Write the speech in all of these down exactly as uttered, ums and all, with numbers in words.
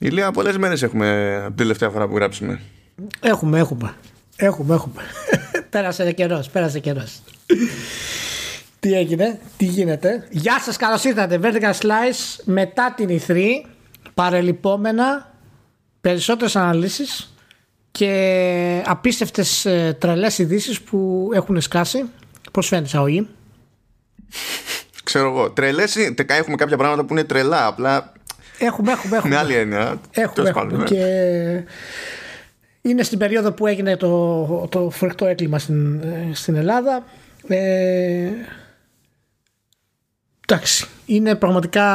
Ηλία, πολλές μέρες έχουμε από την τελευταία φορά που γράψουμε. Έχουμε, έχουμε. Έχουμε, έχουμε. Πέρασε καιρός, πέρασε καιρός. Τι έγινε, τι γίνεται. Γεια σας, καλώς ήρθατε. Vertical Slice μετά την ι θρι. Παρελειπόμενα, περισσότερες αναλύσεις και απίστευτες τρελές ειδήσεις που έχουν σκάσει. Πώς φαίνεται σαγωγή. Ξέρω εγώ. Τρελές, έχουμε κάποια πράγματα που είναι τρελά, απλά... Έχουμε, έχουμε, έχουμε. Με άλλη έννοια. Έχουμε, έχουμε. Και είναι στην περίοδο που έγινε το, το φρικτό έγκλημα στην, στην Ελλάδα. Ε, εντάξει, είναι πραγματικά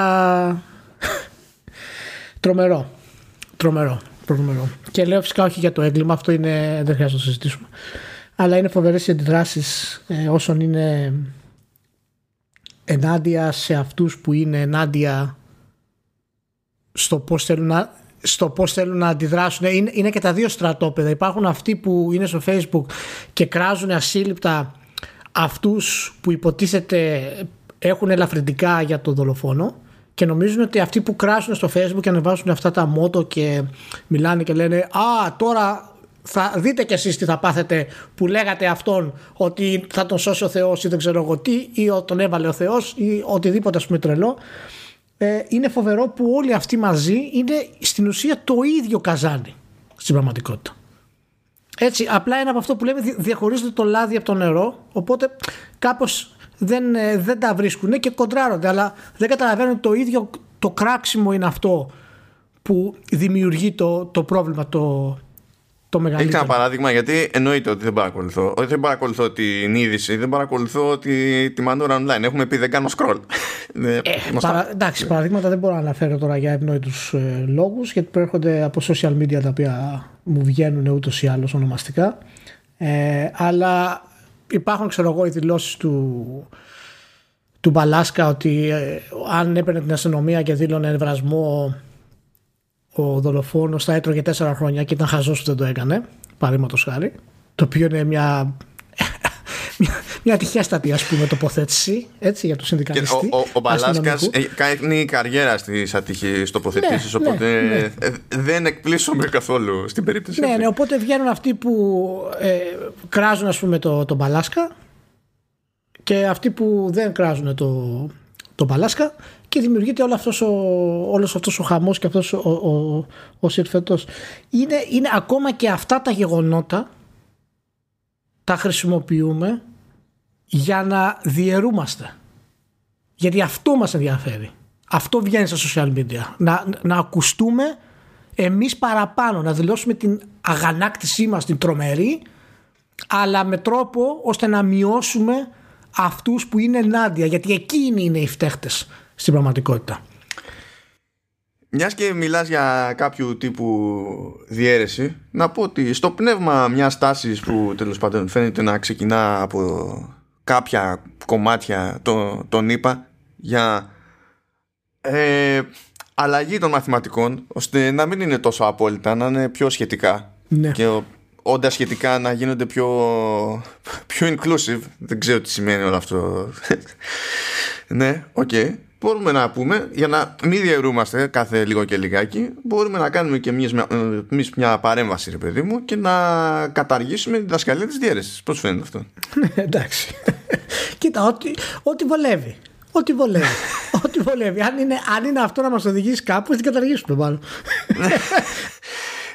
τρομερό. Τρομερό, τρομερό. Και λέω φυσικά όχι για το έγκλημα, αυτό είναι, δεν χρειάζεται να το συζητήσουμε. Αλλά είναι φοβερές οι αντιδράσεις ε, όσων είναι ενάντια σε αυτούς που είναι ενάντια στο πώς θέλουν να, στο πώς θέλουν να αντιδράσουν. Είναι, είναι και τα δύο στρατόπεδα. Υπάρχουν αυτοί που είναι στο Facebook και κράζουν ασύλληπτα αυτούς που υποτίθεται έχουν ελαφρυντικά για τον δολοφόνο και νομίζουν ότι αυτοί που κράζουν στο Facebook και ανεβάζουν αυτά τα μότο και μιλάνε και λένε «Α, τώρα θα δείτε κι εσείς τι θα πάθετε που λέγατε αυτόν ότι θα τον σώσει ο Θεός» ή δεν ξέρω εγώ τι, ή τον έβαλε ο Θεός ή οτιδήποτε, ας πούμε, τρελό. Είναι φοβερό που όλοι αυτοί μαζί είναι στην ουσία το ίδιο καζάνι στην πραγματικότητα. Έτσι, απλά είναι από αυτό που λέμε, διαχωρίζονται το λάδι από το νερό, οπότε κάπως δεν, δεν τα βρίσκουν και κοντράρονται, αλλά δεν καταλαβαίνουν ότι το ίδιο το κράξιμο είναι αυτό που δημιουργεί το, το πρόβλημα το, το μεγαλύτερο. Έχει ένα παράδειγμα, γιατί εννοείται ότι δεν παρακολουθώ, ότι δεν παρακολουθώ την είδηση, δεν παρακολουθώ τη, τη Manure Online. Έχουμε πει δεν κάνω scroll. Ε, παρα, εντάξει, παραδείγματα δεν μπορώ να αναφέρω τώρα για ευνόητους ε, λόγους, γιατί προέρχονται από social media τα οποία μου βγαίνουν ούτως ή άλλως ονομαστικά. Ε, αλλά υπάρχουν, ξέρω εγώ, οι δηλώσεις του, του Μπαλάσκα ότι ε, αν έπαιρνε την αστυνομία και δήλωνε εμβρασμό ο δολοφόνος θα έτρωγε τέσσερα χρόνια και ήταν χαζός που δεν το έκανε, παραδείγματος χάρη, το οποίο είναι μια... Μια τυχαίστατη, ας πούμε, τοποθέτηση, έτσι, για το συνδικαλιστή. Ο, ο, ο Παλάσκας κάνει καριέρα στις ατυχείς τοποθετήσεις, ναι, οπότε ναι, ναι. δεν εκπλήσωμαι καθόλου στην περίπτωση. Ναι, ναι, οπότε βγαίνουν αυτοί που ε, κράζουν, ας πούμε, τον το Παλάσκα και αυτοί που δεν κράζουν τον το Παλάσκα και δημιουργείται όλο αυτός ο, όλος αυτός ο χαμός και αυτός ο, ο, ο, ο συρφετός. Είναι, είναι ακόμα και αυτά τα γεγονότα τα χρησιμοποιούμε για να διαιρούμαστε, γιατί αυτό μας ενδιαφέρει, αυτό βγαίνει στα social media, να, να ακουστούμε εμείς παραπάνω, να δηλώσουμε την αγανάκτησή μας, την τρομερή, αλλά με τρόπο ώστε να μειώσουμε αυτούς που είναι ενάντια, γιατί εκείνοι είναι οι φταίχτες στην πραγματικότητα. Μιας και μιλάς για κάποιου τύπου διαίρεση, να πω ότι στο πνεύμα μιας τάσης που τέλος πάντων φαίνεται να ξεκινά από κάποια κομμάτια το, τον είπα για ε, αλλαγή των μαθηματικών ώστε να μην είναι τόσο απόλυτα, να είναι πιο σχετικά, ναι, και όντα σχετικά να γίνονται πιο, πιο inclusive. Δεν ξέρω τι σημαίνει όλο αυτό. Ναι, οκ, okay. Μπορούμε να πούμε, για να μην διαιρούμαστε κάθε λίγο και λιγάκι, μπορούμε να κάνουμε και εμείς μια παρέμβαση, ρε παιδί μου, και να καταργήσουμε τη διδασκαλία της διαίρεσης. Πώς φαίνεται αυτό? Εντάξει. Κοίτα, ό,τι, ό,τι βολεύει. Ό,τι βολεύει. ό,τι βολεύει. Αν είναι, αν είναι αυτό να μας οδηγήσει κάπου, την καταργήσουμε μάλλον.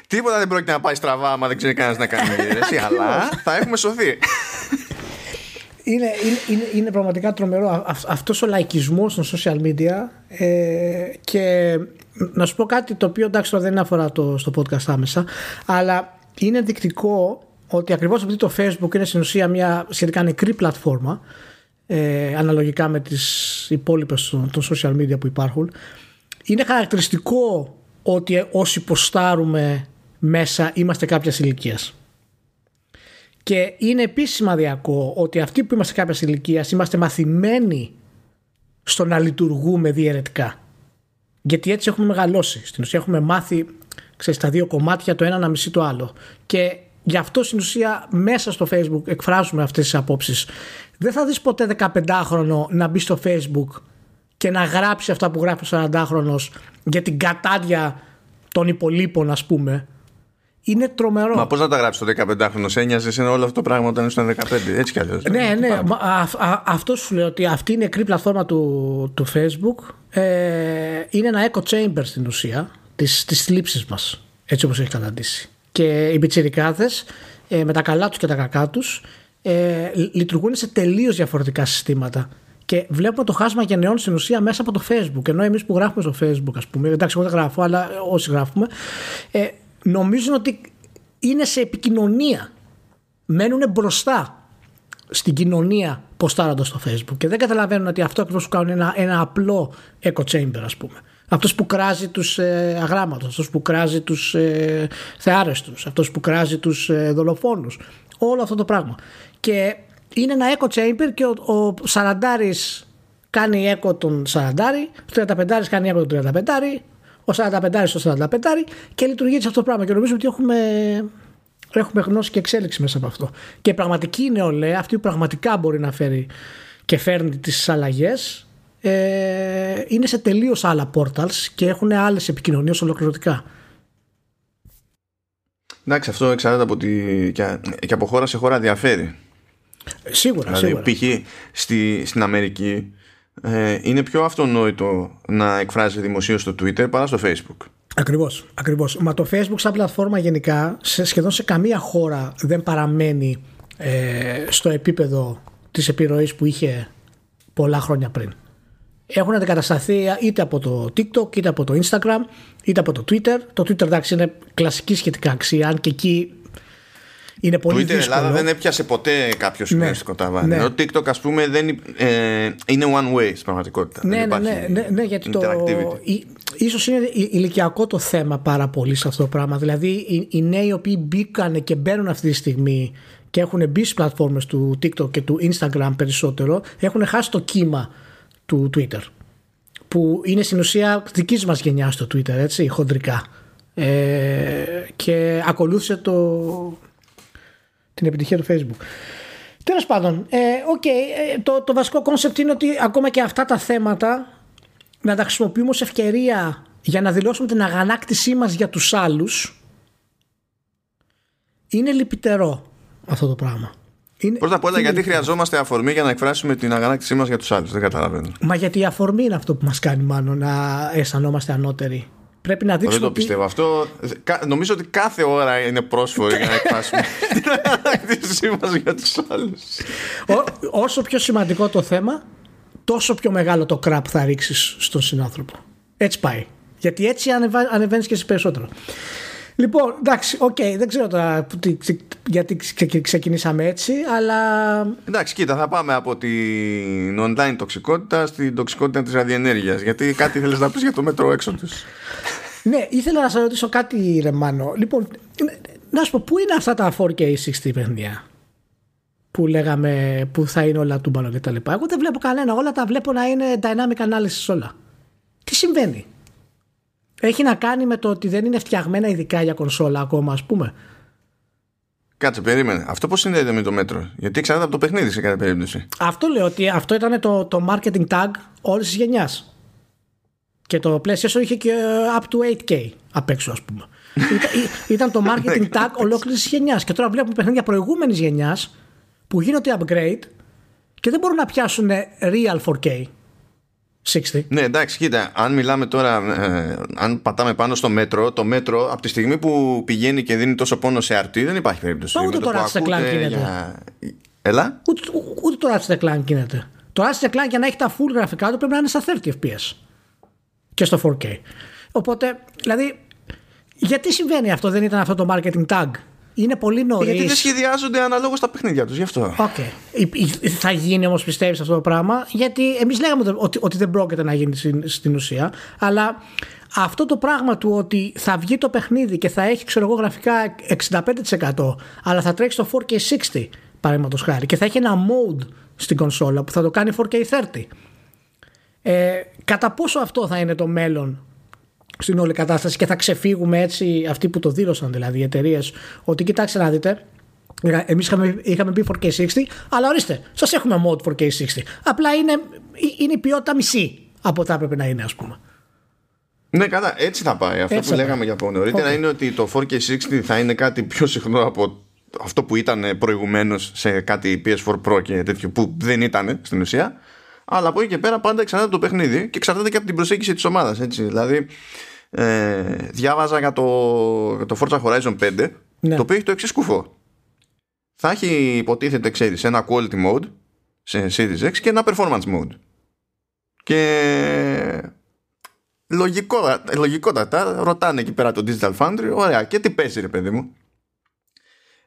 Τίποτα δεν πρόκειται να πάει στραβά άμα δεν ξέρει κανένας να κάνει διαίρεση, αλλά θα έχουμε σωθεί. Είναι, είναι, είναι πραγματικά τρομερό αυτός ο λαϊκισμός των social media ε, και να σου πω κάτι το οποίο εντάξει δεν αφορά το, στο podcast άμεσα, αλλά είναι ενδεικτικό ότι ακριβώς επειδή το Facebook είναι στην ουσία μια σχετικά νεκρή πλατφόρμα ε, αναλογικά με τις υπόλοιπες των, των social media που υπάρχουν, είναι χαρακτηριστικό ότι όσοι ποστάρουμε μέσα είμαστε κάποιας ηλικίας. Και είναι επίσης σημαντικό ότι αυτοί που είμαστε κάποιας ηλικίας είμαστε μαθημένοι στο να λειτουργούμε διαιρετικά. Γιατί έτσι έχουμε μεγαλώσει. Στην ουσία έχουμε μάθει, ξέρεις, τα δύο κομμάτια, το ένα να μισεί το άλλο. Και γι' αυτό στην ουσία μέσα στο Facebook εκφράζουμε αυτές τις απόψεις. Δεν θα δεις ποτέ δεκαπεντάχρονο να μπει στο Facebook και να γράψει αυτά που γράφει ο σαραντάχρονος για την κατάδια των υπολείπων, ας πούμε. Είναι τρομερό. Μα πώς να τα γράψεις το δεκαπεντάχρονο, ένοιαζε σε όλο αυτό το πράγμα όταν ήσουν δεκαπέντε, έτσι κι αλλιώς. Ναι, ναι. Α, α, αυτό σου λέω ότι αυτή είναι η νεκρή πλατφόρμα του, του Facebook. Ε, είναι ένα echo chamber στην ουσία τη θλίψη μας. Έτσι όπως έχει καταντήσει. Και οι πιτσιρικάδες ε, με τα καλά τους και τα κακά τους ε, λειτουργούν σε τελείως διαφορετικά συστήματα. Και βλέπουμε το χάσμα γενεών στην ουσία μέσα από το Facebook. Ενώ εμείς που γράφουμε στο Facebook, ας πούμε, εντάξει, εγώ δεν γράφω, αλλά όσοι γράφουμε. Ε, νομίζουν ότι είναι σε επικοινωνία. Μένουν μπροστά στην κοινωνία ποστάροντας στο Facebook και δεν καταλαβαίνουν ότι αυτό ακριβώς που κάνουν είναι ένα, ένα απλό echo chamber, ας πούμε. Αυτός που κράζει τους ε, αγράμματος, αυτός που κράζει τους ε, θεάρεστους, αυτός που κράζει τους ε, δολοφόνους, όλο αυτό το πράγμα. Και είναι ένα echo chamber και ο, ο σαραντάρης κάνει echo τον σαραντάρη, ο τριανταπεντάρης κάνει echo τον τριανταπεντάρη, ο σαρανταπεντάρης στο σαρανταπεντάρη και λειτουργεί έτσι αυτό το πράγμα. Και νομίζουμε ότι έχουμε, έχουμε γνώση και εξέλιξη μέσα από αυτό. Και η πραγματική νεολαία, αυτή που πραγματικά μπορεί να φέρει και φέρνει τις αλλαγές, ε, είναι σε τελείως άλλα portals και έχουν άλλες επικοινωνίες ολοκληρωτικά. Εντάξει, αυτό εξαρτάται από τη... και από χώρα σε χώρα διαφέρει. Σίγουρα, δηλαδή, σίγουρα. π.χ. Στη... στην Αμερική είναι πιο αυτονόητο να εκφράζει δημοσίως στο Twitter παρά στο Facebook. Ακριβώς, ακριβώς. Μα το Facebook σαν πλατφόρμα γενικά σε σχεδόν σε καμία χώρα δεν παραμένει ε, στο επίπεδο της επιρροής που είχε πολλά χρόνια πριν. Έχουν αντικατασταθεί είτε από το TikTok, είτε από το Instagram, είτε από το Twitter. Το Twitter, εντάξει, είναι κλασική σχετικά αξία, αν και εκεί είναι πολύ Twitter δύσκολο. Ελλάδα δεν έπιασε ποτέ κάποιο συνέστηκο ταβάνι. Ναι. Ο TikTok, ας πούμε, δεν, ε, είναι one way στην πραγματικότητα. Ναι, ναι, ναι, ναι, ναι, γιατί το, η, ίσως είναι ηλικιακό το θέμα πάρα πολύ σε αυτό το πράγμα. Δηλαδή οι, οι νέοι οι οποίοι μπήκαν και μπαίνουν αυτή τη στιγμή και έχουν μπει στις πλατφόρμες του TikTok και του Instagram περισσότερο, έχουν χάσει το κύμα του Twitter, που είναι στην ουσία δικής μας γενιάς το Twitter, έτσι, χοντρικά. Ε, και ακολούθησε το... την επιτυχία του Facebook. Τέλος πάντων, ε, okay, ε, το, το βασικό κόνσεπτ είναι ότι ακόμα και αυτά τα θέματα να τα χρησιμοποιούμε ως ευκαιρία για να δηλώσουμε την αγανάκτησή μας για τους άλλους. Είναι λυπητερό αυτό το πράγμα. Είναι, πρώτα απ' όλα, γιατί λυπητερό. Χρειαζόμαστε αφορμή για να εκφράσουμε την αγανάκτησή μας για τους άλλους. Δεν καταλαβαίνω. Μα γιατί η αφορμή είναι αυτό που μας κάνει μάλλον να αισθανόμαστε ανώτεροι. Πρέπει να δείξουμε. Δεν το ότι... πιστεύω αυτό. Νομίζω ότι κάθε ώρα είναι πρόσφορο για να εκφράσουμε την αγανάκτησή μας για τους άλλους. Ό, όσο πιο σημαντικό το θέμα, τόσο πιο μεγάλο το κραπ θα ρίξεις στον συνάνθρωπο. Έτσι πάει. Γιατί έτσι ανεβα... ανεβαίνεις και εσύ περισσότερο. Λοιπόν, εντάξει, οκ, okay, δεν ξέρω τώρα γιατί ξεκινήσαμε έτσι, αλλά... Εντάξει, κοίτα, θα πάμε από την online τοξικότητα στην τοξικότητα της ραδιενέργειας, γιατί κάτι θέλεις να πεις για το μέτρο έξω τους. Ναι, ήθελα να σας ρωτήσω κάτι, ρε Μάνο. Λοιπόν, να σου πω, πού είναι αυτά τα φορ κέι εξήντα παιχνίδια που λέγαμε, που θα είναι όλα τούμπαλο και τα λοιπά. Εγώ δεν βλέπω κανένα, όλα τα βλέπω να είναι dynamic analysis όλα. Τι συμβαίνει? Έχει να κάνει με το ότι δεν είναι φτιαγμένα ειδικά για κονσόλα ακόμα, ας πούμε. Κάτσε, περίμενε. Αυτό πώς συνδέεται με το μέτρο? Γιατί εξαρτάται από το παιχνίδι σε κάθε περίπτωση. Αυτό λέω ότι αυτό ήταν το, το marketing tag όλης της γενιάς. Και το PlayStation είχε και up to eight K απ' έξω, ας πούμε. Ήταν, ήταν το marketing tag ολόκληρης της γενιάς. Και τώρα βλέπουμε παιχνίδια προηγούμενης γενιάς που γίνονται upgrade και δεν μπορούν να πιάσουν real φορ κέι. εξήντα. Ναι, εντάξει, κοίτα, αν μιλάμε τώρα, ε, αν πατάμε πάνω στο μέτρο, το μέτρο από τη στιγμή που πηγαίνει και δίνει τόσο πόνο σε αρτή, δεν υπάρχει περίπτωση. Μα ούτε το Ratchet and Clank γίνεται. Για... Έλα. Ούτε, ούτε το Ratchet and Clank γίνεται. Το Ratchet and Clank για να έχει τα full γραφικά του πρέπει να είναι στα thirty F P S και στο φορ κέι. Οπότε, δηλαδή, γιατί συμβαίνει αυτό, δεν ήταν αυτό το marketing tag? Είναι πολύ νωρίς. Γιατί δεν σχεδιάζονται αναλόγως τα παιχνίδια τους, γι' αυτό. Okay. Θα γίνει όμως, πιστεύεις αυτό το πράγμα? Γιατί εμείς λέγαμε ότι, ότι δεν πρόκειται να γίνει στην ουσία, αλλά αυτό το πράγμα του ότι θα βγει το παιχνίδι και θα έχει, ξέρω εγώ, γραφικά εξήντα πέντε τοις εκατό, αλλά θα τρέξει στο φορ κέι εξήντα, παραδείγματος χάρη, και θα έχει ένα mode στην κονσόλα που θα το κάνει φορ κέι θέρτι. Ε, κατά πόσο αυτό θα είναι το μέλλον στην όλη κατάσταση και θα ξεφύγουμε έτσι, αυτοί που το δήλωσαν δηλαδή οι εταιρείες, ότι κοιτάξτε να δείτε, εμείς είχαμε, είχαμε πει φορ κέι εξήντα, αλλά ορίστε, σας έχουμε mod φορ κέι εξήντα, απλά είναι, είναι η ποιότητα μισή από ό,τι έπρεπε να είναι, ας πούμε. Ναι, καλά, έτσι θα πάει. Αυτό έτσι που λέγαμε για από νωρίτερα okay. είναι ότι το φορ κέι εξήντα θα είναι κάτι πιο συχνό από αυτό που ήταν προηγουμένως σε κάτι πι ες φορ Pro και τέτοιο που δεν ήταν στην ουσία. Αλλά από εκεί και πέρα πάντα εξαρτάται το παιχνίδι και εξαρτάται και από την προσέγγιση της ομάδας. Έτσι. Δηλαδή, ε, διάβαζα για το, για το Forza Horizon πέντε, ναι. το οποίο έχει το εξής κουφό. Θα έχει υποτίθεται, ξέρεις, ένα quality mode σε Series X και ένα performance mode. Και λογικό, λογικότατα ρωτάνε εκεί πέρα το Digital Foundry, ωραία, και τι παίζει ρε παιδί μου.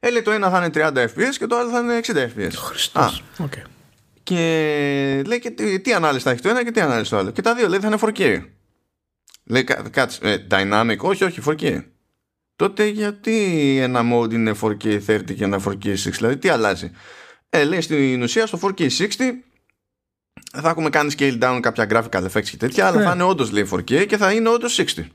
Ε, λέει, το ένα θα είναι τριάντα φρέιμς περ σέκοντ και το άλλο θα είναι εξήντα φρέιμς περ σέκοντ. Χριστός. Α, okay. Και λέει και τι, τι ανάλυση θα έχει το ένα και τι ανάλυση το άλλο. Και τα δύο λέει θα είναι φορ κέι. Λέει κάτσε, ε, dynamic, όχι, όχι, φορ κέι. Τότε γιατί ένα mode είναι φορ κέι θέρτι και ένα φορ κέι εξήντα, δηλαδή τι αλλάζει. Ε, λέει στην ουσία στο φορ κέι εξήντα θα έχουμε κάνει scale down κάποια graphical effects και τέτοια, αλλά ναι. θα είναι όντως λέει φορ κέι και θα είναι όντως εξήντα.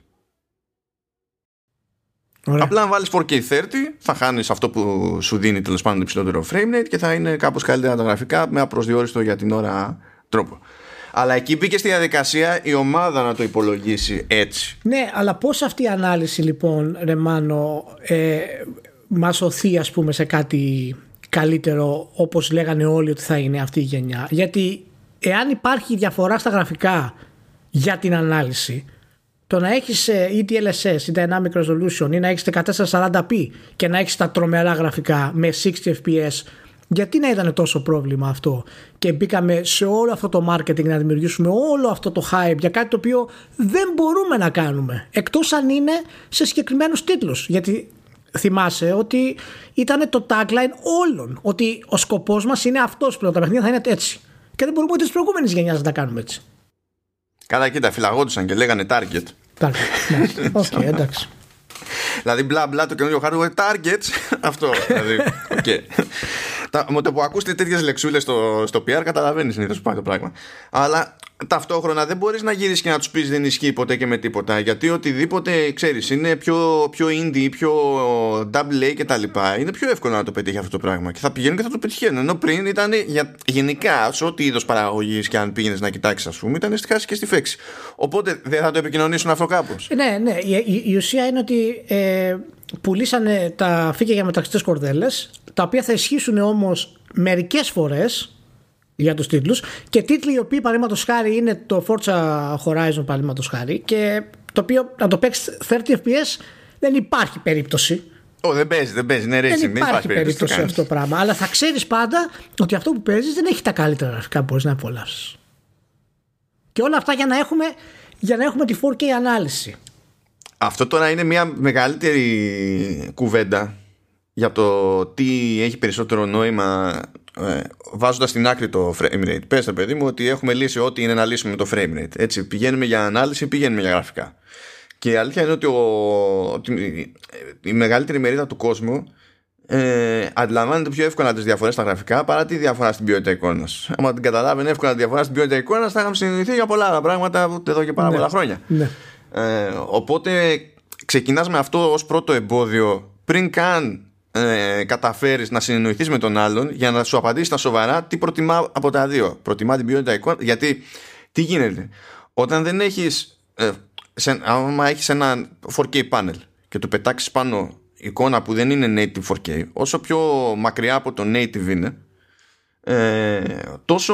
Ωραία. Απλά αν βάλεις φορ κέι θέρτι θα χάνεις αυτό που σου δίνει τέλος πάντων το υψηλότερο frame rate και θα είναι κάπως καλύτερα τα γραφικά με απροσδιόριστο για την ώρα τρόπο. Αλλά εκεί μπήκε στη διαδικασία η ομάδα να το υπολογίσει έτσι. Ναι, αλλά πώς αυτή η ανάλυση λοιπόν, ρε Μάνο, ε, μας οθεί ας πούμε σε κάτι καλύτερο όπως λέγανε όλοι ότι θα είναι αυτή η γενιά. Γιατί εάν υπάρχει διαφορά στα γραφικά για την ανάλυση, το να έχεις ή ντι ελ ες ες ή Dynamic Resolution ή να έχεις χίλια τετρακόσια σαράντα πι και να έχεις τα τρομερά γραφικά με εξήντα φρέιμς περ σέκοντ, γιατί να ήταν τόσο πρόβλημα αυτό? Και μπήκαμε σε όλο αυτό το marketing να δημιουργήσουμε όλο αυτό το hype για κάτι το οποίο δεν μπορούμε να κάνουμε εκτός αν είναι σε συγκεκριμένους τίτλους. Γιατί θυμάσαι ότι ήταν το tagline όλων, ότι ο σκοπός μας είναι αυτός πλέον, τα παιχνίδια θα είναι έτσι. Και δεν μπορούμε τις προηγούμενες γενιάς να τα κάνουμε έτσι. Καλά, κοίτα, φυλαγόντουσαν και λέγανε target. Target, ναι. Οκ, εντάξει. Δηλαδή, μπλα μπλα το καινούριο hardware, targets. Αυτό, δηλαδή, οκ. Με το που ακούστε τέτοιες λεξούλες στο, στο πι αρ, καταλαβαίνεις συνήθως πάει το πράγμα. Αλλά ταυτόχρονα δεν μπορείς να γυρίσεις και να τους πεις δεν ισχύει ποτέ και με τίποτα. Γιατί οτιδήποτε, ξέρεις, είναι πιο, πιο indie, πιο double A κτλ. Είναι πιο εύκολο να το πετύχει αυτό το πράγμα. Και θα πηγαίνουν και θα το πετυχαίνουν. Ενώ πριν ήταν για, γενικά, σε ό,τι είδος παραγωγής και αν πήγαινες να κοιτάξεις, ας πούμε, ήταν στη χάση και στη φέξη. Οπότε δεν θα το επικοινωνήσουν αυτό κάπως. Ναι, ναι. Η, η ουσία είναι ότι ε, πουλήσανε τα φύκια για μεταξύ κορδέλες, τα οποία θα ισχύσουν όμως μερικές φορές για τους τίτλους, και τίτλοι οι οποίοι παραδείγματος χάρη είναι το Forza Horizon παραδείγματος χάρη, και το οποίο να το παίξεις τριάντα φρέιμς περ σέκοντ δεν υπάρχει περίπτωση. Oh, δεν παίζει, δεν παίζει, ναι, δεν υπάρχει περίπτωση αυτό το πράγμα. Αλλά θα ξέρεις πάντα ότι αυτό που παίζεις δεν έχει τα καλύτερα γραφικά που μπορείς να απολαύσεις. Και όλα αυτά για να έχουμε, για να έχουμε τη φορ κέι ανάλυση. Αυτό τώρα είναι μια μεγαλύτερη κουβέντα για το τι έχει περισσότερο νόημα, ε, βάζοντας στην άκρη το frame rate. Πες, παιδί μου, ότι έχουμε λύσει ό,τι είναι να λύσουμε το frame rate. Έτσι, πηγαίνουμε για ανάλυση, πηγαίνουμε για γραφικά. Και η αλήθεια είναι ότι, ο, ότι η μεγαλύτερη μερίδα του κόσμου ε, αντιλαμβάνεται πιο εύκολα τις διαφορές στα γραφικά παρά τη διαφορά στην ποιότητα εικόνας. Άμα την καταλάβαινε εύκολα τη διαφορά στην ποιότητα εικόνας, θα είχαμε συνειδηθεί για πολλά άλλα πράγματα εδώ και πάρα ναι. πολλά χρόνια. Ναι. Ε, οπότε ξεκινάς με αυτό ως πρώτο εμπόδιο πριν καν ε, καταφέρεις να συνεννοηθείς με τον άλλον για να σου απαντήσει τα σοβαρά τι προτιμά από τα δύο. Προτιμά την ποιότητα εικόνα, γιατί τι γίνεται όταν δεν έχεις ε, σε, άμα έχεις ένα φορ κέι panel και του πετάξεις πάνω εικόνα που δεν είναι native φορ κέι, όσο πιο μακριά από το native είναι ε, τόσο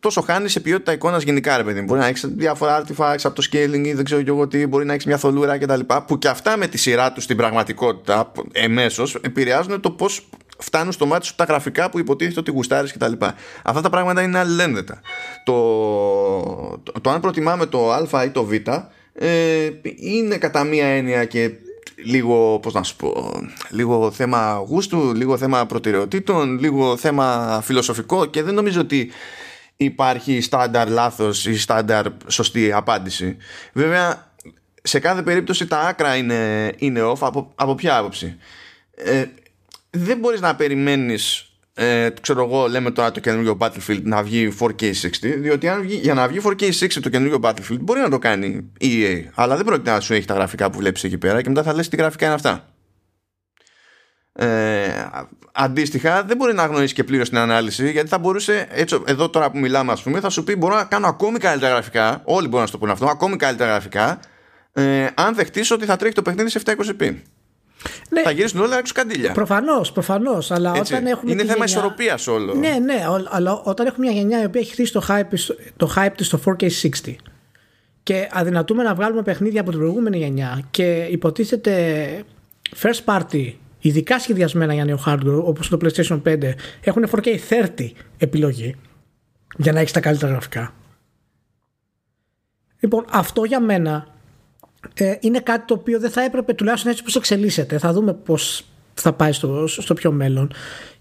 τόσο χάνει σε ποιότητα εικόνας γενικά, ρε παιδί. Μπορεί να έχει διάφορα artifacts από το scaling ή δεν ξέρω κι εγώ τι, μπορεί να έχει μια θολούρα κτλ. Που και αυτά με τη σειρά του στην πραγματικότητα εμέσως επηρεάζουν το πώς φτάνουν στο μάτι σου τα γραφικά που υποτίθεται ότι γουστάρεις κτλ. Αυτά τα πράγματα είναι αλληλένδετα. Το, το, το αν προτιμάμε το α ή το β ε, είναι κατά μία έννοια και λίγο, πώς να σου πω, λίγο θέμα γούστου, λίγο θέμα προτεραιοτήτων, λίγο θέμα φιλοσοφικό, και δεν νομίζω ότι υπάρχει στάνταρ λάθος ή στάνταρ σωστή απάντηση. Βέβαια σε κάθε περίπτωση τα άκρα είναι, είναι off. Από, από ποια άποψη? ε, Δεν μπορείς να περιμένεις ε, ξέρω εγώ, λέμε τώρα το καινούργιο Battlefield να βγει φορ κέι εξήντα, διότι αν βγει, για να βγει φορ κέι εξήντα το καινούργιο Battlefield μπορεί να το κάνει η ι έι, αλλά δεν πρόκειται να σου έχει τα γραφικά που βλέπεις εκεί πέρα και μετά θα λες τι γραφικά είναι αυτά. Ε, αντίστοιχα δεν μπορεί να αγνοήσει και πλήρως την ανάλυση, γιατί θα μπορούσε έτσι, εδώ τώρα που μιλάμε ας πούμε, θα σου πει μπορώ να κάνω ακόμη καλύτερα γραφικά, όλοι μπορούν να το πούνε αυτό, ακόμη καλύτερα γραφικά ε, αν δεχτείς ότι θα τρέχει το παιχνίδι σε επτακόσια είκοσι πι. Ναι, θα γυρίσουν όλα έξω καντήλια. Προφανώς, προφανώς. Αλλά έτσι, όταν έχουμε είναι θέμα γενιά... ισορροπίας όλο. Ναι, ναι, αλλά όταν έχουμε μια γενιά η οποία έχει χτίσει το hype, το hype της στο φορ κέι εξήντα και αδυνατούμε να βγάλουμε παιχνίδια από την προηγούμενη γενιά και υποτίθεται first party ειδικά σχεδιασμένα για νέο hardware όπως το PlayStation πέντε έχουν φορ κέι θέρτι επιλογή για να έχεις τα καλύτερα γραφικά. Λοιπόν, αυτό για μένα ε, είναι κάτι το οποίο δεν θα έπρεπε, τουλάχιστον έτσι πως εξελίσσεται, θα δούμε πως θα πάει στο, στο πιο μέλλον.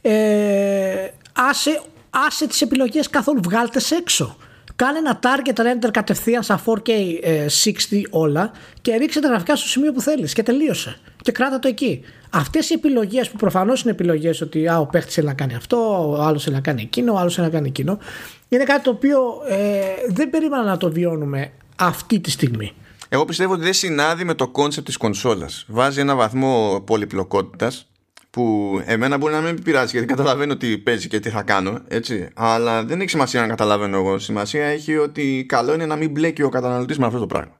ε, άσε, άσε τις επιλογές καθόλου, βγάλτες έξω, κάνε ένα target render κατευθείαν στα φορ κέι εξήντα όλα και ρίξε τα γραφικά στο σημείο που θέλεις και τελείωσε και κράτα το εκεί. Αυτές οι επιλογές που προφανώς είναι επιλογές ότι α, ο παίχτης θέλει να κάνει αυτό, ο άλλος θέλει να κάνει εκείνο, ο άλλος θέλει να κάνει εκείνο, είναι κάτι το οποίο ε, δεν περίμενα να το βιώνουμε αυτή τη στιγμή. Εγώ πιστεύω ότι δεν συνάδει με το κόνσεπτ της κονσόλας. Βάζει ένα βαθμό πολυπλοκότητας που εμένα μπορεί να μην πειράζει, γιατί καταλαβαίνω τι παίζει και τι θα κάνω, έτσι. Αλλά δεν έχει σημασία να καταλαβαίνω εγώ. Σημασία έχει ότι καλό είναι να μην μπλέκει ο καταναλωτής με αυτό το πράγμα.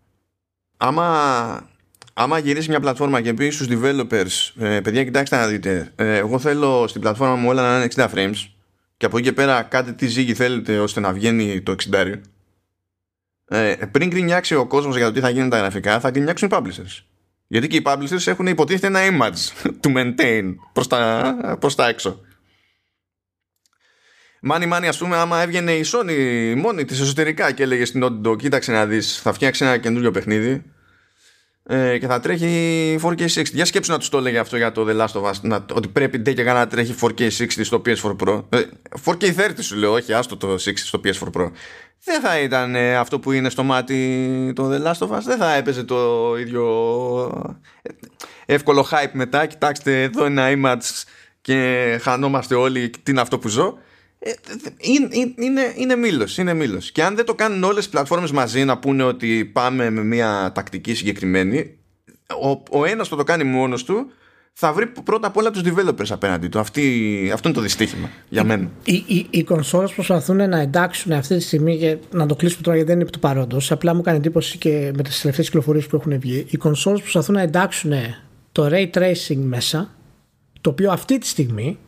Άμα... Άμα γυρίσει μια πλατφόρμα και πει στους developers ε, παιδιά κοιτάξτε να δείτε, ε, εγώ θέλω στην πλατφόρμα μου όλα να είναι εξήντα frames και από εκεί και πέρα κάντε τι ζύγι θέλετε ώστε να βγαίνει το εξήντα. ε, Πριν γκρινιάξει ο κόσμος για το τι θα γίνουν τα γραφικά, θα γκρινιάξουν οι publishers. Γιατί και οι publishers έχουν υποτίθεται ένα image to maintain προς τα, προς τα έξω. Μάνι μάνι ας πούμε, άμα έβγαινε η Sony μόνη της εσωτερικά και έλεγε στην Naughty Dog κοίταξε να δεις, θα φτιάξει ένα καινούριο παιχνίδι και θα τρέχει φορ κέι εξήντα. Για σκέψου να τους το έλεγε αυτό για το The Last of Us, να, ότι πρέπει ντε και να τρέχει φορ κέι εξήντα στο πι ες φορ Pro. φορ κέι θέρτι σου λέω, όχι άστο το εξήντα στο πι ες φορ Pro. Δεν θα ήταν αυτό που είναι στο μάτι το The Last of Us, δεν θα έπαιζε το ίδιο εύκολο hype μετά. Κοιτάξτε εδώ ένα image και χανόμαστε όλοι, τι είναι αυτό που ζω. Είναι, είναι, είναι, μήλος, είναι μήλος. Και αν δεν το κάνουν όλες οι πλατφόρμες μαζί να πούνε ότι πάμε με μια τακτική συγκεκριμένη, ο, ο ένας το το κάνει μόνος του, θα βρει πρώτα απ' όλα τους developers απέναντι του. Αυτή, αυτό είναι το δυστύχημα για μένα. Οι, οι, οι κονσόλες προσπαθούν να εντάξουν αυτή τη στιγμή, και να το κλείσουμε τώρα γιατί δεν είναι του παρόντος, απλά μου κάνει εντύπωση και με τις τελευταίες κυκλοφορίες που έχουν βγει, οι κονσόλες προσπαθούν να εντάξουν το ray tracing μέσα, το οποίο αυτή τη στιγμή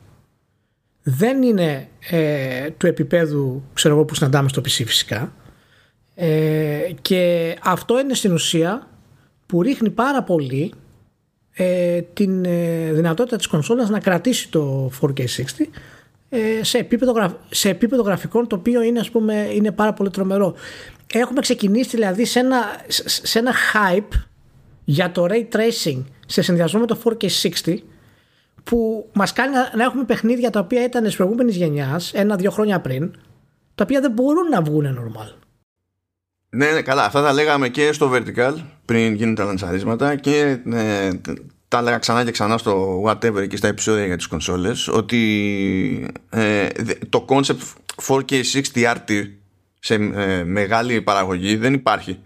δεν είναι ε, του επίπεδου ξέρω εγώ, που συναντάμε στο πι σι φυσικά, ε, και αυτό είναι στην ουσία που ρίχνει πάρα πολύ ε, την ε, δυνατότητα της κονσόλας να κρατήσει το φορ κέι εξήντα ε, σε, επίπεδο γραφ, σε επίπεδο γραφικών, το οποίο είναι, ας πούμε, είναι πάρα πολύ τρομερό. Έχουμε ξεκινήσει δηλαδή σε ένα, σε ένα hype για το ray tracing σε συνδυασμό με το φορ κέι εξήντα που μας κάνει να έχουμε παιχνίδια τα οποία ήταν της προηγούμενης γενιάς, ένα-δύο χρόνια πριν, τα οποία δεν μπορούν να βγουν normal. Ναι, ναι, καλά. Αυτά τα λέγαμε και στο Vertical πριν γίνουν τα λανσαρίσματα και ε, τα λέγα ξανά και ξανά στο whatever και στα επεισόδια για τις κονσόλες, ότι ε, το concept φορ κέι εξήντα άρ τι σε ε, μεγάλη παραγωγή δεν υπάρχει.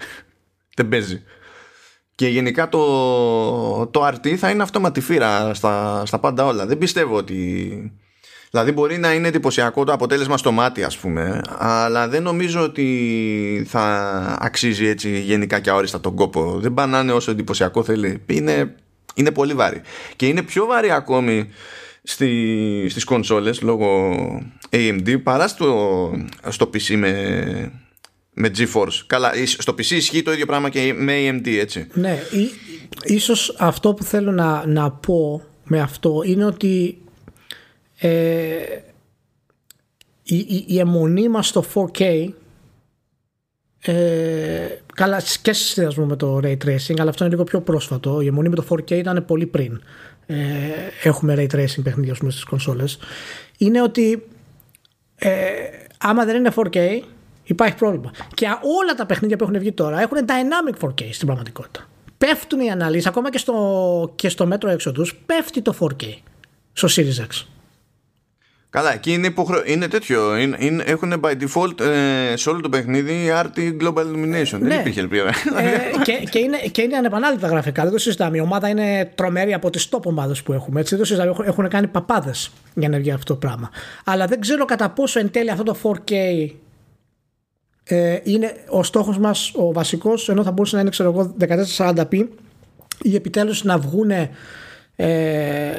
Δεν παίζει. Και γενικά το, το αρ τι θα είναι αυτόματη φύρα στα, στα πάντα όλα. Δεν πιστεύω ότι... Δηλαδή μπορεί να είναι εντυπωσιακό το αποτέλεσμα στο μάτι ας πούμε, αλλά δεν νομίζω ότι θα αξίζει έτσι γενικά και αόριστα τον κόπο. Δεν πάνε να είναι όσο εντυπωσιακό θέλει. Είναι, είναι πολύ βαρύ. Και είναι πιο βαρύ ακόμη στη, στις κονσόλες λόγω έι εμ ντι παρά στο, στο πι σι με... με GeForce. Καλά, στο πι σι ισχύει το ίδιο πράγμα και με έι εμ ντι, έτσι. Ναι, ή, ίσως αυτό που θέλω να, να πω με αυτό είναι ότι ε, η, η, η αιμονή μας στο φορ κέι, ε, καλά και σε συνδυασμό με το Ray Tracing, αλλά αυτό είναι λίγο πιο πρόσφατο. Η αιμονή με το φορ κέι ήταν πολύ πριν ε, έχουμε Ray Tracing παιχνίδια στις κονσόλες. Είναι ότι ε, άμα δεν είναι φορ κέι υπάρχει πρόβλημα. Και όλα τα παιχνίδια που έχουν βγει τώρα έχουν dynamic φορ κέι στην πραγματικότητα. Πέφτουν οι αναλύσεις, ακόμα και στο, και στο μέτρο έξω τους, πέφτει το φορ κέι στο Series X. Καλά, εκεί είναι, υποχρε... είναι τέτοιο. Είναι, είναι, έχουν by default ε, σε όλο το παιχνίδι Arty Global Illumination. Ναι. Δεν υπήρχε ελπίδα. Ε, και, και, είναι, και είναι ανεπανάληπτα γραφικά. Δεν το συζητάμε. Η ομάδα είναι τρομερή από τις top ομάδες που έχουμε. Έτσι. Δεν το συζητάμε. Έχουν κάνει παπάδες για να βγει αυτό το πράγμα. Αλλά δεν ξέρω κατά πόσο εν τέλει αυτό το φορ κέι ε, είναι ο στόχος μας ο βασικός, ενώ θα μπορούσε να είναι, ξέρω εγώ, χίλια τετρακόσια σαράντα πι ή επιτέλους να βγούνε Ε,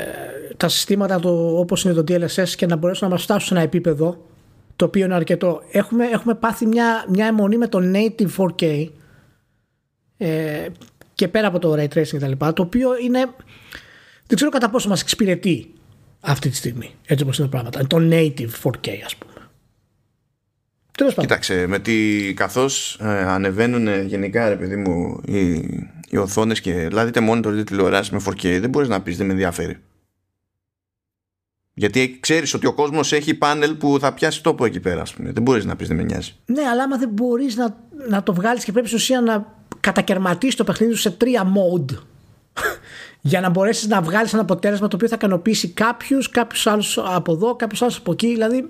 τα συστήματα το, όπως είναι το ντι ελ ες ες και να μπορέσουν να μας φτάσουν σε ένα επίπεδο το οποίο είναι αρκετό. Έχουμε, έχουμε πάθει μια, μια αιμονή με το native φορ κέι ε, και πέρα από το ray tracing και τα λοιπά, το οποίο είναι, δεν ξέρω κατά πόσο μας εξυπηρετεί αυτή τη στιγμή, έτσι όπως είναι τα πράγματα, το native φορ κέι ας πούμε. Κοίταξε, με τι, καθώς ε, ανεβαίνουν γενικά ρε παιδί μου οι, οι οθόνες και λάδετε monitor ή τηλεοράσεις με φορ κέι, δεν μπορείς να πεις δεν με ενδιαφέρει. Γιατί ξέρεις ότι ο κόσμος έχει πάνελ που θα πιάσει τόπο εκεί πέρα, ας πούμε. Δεν μπορείς να πεις δεν με νοιάζει. Ναι, αλλά άμα δεν μπορείς να, να το βγάλεις και πρέπει στην ουσία να κατακαιρματίσεις το παιχνίδι σου σε τρία mode για να μπορέσεις να βγάλεις ένα αποτέλεσμα το οποίο θα ικανοποιήσει κάποιους, κάποιους άλλους από εδώ, κάποιους άλλους από εκεί, δηλαδή.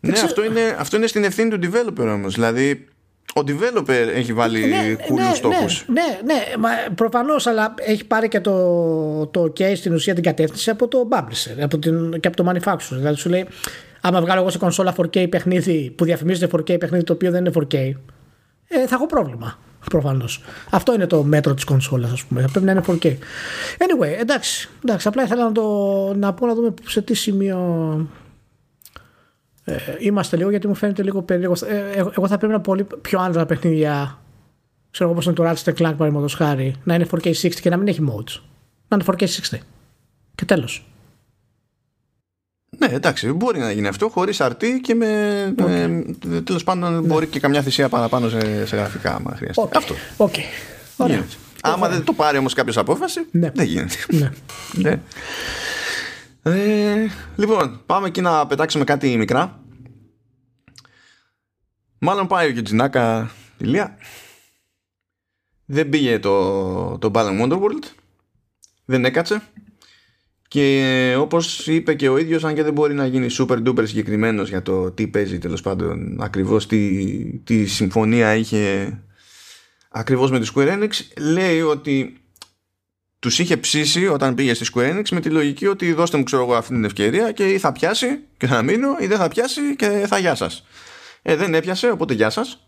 Ναι, ξέρω... αυτό, είναι, αυτό είναι στην ευθύνη του developer όμως. Δηλαδή, ο developer έχει βάλει ναι, κουλούς ναι, στόχους. Ναι, ναι, ναι, προφανώς, αλλά έχει πάρει και το, το OK στην ουσία την κατεύθυνση από το publisher από την, και από το manufacturer. Δηλαδή, σου λέει, άμα βγάλω εγώ σε κονσόλα φορ κέι παιχνίδι που διαφημίζεται φορ κέι παιχνίδι το οποίο δεν είναι φορ κέι, ε, θα έχω πρόβλημα. Προφανώς. Αυτό είναι το μέτρο της κονσόλας, ας πούμε. Θα πρέπει να είναι φορ κέι. Anyway, εντάξει. εντάξει απλά ήθελα να, το, να πω να δούμε σε τι σημείο. Ε, είμαστε λίγο, γιατί μου φαίνεται λίγο περίεργο. Ε, ε, εγώ θα πρέπει να πολύ πιο άντρα παιχνίδια, ξέρω εγώ, όπως είναι το Ratchet and Clank παραδείγματος χάρη, να είναι φορ κέι εξήντα και να μην έχει modes. Να είναι φορ κέι εξήντα. Και τέλος. Ναι, εντάξει, μπορεί να γίνει αυτό χωρίς αρ τι και με. Okay. Ε, τέλος πάντων, yeah. μπορεί και καμιά θυσία παραπάνω σε, σε γραφικά, άμα χρειάζεται. Okay. Αυτό. Okay. Ωραία. Άμα δεν το πάρει όμως κάποιος απόφαση, ναι. δεν γίνεται. Ναι. ναι. Ε, λοιπόν, πάμε εκεί να πετάξουμε κάτι μικρά. Μάλλον πάει ο Γιουτζι Νάκα ηλία. Δεν πήγε το, το Balan Wonderworld. Δεν έκατσε. Και όπως είπε και ο ίδιος, αν και δεν μπορεί να γίνει super duper συγκεκριμένος για το τι παίζει τέλος πάντων, ακριβώς τι, τι συμφωνία είχε ακριβώς με τη Square Enix, λέει ότι τους είχε ψήσει όταν πήγε στη Square Enix με τη λογική ότι δώστε μου, ξέρω εγώ, αυτή την ευκαιρία και ή θα πιάσει και θα μείνω ή δεν θα πιάσει και θα γεια σας. Ε, δεν έπιασε, οπότε γεια σας.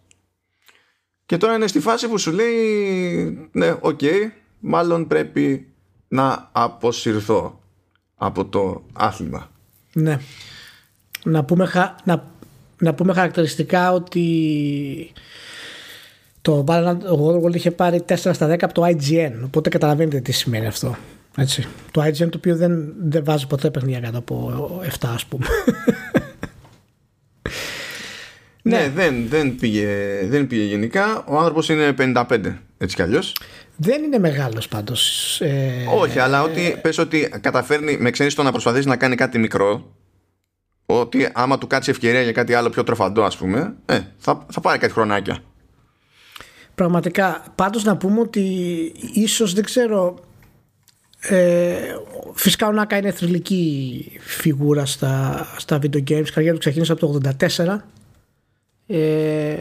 Και τώρα είναι στη φάση που σου λέει ναι, οκ, okay, μάλλον πρέπει να αποσυρθώ από το άθλημα. Ναι. Να πούμε, χα... να... να πούμε χαρακτηριστικά ότι το Balan Wonderworld είχε πάρει τέσσερα στα δέκα από το άι τζι εν. Οπότε καταλαβαίνετε τι σημαίνει αυτό. Έτσι. Το άι τζι εν το οποίο δεν, δεν βάζει ποτέ παιχνίδια κάτω από επτά, ας πούμε. ναι, ναι. Δεν, δεν, πήγε, δεν πήγε γενικά. Ο άνθρωπος είναι πενήντα πέντε, έτσι κι αλλιώς. Δεν είναι μεγάλος πάντως. Ε, Όχι, αλλά ότι, πες ότι καταφέρνει, με ξέρεις, το να προσπαθήσει να κάνει κάτι μικρό, ότι άμα του κάτσει ευκαιρία για κάτι άλλο πιο τροφαντό, ας πούμε, ε, θα, θα πάρει κάτι χρονάκια. Πραγματικά, πάντως να πούμε ότι ίσως, δεν ξέρω, ε, φυσικά ο Νάκα είναι θρυλική φιγούρα στα, στα video games. Η καριέρα του ξεκίνησε από το ογδόντα τέσσερα ε,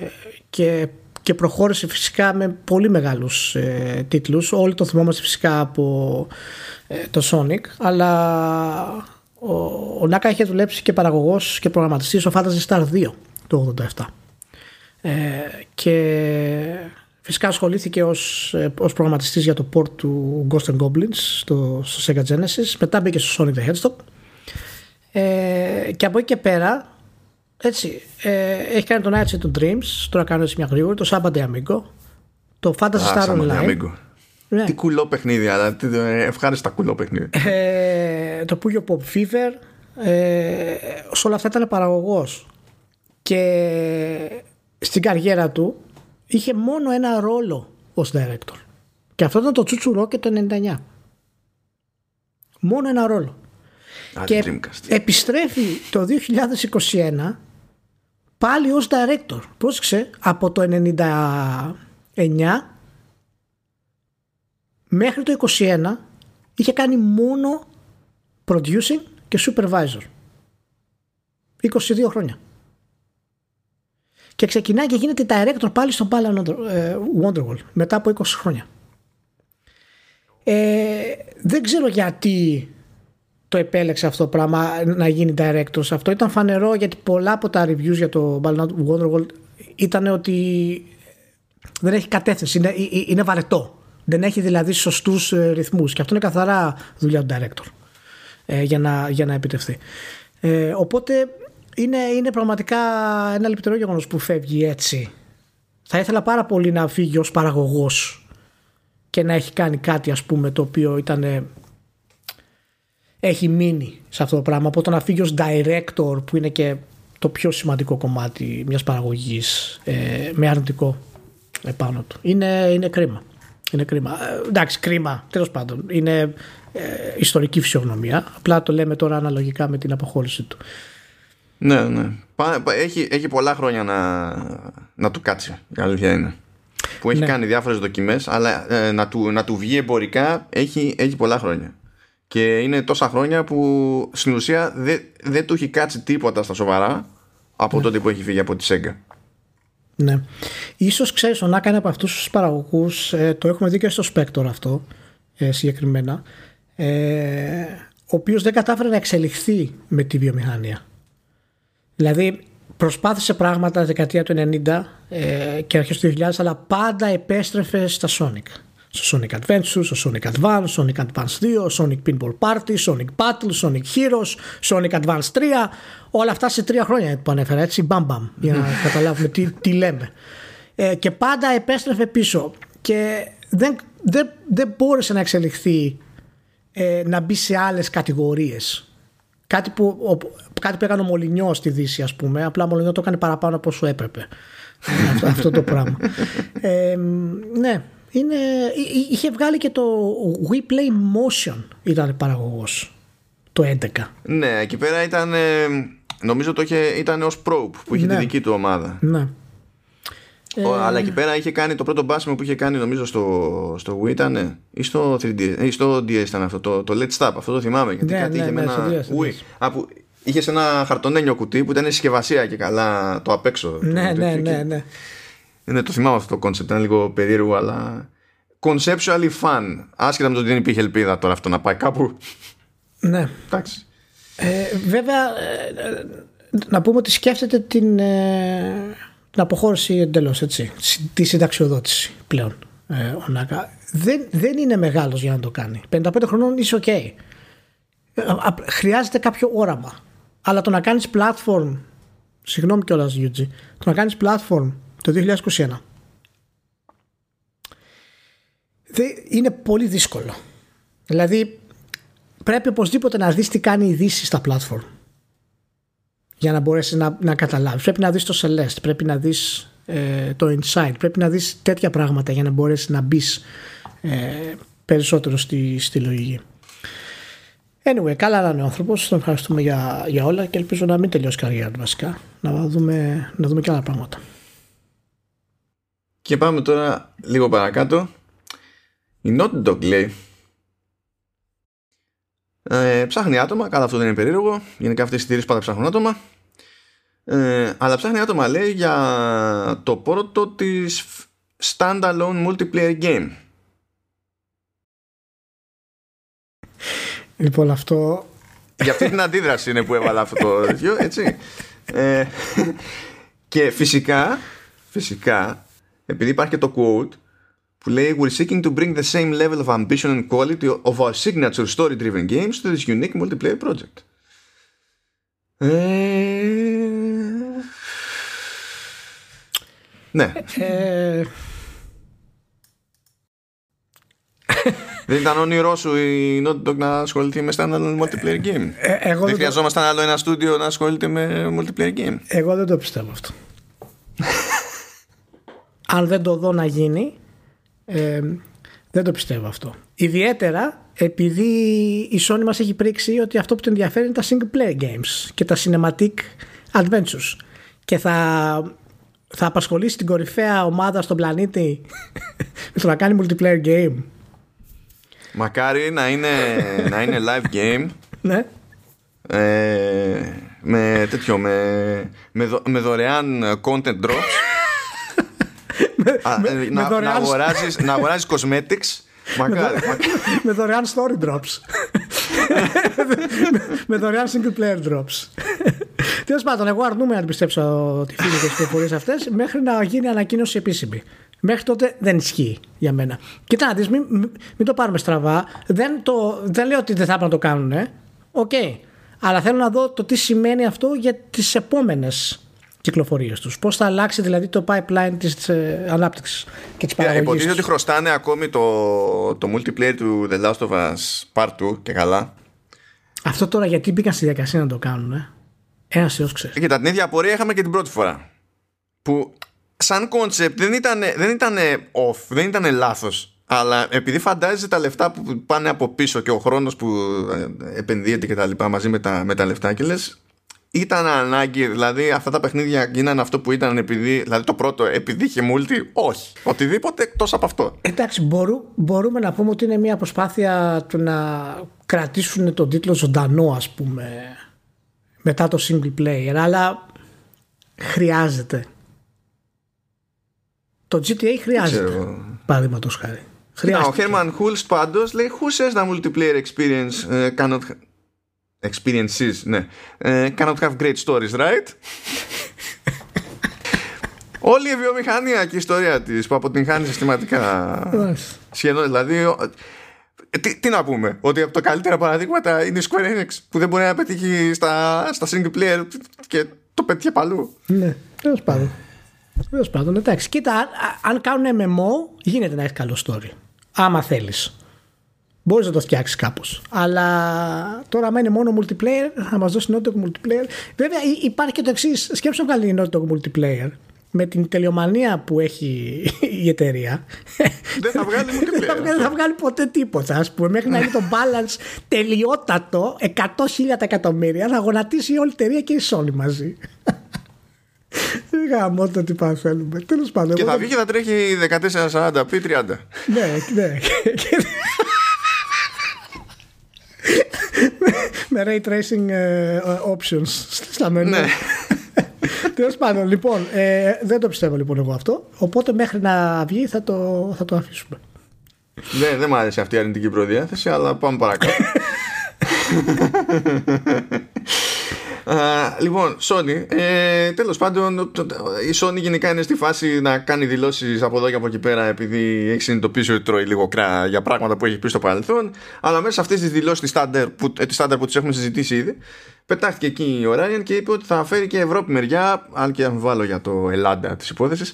και, και προχώρησε φυσικά με πολύ μεγάλους ε, τίτλους. Όλοι το θυμόμαστε φυσικά από ε, το Sonic, αλλά ο, ο Νάκα είχε δουλέψει και παραγωγός και προγραμματιστής στο Phantasy Star δύο το ογδόντα επτά ε, και φυσικά ασχολήθηκε ως, ως προγραμματιστής για το port του Ghost and Goblins στο, στο Sega Genesis. Μετά μπήκε στο Sonic the Hedgehog. Ε, και από εκεί και πέρα, έτσι, ε, έχει κάνει τον Ice Age Dreams, τώρα κάνω έτσι μια γρήγορη, το Sabade Amigo, το Phantasy Star Online. Ναι. Τι κουλό παιχνίδι, αλλά τι, ευχάριστα κουλό παιχνίδι. Ε, το Puyo Pop Fever, ε, σε όλα αυτά ήταν παραγωγός. Και στην καριέρα του είχε μόνο ένα ρόλο ως director. Και αυτό ήταν το Τσουτσουρό και το ενενήντα εννιά. Μόνο ένα ρόλο. Άλλη και dreamcast. Επιστρέφει το δύο χιλιάδες είκοσι ένα πάλι ως director. Πρόσεξε, από το ενενήντα εννιά μέχρι το είκοσι ένα είχε κάνει μόνο producing και supervisor. είκοσι δύο χρόνια. Και ξεκινάει και γίνεται director πάλι στον Balan Wonderworld μετά από είκοσι χρόνια. Ε, δεν ξέρω γιατί το επέλεξε αυτό το πράγμα να γίνει director. Αυτό ήταν φανερό γιατί πολλά από τα reviews για το Balan Wonderworld ήταν ότι δεν έχει κατεύθυνση, είναι, είναι βαρετό. Δεν έχει δηλαδή σωστούς ρυθμούς. Και αυτό είναι καθαρά δουλειά του director ε, για, να, για να επιτευχθεί. Ε, οπότε είναι, είναι πραγματικά ένα λυπηρό γεγονός που φεύγει έτσι. Θα ήθελα πάρα πολύ να φύγει ως παραγωγός και να έχει κάνει κάτι, ας πούμε, το οποίο ήταν, έχει μείνει σε αυτό το πράγμα. Από το να φύγει ως director που είναι και το πιο σημαντικό κομμάτι μιας παραγωγής ε, με αρνητικό επάνω του. Είναι, είναι κρίμα. Είναι κρίμα. Ε, εντάξει, κρίμα, τέλος πάντων. Είναι ε, ιστορική φυσιογνωμία. Απλά το λέμε τώρα αναλογικά με την αποχώρηση του. Ναι, ναι. Έχει, έχει πολλά χρόνια να, να του κάτσει. Η αλήθεια είναι. Που έχει ναι. κάνει διάφορες δοκιμές, αλλά ε, να, του, να του βγει εμπορικά έχει, έχει πολλά χρόνια. Και είναι τόσα χρόνια που στην ουσία δεν δε του έχει κάτσει τίποτα στα σοβαρά από ναι. τότε που έχει φύγει από τη Sega. Ναι. Ίσως ξέρεις, ο Νάκα είναι από αυτούς τους παραγωγούς, ε, το έχουμε δει και στο Spector αυτό ε, συγκεκριμένα, ε, ο οποίος δεν κατάφερε να εξελιχθεί με τη βιομηχανία. Δηλαδή προσπάθησε πράγματα δεκαετία του ενενήντα ε, και αρχές του δύο χιλιάδες, αλλά πάντα επέστρεφε στα Sonic. Στο Sonic Adventure, στο Sonic Advance, Sonic Advance δύο, Sonic Pinball Party, Sonic Battle, Sonic Heroes, Sonic Advance τρία. Όλα αυτά σε τρία χρόνια που ανέφερα, έτσι, μπαμ μπαμ, για να καταλάβουμε τι, τι λέμε. Ε, και πάντα επέστρεφε πίσω και δεν, δεν, δεν μπόρεσε να εξελιχθεί, ε, να μπει σε άλλες κατηγορίες. Κάτι που, κάτι που έκανε ο Μολυνιός στη Δύση, ας πούμε, απλά ο Μολυνιός το έκανε παραπάνω από όσο έπρεπε. αυτό, αυτό το πράγμα. Ε, ναι. Είναι, είχε βγάλει και το We Play Motion, ήταν παραγωγός το έντεκα. Ναι, εκεί πέρα ήταν, νομίζω το είχε, ήταν ως Probe που είχε ναι. τη δική του ομάδα. Ναι. Ο, ε... Αλλά εκεί πέρα είχε κάνει το πρώτο μπάσιμο που είχε κάνει, νομίζω στο, στο Wii ήταν ναι, ή στο θρι ντι ες, ή στο ντι ες ήταν αυτό το, το Let's Stop, αυτό το θυμάμαι γιατί ναι, κάτι ναι, είχε ναι, με ένα Wii. Από, είχε σε ένα χαρτονένιο κουτί που ήταν συσκευασία και καλά το απ' έξω. Ναι, το, ναι, το, ναι, ναι, ναι. Ναι, το θυμάμαι αυτό το concept, ήταν λίγο περίεργο, αλλά conceptually fun. Άσχετα με το ότι δεν υπήρχε ελπίδα τώρα αυτό να πάει κάπου. Ναι. Εντάξει. Ε, βέβαια, ε, να πούμε ότι σκέφτεται την, ε, την αποχώρηση εντελώς, έτσι. Τη συνταξιοδότηση πλέον ε, ο Νάκα. Δεν, δεν είναι μεγάλος για να το κάνει. πενήντα πέντε χρονών είσαι ok. Ε, χρειάζεται κάποιο όραμα. Αλλά το να κάνεις platform, συγγνώμη κιόλας Γιούτζι, το να κάνεις platform το δύο χιλιάδες είκοσι ένα είναι πολύ δύσκολο. Δηλαδή πρέπει οπωσδήποτε να δεις τι κάνει η Δύση στα platform για να μπορέσεις να, να καταλάβεις. Πρέπει να δεις το Celeste, πρέπει να δεις ε, το Inside, πρέπει να δεις τέτοια πράγματα για να μπορέσεις να μπεις ε, περισσότερο στη, στη λογική. Anyway, καλά να είναι ο άνθρωπος. Τον ευχαριστούμε για, για όλα και ελπίζω να μην τελειώσει η καριέρα του βασικά. Να δούμε, να δούμε και άλλα πράγματα. Και πάμε τώρα λίγο παρακάτω. Η Naughty Dog λέει ε, ψάχνει άτομα, καλά αυτό δεν είναι περίεργο, γενικά αυτές οι εταιρείες πάντα ψάχνουν άτομα, ε, αλλά ψάχνει άτομα λέει για το πρώτο της standalone multiplayer game. Λοιπόν αυτό, για αυτή την αντίδραση είναι που έβαλα αυτό το τέτοιο, έτσι. Ε, και φυσικά φυσικά επειδή υπάρχει και το quote που λέει «We're seeking to bring the same level of ambition and quality of our signature story-driven games to this unique multiplayer project». Ε... Ναι. Ε... Δεν ήταν όνειρό σου η Naughty Dog να ασχοληθεί με standalone multiplayer game? Ε, ε, δεν χρειαζόμασταν το... άλλο ένα στούντιο να ασχολείται με multiplayer game. Εγώ δεν το πιστεύω αυτό. Αν δεν το δω να γίνει, ε, δεν το πιστεύω αυτό. Ιδιαίτερα επειδή η Sony μας έχει πρίξει ότι αυτό που την ενδιαφέρει είναι τα single player games και τα cinematic adventures. Και θα, θα απασχολήσει την κορυφαία ομάδα στον πλανήτη με το να κάνει multiplayer game. Μακάρι να είναι, να είναι live game. Ναι. Ε, με τέτοιο, με, με, δω, με δωρεάν content drops. Α, με, να, με δωρεάν... να αγοράζεις, να αγοράζεις cosmetics. Μακάρι, με δωρεάν story drops. Με δωρεάν single player drops. Τέλος πάντων, εγώ αρνούμαι να πιστέψω τη φίλη και τις πληροφορίες αυτές μέχρι να γίνει ανακοίνωση επίσημη. Μέχρι τότε δεν ισχύει για μένα. Κοιτά, μην, μην το πάρουμε στραβά. Δεν, το, δεν λέω ότι δεν θα πρέπει να το κάνουν. Οκ. Ε. Okay. Αλλά θέλω να δω το τι σημαίνει αυτό για τις επόμενες κυκλοφορίες τους. Πώς θα αλλάξει δηλαδή το pipeline της ε, ανάπτυξης και της παραγωγής. Υποτίθεται ότι χρωστάνε ακόμη το, το multiplayer του The Last of Us Part two και καλά. Αυτό τώρα γιατί μπήκαν στη διακασία να το κάνουν. Ε? Ένα ιό ξέρει. Κοίτα, την ίδια απορία είχαμε και την πρώτη φορά. Που σαν concept δεν ήταν, δεν ήταν off, δεν ήταν λάθος. Αλλά επειδή φαντάζεσαι τα λεφτά που πάνε από πίσω και ο χρόνος που επενδύεται και τα λοιπά μαζί με τα, με τα λεφτά και λες, ήταν ανάγκη, δηλαδή αυτά τα παιχνίδια γίνανε αυτό που ήταν επειδή, δηλαδή το πρώτο επειδή είχε μούλτι, όχι, οτιδήποτε εκτός από αυτό. Εντάξει, μπορού, μπορούμε να πούμε ότι είναι μια προσπάθεια του να κρατήσουν τον τίτλο ζωντανό, ας πούμε, μετά το single player, αλλά χρειάζεται. Το τζι τι έι χρειάζεται, παραδείγματος χάρη. Ο Herman Hulst πάντως λέει who says the multiplayer experience uh, cannot ha- experiences, ναι, uh, cannot have great stories, right? Όλη η βιομηχανία και η ιστορία της που αποτυγχάνει συστηματικά. Σχεδόν δηλαδή. Τι, τι να πούμε, ότι από τα καλύτερα παραδείγματα είναι η Square Enix που δεν μπορεί να πετύχει στα, στα single player και το πετύχει παλού. Ναι, τέλος πάντων. Τέλος πάντων, εντάξει. Κοίτα, αν, αν κάνουν εμ εμ ο, γίνεται να έχει καλό story. Άμα θέλεις, μπορείς να το φτιάξεις κάπως. Αλλά τώρα, άμα είναι μόνο multiplayer, θα μας δώσει Naughty Dog multiplayer. Βέβαια, υπάρχει και το εξής. Σκέψου να βγάλει Naughty Dog multiplayer. Με την τελειομανία που έχει η εταιρεία, δεν θα βγάλει multiplayer. Δεν θα βγάλει ποτέ τίποτα. Ας πούμε, μέχρι να είναι το balance τελειότατο, εκατό χιλιάδες εκατομμύρια, θα γονατίσει όλη η εταιρεία και η Sony μαζί. Γαμώ το τι πάνε θέλουμε. Τέλος πάντων. Και θα βγει και θα τρέχει δεκατέσσερα σαράντα πι τριάντα. Ναι, ναι. Με ray tracing options στα μενού. Ναι. Τέλος πάντων, λοιπόν, ε, δεν το πιστεύω λοιπόν εγώ αυτό. Οπότε μέχρι να βγει θα το, θα το αφήσουμε. Δεν, δεν μου άρεσε αυτή η αρνητική προδιάθεση, αλλά πάμε παρακάτω. Uh, λοιπόν, Sony, ε, τέλος πάντων, η Sony γενικά είναι στη φάση να κάνει δηλώσεις από εδώ και από εκεί πέρα, επειδή έχει συνειδητοποιήσει ότι τρώει λίγο κρά για πράγματα που έχει πει στο παρελθόν. Αλλά μέσα σε αυτές τις δηλώσεις της Standard που, που τις έχουμε συζητήσει ήδη, πετάχτηκε εκεί ο Ryan και είπε ότι θα φέρει και Ευρώπη μεριά, αν και αμφιβάλλω για το Ελλάδα της υπόθεσης,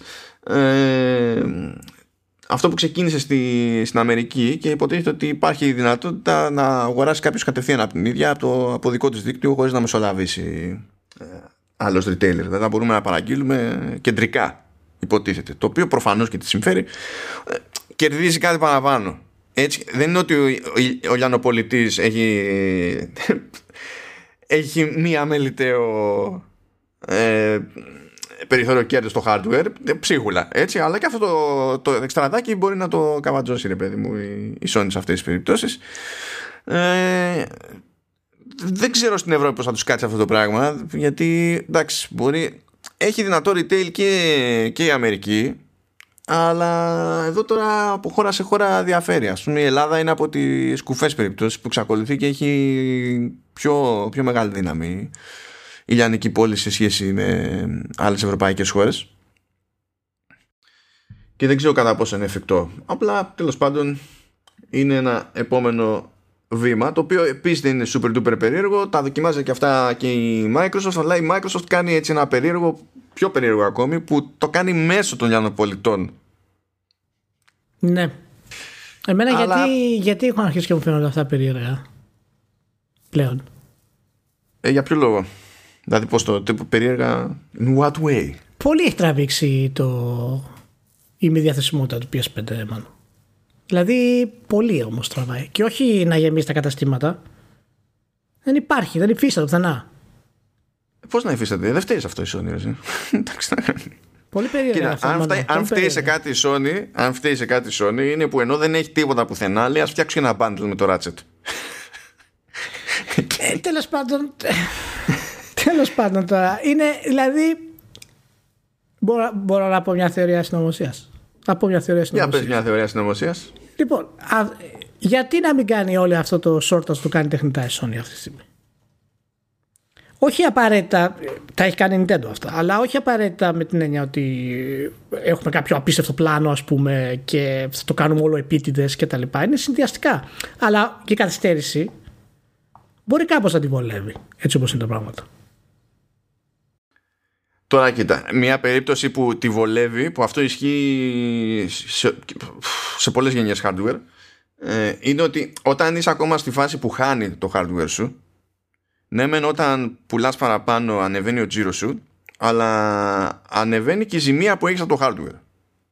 ε, αυτό που ξεκίνησε στη, στην Αμερική, και υποτίθεται ότι υπάρχει η δυνατότητα να αγοράσει κάποιος κατευθείαν από την ίδια, από το από δικό της δίκτυο, χωρίς να μεσολαβήσει ε, άλλος retailer. Δηλαδή να μπορούμε να παραγγείλουμε κεντρικά, υποτίθεται. Το οποίο προφανώς και τη συμφέρει, ε, κερδίζει κάτι παραπάνω. Έτσι, δεν είναι ότι ο, ο, ο λιανοπολιτής έχει, έχει μία αμεληταίο... Ε, περιθώριο κέρδος στο hardware, ψίχουλα, έτσι, αλλά και αυτό το, το εξτραδάκι μπορεί να το καβατζώσει, ρε παιδί μου, η, η Sony σε αυτές τις περιπτώσεις. Ε, δεν ξέρω στην Ευρώπη πώς θα τους κάτσει αυτό το πράγμα, γιατί εντάξει, μπορεί, έχει δυνατό retail και, και η Αμερική, αλλά εδώ τώρα από χώρα σε χώρα διαφέρει. Ας πούμε, η Ελλάδα είναι από τις κουφές περιπτώσεις που εξακολουθεί και έχει πιο, πιο μεγάλη δύναμη η λιανική πόλη σε σχέση με άλλες ευρωπαϊκές χώρες, και δεν ξέρω κατά πόσο είναι εφικτό. Απλά τέλος πάντων είναι ένα επόμενο βήμα, το οποίο επίσης δεν είναι super duper περίεργο. Τα δοκιμάζει και αυτά και η Microsoft, αλλά η Microsoft κάνει έτσι ένα περίεργο, πιο περίεργο ακόμη, που το κάνει μέσω των λιανοπολιτών. Ναι. Εμένα αλλά... γιατί, γιατί έχω αρχίσει και μου φαίνονται αυτά περίεργα πλέον. Ε, για ποιο λόγο? Δηλαδή πώς το περίεργα, in what way? Πολύ έχει τραβήξει το... η μη διαθεσιμότητα του πι ες φάιβ, μάλλον. Δηλαδή πολύ όμως τραβάει. Και όχι να γεμίσει τα καταστήματα. Δεν υπάρχει, δεν υφίσταται πουθενά. Πώς να υφίσταται, δεν φταίει αυτό η Sony. Εντάξει, να κάνει. Πολύ περίεργα. Κοίτα, αν, φταί, αν, φταίει σε κάτι η Sony, αν φταίει σε κάτι η Sony, είναι που ενώ δεν έχει τίποτα πουθενά, λέει ας φτιάξω ένα bundle με το Ratchet. ε, Τέλος πάντων. Τέλος πάντων τώρα. Είναι, δηλαδή. Μπορώ, μπορώ να πω μια θεωρία συνωμοσίας. Να πω μια θεωρία συνωμοσίας. Για πες μια θεωρία συνωμοσίας. Λοιπόν, α, γιατί να μην κάνει όλο αυτό το σόρτας που κάνει τεχνητά η Sony αυτή τη στιγμή. Όχι απαραίτητα. Τα έχει κάνει Nintendo αυτά. Αλλά όχι απαραίτητα με την έννοια ότι έχουμε κάποιο απίστευτο πλάνο, ας πούμε, και θα το κάνουμε όλο επίτηδες κτλ. Είναι συνδυαστικά. Αλλά και η καθυστέρηση μπορεί κάπως να την βολεύει, έτσι όπως είναι τα πράγματα. Τώρα κοίτα, μια περίπτωση που τη βολεύει, που αυτό ισχύει σε, σε πολλές γενιές hardware, ε, είναι ότι όταν είσαι ακόμα στη φάση που χάνει το hardware σου, ναι μεν όταν πουλάς παραπάνω ανεβαίνει ο τζίρος σου, αλλά ανεβαίνει και η ζημία που έχεις από το hardware.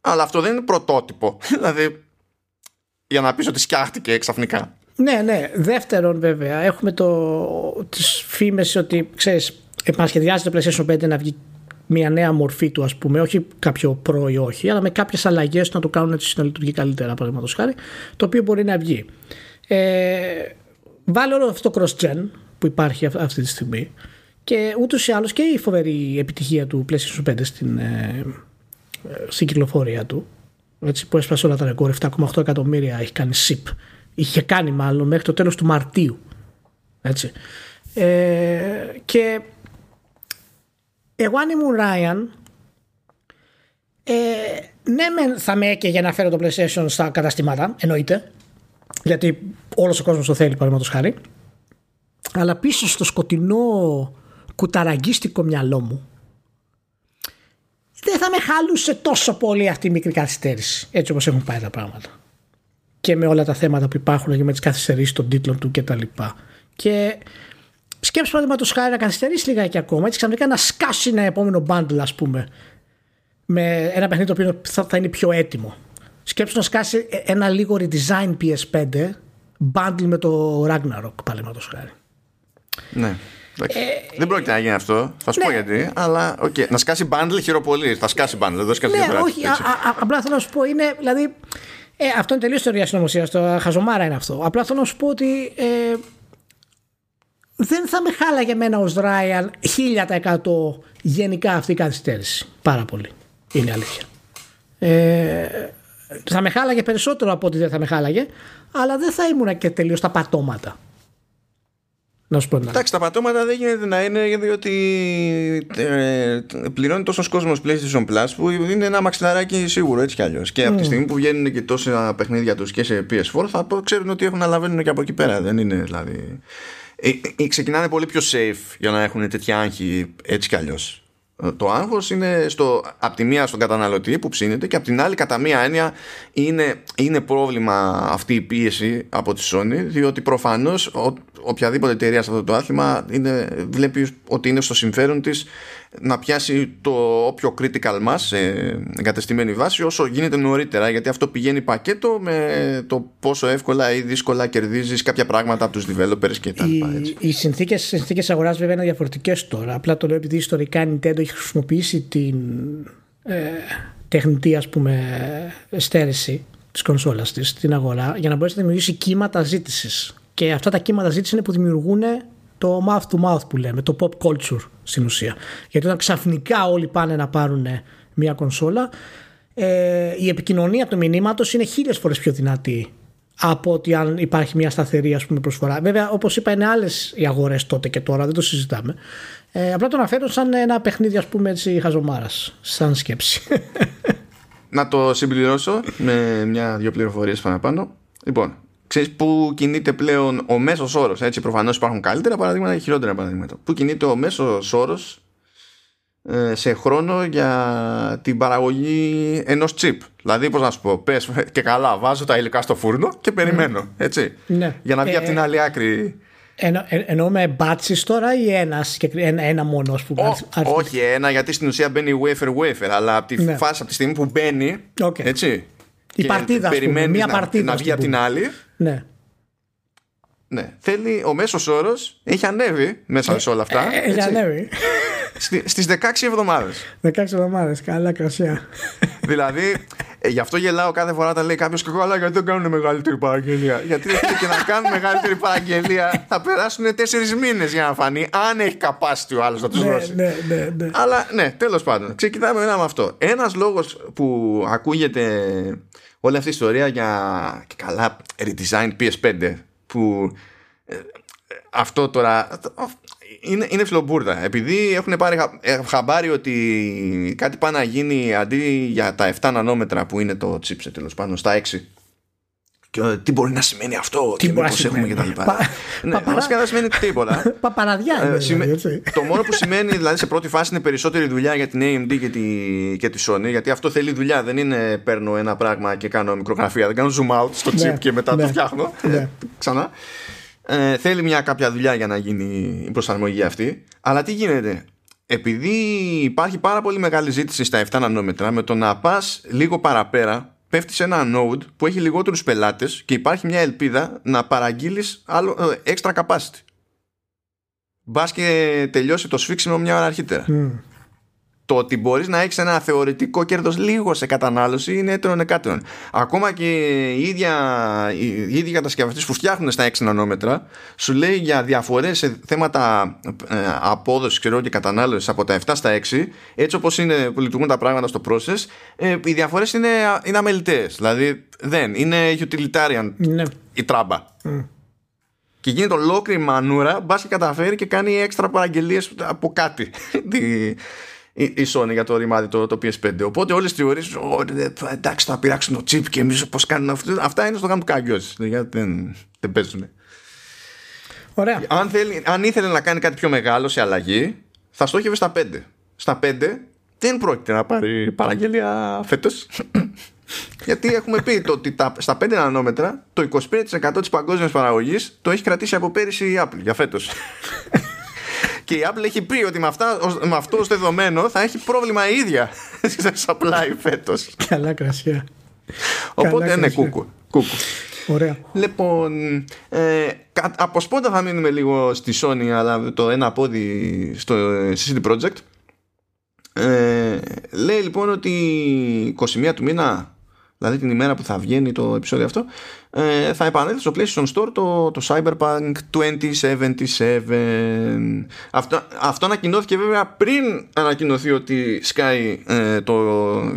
Αλλά αυτό δεν είναι πρωτότυπο, δηλαδή για να πεις ότι σκιάχτηκε ξαφνικά. Ναι, ναι. Δεύτερον, βέβαια, έχουμε τις φήμες ότι, ξέρεις, επανασχεδιάζεται το PlayStation πέντε να βγει μια νέα μορφή του, ας πούμε, όχι κάποιο προ ή όχι, αλλά με κάποιες αλλαγές να το κάνουν έτσι να λειτουργεί καλύτερα, παραδείγματος χάρη, το οποίο μπορεί να βγει. Ε, βάλε όλο αυτό το cross-gen που υπάρχει αυτή τη στιγμή και ούτως ή άλλως και η φοβερή επιτυχία του PlayStation πέντε στην, ε, στην κυκλοφορία του, έτσι, που έσπασε όλα τα ρεκόρ, επτά κόμμα οκτώ εκατομμύρια έχει κάνει ship. Είχε κάνει μάλλον μέχρι το τέλος του Μαρτίου. Έτσι. Ε, και εγώ αν ήμουν Ράιαν, ε, ναι μεν θα με έκαιγε να φέρω το PlayStation στα καταστημάτα, εννοείται, γιατί όλος ο κόσμος το θέλει, παραδείγματος χάρη, αλλά πίσω στο σκοτεινό κουταραγκίστικο μυαλό μου δεν θα με χάλουσε τόσο πολύ αυτή η μικρή καθυστέρηση, έτσι όπως έχουν πάει τα πράγματα και με όλα τα θέματα που υπάρχουν και με τις καθυστερήσεις των τίτλων του κτλ. Και σκέψου παραδείγματος χάρη να καθυστερήσει λιγάκι ακόμα, έτσι ξαφνικά να σκάσει ένα επόμενο bundle, ας πούμε, με ένα παιχνίδι το οποίο θα, θα είναι πιο έτοιμο. Σκέψου να σκάσει ένα λίγο redesign πι ες φάιβ bundle με το Ragnarok, παραδείγματος χάρη. Ναι. Ε, δεν πρόκειται να γίνει αυτό, θα σου ναι. πω γιατί, αλλά okay. να σκάσει bundle χειροπολί, θα σκάσει bundle, δεν θα σκάσει ναι, όχι, α, α, απλά θέλω να σου πω είναι, δηλαδή. Ε, αυτό είναι τελείως θεωρία συνωμοσίας, το χαζομάρα είναι αυτό. Απλά θέλω να σου πω ότι ε, δεν θα με χάλαγε εμένα ως Ράιαν χίλια τοις εκατό γενικά αυτή η καθυστέρηση. Πάρα πολύ. Είναι αλήθεια. Ε, θα με χάλαγε περισσότερο από ό,τι δεν θα με χάλαγε, αλλά δεν θα ήμουν και τελείως τα πατώματα. Να σου πω. Εντάξει, τα πατώματα δεν γίνεται να είναι, διότι ε, πληρώνει τόσος κόσμος PlayStation Plus που είναι ένα μαξιλαράκι σίγουρο, έτσι κι αλλιώς. Και mm. από τη στιγμή που βγαίνουν και τόσα παιχνίδια τους και σε πι ες φορ, θα ξέρουν ότι έχουν να λαβαίνουν και από εκεί πέρα. Mm. Δεν είναι δηλαδή. Ε, ε, ξεκινάνε πολύ πιο safe για να έχουν τέτοια άγχη, έτσι κι αλλιώς. Το άγχος είναι στο, από τη μία στον καταναλωτή που ψήνεται και από την άλλη, κατά μία έννοια, είναι, είναι πρόβλημα αυτή η πίεση από τη Sony, διότι προφανώς ο, οποιαδήποτε εταιρεία σε αυτό το άθλημα είναι, βλέπει ότι είναι στο συμφέρον της να πιάσει το όποιο critical mass σε εγκατεστημένη βάση όσο γίνεται νωρίτερα, γιατί αυτό πηγαίνει πακέτο με το πόσο εύκολα ή δύσκολα κερδίζεις κάποια πράγματα από τους developers και τα λοιπά. Οι, οι συνθήκες, συνθήκες αγοράς βέβαια είναι διαφορετικές τώρα. Απλά το λέω επειδή ιστορικά η Nintendo έχει χρησιμοποιήσει την ε, τεχνητή, ας πούμε, στέρηση της κονσόλας της στην αγορά για να μπορέσει να δημιουργήσει κύματα ζήτησης. Και αυτά τα κύματα ζήτησης είναι που δημιουργούν το mouth-to-mouth που λέμε, το pop culture στην ουσία. Γιατί όταν ξαφνικά όλοι πάνε να πάρουν μια κονσόλα, ε, η επικοινωνία του μηνύματος είναι χίλιες φορές πιο δυνατή από ότι αν υπάρχει μια σταθερή, ας πούμε, προσφορά. Βέβαια, όπως είπα, είναι άλλες οι αγορές τότε και τώρα, δεν το συζητάμε. Ε, απλά το αναφέρω σαν ένα παιχνίδι, ας πούμε, έτσι χαζομάρας, σαν σκέψη. Να το συμπληρώσω με μια-δυο πληροφορίες παραπάνω. Λοιπόν, ξέρεις πού κινείται πλέον ο μέσος όρος. Έτσι, προφανώς υπάρχουν καλύτερα παραδείγματα και χειρότερα παραδείγματα. Πού κινείται ο μέσος όρος ε, σε χρόνο για την παραγωγή ενός chip. Δηλαδή, πώς να σου πω, πες και καλά, βάζω τα υλικά στο φούρνο και περιμένω. Έτσι, ναι. Για να βγει ε, από την άλλη άκρη. Εννοούμε εν, εν, εν, εν, εν, μπάτσις τώρα ή ένας, ένα, ένα μόνο, ας πούμε. Ο, όχι, ένα, γιατί στην ουσία μπαίνει wafer-wafer, αλλά από τη, ναι. φάση, από τη στιγμή που μπαίνει. Okay. Έτσι. Η παρτίδα, περιμένει μία να, παρτίδα να βγει από την άλλη. Ναι. Ναι. Θέλει, ο μέσος όρος έχει ανέβει μέσα ε, σε όλα αυτά. Ε, έχει ανέβει. Στις δεκαέξι εβδομάδες. δεκαέξι εβδομάδες, καλά κρασιά. Δηλαδή, ε, γι' αυτό γελάω κάθε φορά όταν λέει κάποιος: εγώ, αλλά γιατί δεν κάνουν μεγαλύτερη παραγγελία. Γιατί και να κάνουν μεγαλύτερη παραγγελία θα περάσουν τέσσερις μήνες για να φανεί, αν έχει capacity ο άλλος να τους δώσει. Ναι, ναι, ναι, ναι. Αλλά ναι, τέλος πάντων, ξεκινάμε ένα με αυτό. Ένας λόγος που ακούγεται όλη αυτή η ιστορία για και καλά redesign πι ες φάιβ, που ε, αυτό τώρα είναι, είναι φιλομπούρδα. Επειδή έχουν πάρει χα, χαμπάρι ότι κάτι πάει να γίνει αντί για τα επτά νανόμετρα που είναι το chipset, τέλος πάντων, στα έξι. Και τι μπορεί να σημαίνει αυτό, τι μπορεί να σημαίνει και τα λοιπά. Πα, ναι, παπαρα... βασικά δεν σημαίνει τίποτα. Παπαραδιά είναι, Σημα... δηλαδή, το μόνο που σημαίνει δηλαδή σε πρώτη φάση είναι περισσότερη δουλειά για την έι εμ ντι και τη, και τη Sony. Γιατί αυτό θέλει δουλειά. Δεν είναι παίρνω ένα πράγμα και κάνω μικρογραφία. Δεν κάνω zoom out στο chip και μετά το φτιάχνω ξανά. Ε, θέλει μια κάποια δουλειά για να γίνει η προσαρμογή αυτή. Αλλά τι γίνεται, επειδή υπάρχει πάρα πολύ μεγάλη ζήτηση στα επτά νανόμετρα, με το να πας λίγο παραπέρα πέφτει σε ένα node που έχει λιγότερους πελάτες και υπάρχει μια ελπίδα να παραγγείλεις άλλο, ε, extra capacity. Μπας και τελειώσει το σφίξιμο μια ώρα αρχίτερα. Mm. Το ότι μπορείς να έχεις ένα θεωρητικό κέρδος λίγο σε κατανάλωση είναι έτερον εκάτερον. Ακόμα και οι ίδιοι κατασκευαστές που φτιάχνουν στα έξι νανόμετρα σου λέει για διαφορές σε θέματα ε, απόδοσης και κατανάλωσης από τα επτά στα έξι. Έτσι όπως είναι που λειτουργούν τα πράγματα στο process, ε, οι διαφορές είναι, είναι αμελητές. Δηλαδή δεν είναι utilitarian, ναι, η τράμπα. Mm. Και γίνεται ολόκληρη μανούρα, μπας και καταφέρει και κάνει έξτρα παραγγελίες από κάτι η Sony για το ρημάδι το, το πι ες φάιβ. Οπότε όλες τις θεωρίες, εντάξει, θα πειράξουν το chip και εμείς πώς κάνουν αυτό. Αυτά είναι στο γάμο του καγκιός, δεν, δεν παίζουν. Ωραία. Αν, θέλει, αν ήθελε να κάνει κάτι πιο μεγάλο σε αλλαγή, θα στόχευε στα πέντε. Στα πέντε δεν πρόκειται να πάρει παραγγελία φέτος. Γιατί έχουμε πει το, ότι τα, στα πέντε νανόμετρα το είκοσι πέντε τοις εκατό της παγκόσμιας παραγωγής το έχει κρατήσει από πέρυσι η Apple για φέτος. Και η Apple έχει πει ότι με, αυτά, με αυτό ως δεδομένο θα έχει πρόβλημα η ίδια σε supply φέτος. Καλά κρασιά. Οπότε είναι κούκου. κούκου. Ωραία. Λοιπόν, ε, από σπόντα θα μείνουμε λίγο στη Sony, αλλά το ένα πόδι στο σι ντι Projekt. Ε, λέει λοιπόν ότι εικοστή πρώτη του μήνα, δηλαδή την ημέρα που θα βγαίνει το επεισόδιο αυτό, ε, θα επανέλθει στο PlayStation Store το, το Cyberpunk είκοσι εβδομήντα επτά. Αυτό, αυτό ανακοινώθηκε βέβαια πριν ανακοινωθεί ότι σκάει ε, το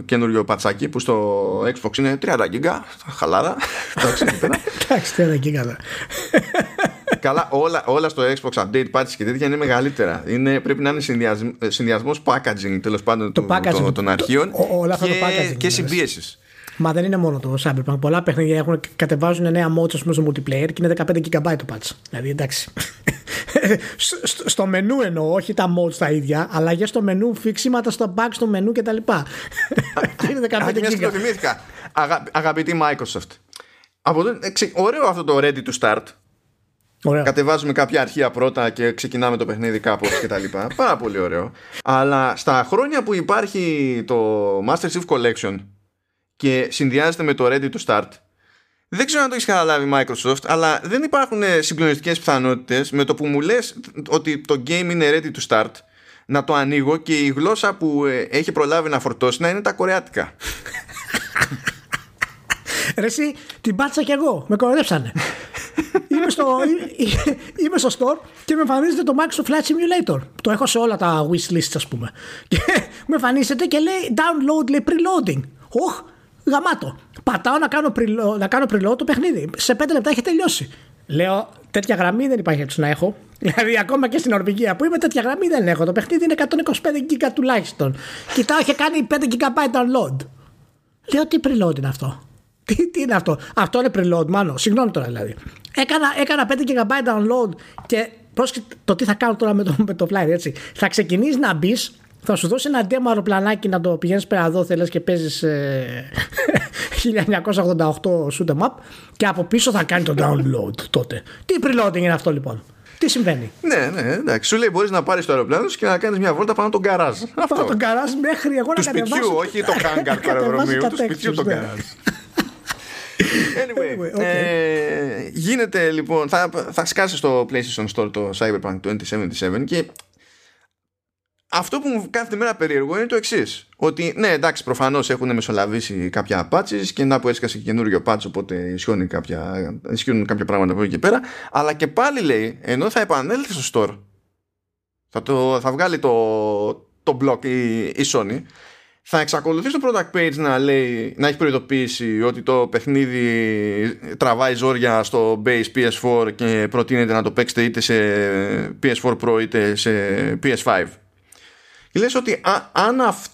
καινούριο πατσάκι που στο Xbox είναι τριάντα γίγκα. Χαλάρα. Εντάξει, τριάντα γίγκα. Καλά, όλα, όλα στο Xbox Update, patches και τέτοια είναι μεγαλύτερα. Είναι, πρέπει να είναι συνδυασμός packaging, τέλος πάντων, το το, packaging, το, των αρχείων και, και, και συμπίεσης. Μα δεν είναι μόνο το Cyberpunk. Πολλά παιχνίδια έχουν, κατεβάζουν νέα mods στο multiplayer και είναι δεκαπέντε γίγκα το patch. Δηλαδή εντάξει. στο, στο μενού εννοώ, όχι τα mods τα ίδια, αλλαγές στο μενού, φίξιματα στα bugs στο μενού κτλ. είναι δεκαπέντε γίγκα. Αγα, αγαπητή Microsoft. Από το, εξε, ωραίο αυτό το ready to start. Ωραία. Κατεβάζουμε κάποια αρχεία πρώτα και ξεκινάμε το παιχνίδι κάπως και τα λοιπά. Πάρα πολύ ωραίο. Αλλά στα χρόνια που υπάρχει το Master Chief Collection και συνδυάζεται με το Ready to Start, δεν ξέρω αν το έχεις καταλάβει Microsoft, αλλά δεν υπάρχουν συγκλονιστικές πιθανότητες με το που μου λες ότι το game είναι Ready to Start να το ανοίγω και η γλώσσα που έχει προλάβει να φορτώσει να είναι τα κορεάτικα. Ρε εσύ, την πάτησα κι εγώ, με κοροϊδέψανε. είμαι, στο, είμαι στο store και με εμφανίζεται το Microsoft Flight Simulator. Το έχω σε όλα τα wish lists, ας πούμε. Και με εμφανίζεται και λέει download, λέει preloading. Οχ, γαμάτο. Πατάω να κάνω, preload, να κάνω preload το παιχνίδι. Σε πέντε λεπτά έχει τελειώσει. Λέω, τέτοια γραμμή δεν υπάρχει έτσι να έχω. Δηλαδή, ακόμα και στην Ορβηγία που είμαι, τέτοια γραμμή δεν έχω. Το παιχνίδι είναι εκατόν είκοσι πέντε γίγκα τουλάχιστον. Κοιτάω, είχε κάνει πέντε γίγκα download. Λέω, τι preload είναι αυτό. Τι, τι είναι αυτό. Αυτό είναι preload, μάλλον. Συγγνώμη τώρα δηλαδή. Έκανα, έκανα πέντε γίγκα download και πρόσεχε το τι θα κάνω τώρα με το, με το Flight, έτσι. Θα ξεκινήσει να μπει. Θα σου δώσει ένα demo αεροπλανάκι να το πηγαίνεις πέρα εδώ, θέλεις και παίζεις ε, χίλια εννιακόσια ογδόντα οκτώ shoot em up και από πίσω θα κάνει το download τότε. Τι preloading είναι αυτό λοιπόν. Τι συμβαίνει. Ναι, ναι, εντάξει. Σου λέει μπορείς να πάρεις το αεροπλάνο και να κάνεις μια βόλτα πάνω τον γκαράζ. Αυτό. Πάνω τον γκαράζ μέχρι εγώ να κατεβάσω. Του σπιτιού, όχι το hangar παραδρομίου. Του σπιτιού τον γκαράζ. Anyway, anyway okay. ε, γίνεται λοιπόν, θα, θα σκάσει στο PlayStation Store το Cyberpunk είκοσι εβδομήντα επτά και αυτό που μου κάθε μέρα περίεργο είναι το εξής. Ότι ναι, εντάξει, προφανώς έχουν μεσολαβήσει κάποια patches και να που έσκασε και καινούριο patch, οπότε ισχύουν κάποια, ισχύουν κάποια πράγματα από εκεί και πέρα. Αλλά και πάλι λέει, ενώ θα επανέλθει στο store, θα, το, θα βγάλει το, το block η, η Sony, θα εξακολουθεί στο product page να, λέει, να έχει προειδοποίηση ότι το παιχνίδι τραβάει ζόρια στο base πι ες φορ και προτείνεται να το παίξετε είτε σε πι ες φορ Pro είτε σε πι ες φάιβ. Και λες ότι α, αν, αυ,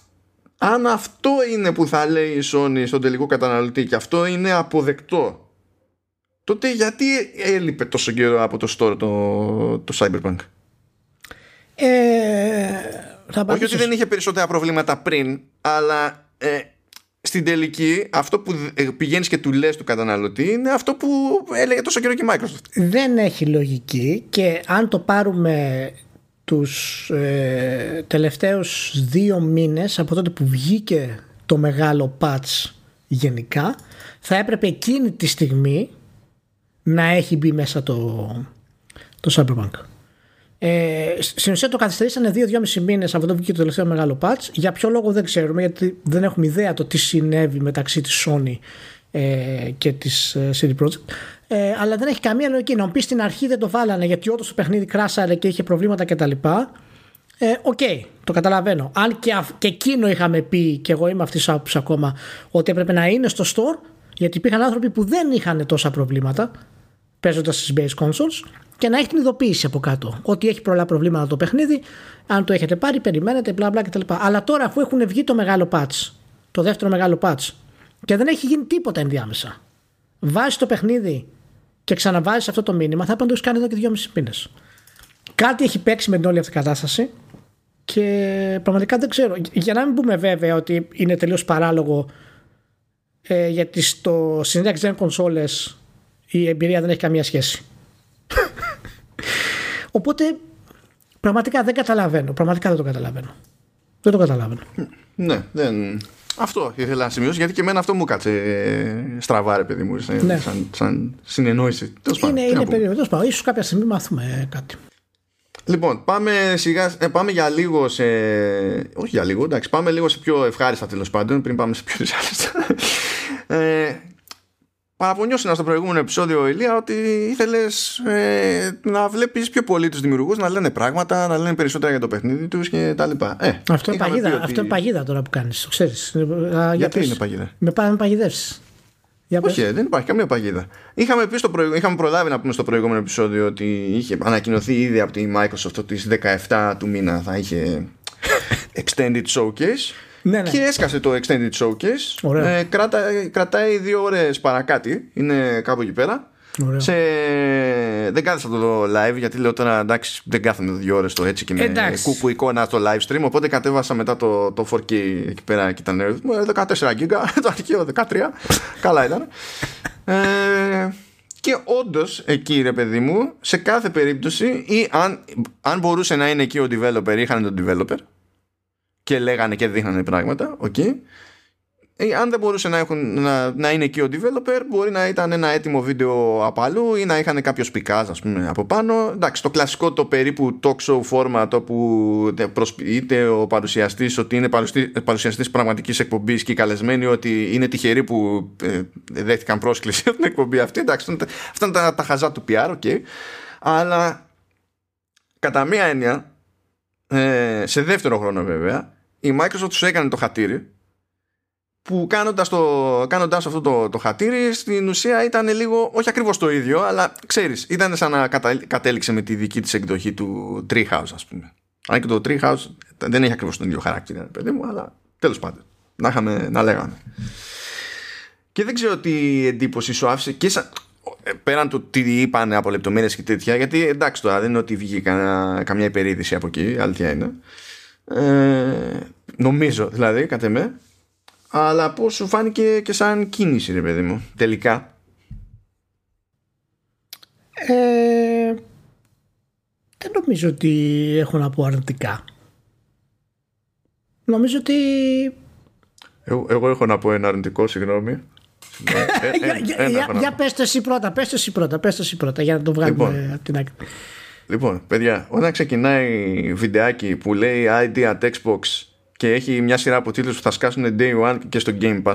αν αυτό είναι που θα λέει η Sony στον τελικό καταναλωτή και αυτό είναι αποδεκτό, τότε γιατί έλειπε τόσο καιρό από το store το, το Cyberpunk? Ε... Όχι ότι δεν είχε περισσότερα προβλήματα πριν, αλλά ε, στην τελική αυτό που πηγαίνεις και του λες του καταναλωτή είναι αυτό που έλεγε τόσο καιρό και η Microsoft. Δεν έχει λογική. Και αν το πάρουμε τους ε, τελευταίους δύο μήνες από τότε που βγήκε το μεγάλο patch γενικά, θα έπρεπε εκείνη τη στιγμή να έχει μπει μέσα το, το Cyberpunk. Ε, στην ουσία το καθυστερήσανε δύο με δυόμισι μήνες από το που βγήκε το τελευταίο μεγάλο patch. Για ποιο λόγο δεν ξέρουμε, γιατί δεν έχουμε ιδέα το τι συνέβη μεταξύ της Sony ε, και της σι ντι Projekt. Ε, αλλά δεν έχει καμία λογική να μου πει στην αρχή δεν το βάλανε γιατί όντως το παιχνίδι κράσαρε και είχε προβλήματα κτλ. Οκ, okay, το καταλαβαίνω. Αν και, αυ- και εκείνο είχαμε πει, και εγώ είμαι αυτή τη άποψη ακόμα, ότι έπρεπε να είναι στο store, γιατί υπήρχαν άνθρωποι που δεν είχαν τόσα προβλήματα παίζοντας στις base consoles, και να έχει την ειδοποίηση από κάτω ότι έχει πολλά προβλήματα το παιχνίδι. Αν το έχετε πάρει, περιμένετε, μπλα μπλα κτλ. Αλλά τώρα, αφού έχουν βγει το μεγάλο patch, το δεύτερο μεγάλο patch, και δεν έχει γίνει τίποτα ενδιάμεσα, βάζεις το παιχνίδι και ξαναβάζεις αυτό το μήνυμα, θα έπρεπε να το έχεις κάνει εδώ και δυόμισι μήνες. Κάτι έχει παίξει με την όλη αυτή την κατάσταση και πραγματικά δεν ξέρω. Για να μην πούμε βέβαια ότι είναι τελείως παράλογο, ε, γιατί στο next-gen consoles η εμπειρία δεν έχει καμία σχέση. Οπότε πραγματικά δεν καταλαβαίνω. Πραγματικά δεν το καταλαβαίνω. Δεν το καταλαβαίνω. Ναι, δεν... αυτό ήθελα να σημειώσω, γιατί και εμένα αυτό μου κάτσε ε, στραβά, ρε παιδί μου. Ε, ναι. Σαν, σαν συνεννόηση. Είναι, είναι περίεργο. Ίσως κάποια στιγμή μάθουμε κάτι. Λοιπόν, πάμε, σιγά, ε, πάμε για λίγο σε. Όχι για λίγο, εντάξει. Πάμε λίγο σε πιο ευχάριστα, τέλος πάντων, πριν πάμε σε πιο δυσάρεστα. ε, Παραπονιώσαινα στο προηγούμενο επεισόδιο, Ηλία, ότι ήθελες ε, να βλέπεις πιο πολύ τους δημιουργούς, να λένε πράγματα, να λένε περισσότερα για το παιχνίδι τους και τα λοιπά. Ε, αυτό, είναι παγίδα, ότι... αυτό είναι παγίδα τώρα που κάνεις, το ξέρεις. Γιατί για πες, είναι παγίδα? Με πάμε να παγιδεύσεις. Όχι, δεν υπάρχει καμία παγίδα. Είχαμε, πει στο προηγου... Είχαμε προλάβει να πούμε στο προηγούμενο επεισόδιο ότι είχε ανακοινωθεί ήδη από τη Microsoft ότι στις δεκαεφτά του μήνα θα είχε Extended Showcase. Ναι, ναι. Και έσκασε το Extended Showcase. ε, κρατά, Κρατάει δύο ώρες παρακάτι. Είναι κάπου εκεί πέρα. Σε... Δεν κάθεσα το live, γιατί λέω τώρα εντάξει, δεν κάθομαι δύο ώρες το έτσι και με εντάξει. Κούπου εικόνα στο live stream. Οπότε κατέβασα μετά το, το φορ κέι εκεί πέρα και ήταν δεκατέσσερα γίγα. Το αρχείο δεκατρία. Καλά ήταν. ε, Και όντως εκεί, ρε παιδί μου, σε κάθε περίπτωση, ή αν, αν μπορούσε να είναι εκεί ο developer, είχαν τον developer και λέγανε και δείχνανε πράγματα, okay. ε, αν δεν μπορούσε να, έχουν, να, να είναι εκεί ο developer, μπορεί να ήταν ένα έτοιμο βίντεο από αλλού ή να είχαν κάποιο σπικάζ, ας πούμε, από πάνω. Εντάξει, το κλασικό το περίπου talk show format, όπου προσποιείται ο παρουσιαστής ότι είναι παρουσιαστής πραγματικής εκπομπής και οι καλεσμένοι ότι είναι τυχεροί που ε, δέχτηκαν πρόσκληση από την εκπομπή αυτή. Εντάξει, αυτά ήταν τα, τα χαζά του πι αρ, okay. Αλλά κατά μία έννοια, Ε, σε δεύτερο χρόνο βέβαια, η Microsoft τους έκανε το χατήρι, που κάνοντας, το, κάνοντας αυτό το, το χατήρι, στην ουσία ήταν λίγο, όχι ακριβώς το ίδιο, αλλά ξέρεις, ήταν σαν να κατέληξε με τη δική της εκδοχή του Treehouse, ας πούμε. Αν και το Treehouse δεν έχει ακριβώς τον ίδιο χαρακτήρα, παιδί μου, αλλά τέλος πάντων, να, είχαμε, να λέγαμε. Και δεν ξέρω τι εντύπωση σου άφησε και σαν... πέραν του τι είπαν από λεπτομέρειες και τέτοια, γιατί εντάξει τώρα δεν είναι ότι βγήκε κανά, καμιά υπερίδηση από εκεί, αλήθεια είναι, ε, νομίζω δηλαδή κατ' εμέ, αλλά πώς σου φάνηκε και σαν κίνηση, ρε παιδί μου, τελικά? ε, Δεν νομίζω ότι έχω να πω αρνητικά. Νομίζω ότι εγώ, εγώ έχω να πω ένα αρνητικό, συγγνώμη. Για πες το εσύ πρώτα, πες το εσύ πρώτα, για να το βγάλουμε από την άκρη. Λοιπόν, παιδιά, όταν ξεκινάει βιντεάκι που λέει Idea at Xbox και έχει μια σειρά από τίτλους που θα σκάσουν Day One και στο Game Pass,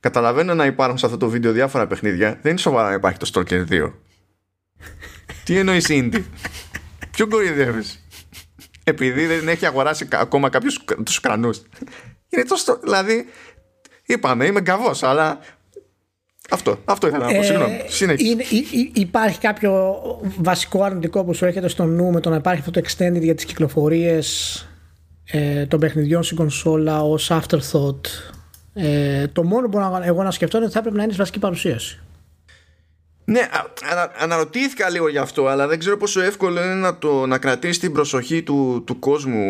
καταλαβαίνω να υπάρχουν σε αυτό το βίντεο διάφορα παιχνίδια. Δεν είναι σοβαρά να υπάρχει το Stalker δύο. Τι εννοείς indie? Ποιον κορυδεύεις? Επειδή δεν έχει αγοράσει ακόμα κάποιους τους κρανούς. Είναι τόσο, δηλαδή, είπαμε, είμαι γκαβός, αλλά αυτό, αυτό ήθελα να πω, ε, συγγνώμη. Είναι, υπάρχει κάποιο βασικό αρνητικό που σου έρχεται στο νου με το να υπάρχει αυτό το extended για τις κυκλοφορίες ε, των παιχνιδιών στην κονσόλα ως afterthought? Ε, το μόνο που μπορώ εγώ να σκεφτώ είναι ότι θα έπρεπε να είναι η βασική παρουσίαση. Ναι, ανα, αναρωτήθηκα λίγο γι' αυτό, αλλά δεν ξέρω πόσο εύκολο είναι να, το, να κρατήσει την προσοχή του, του κόσμου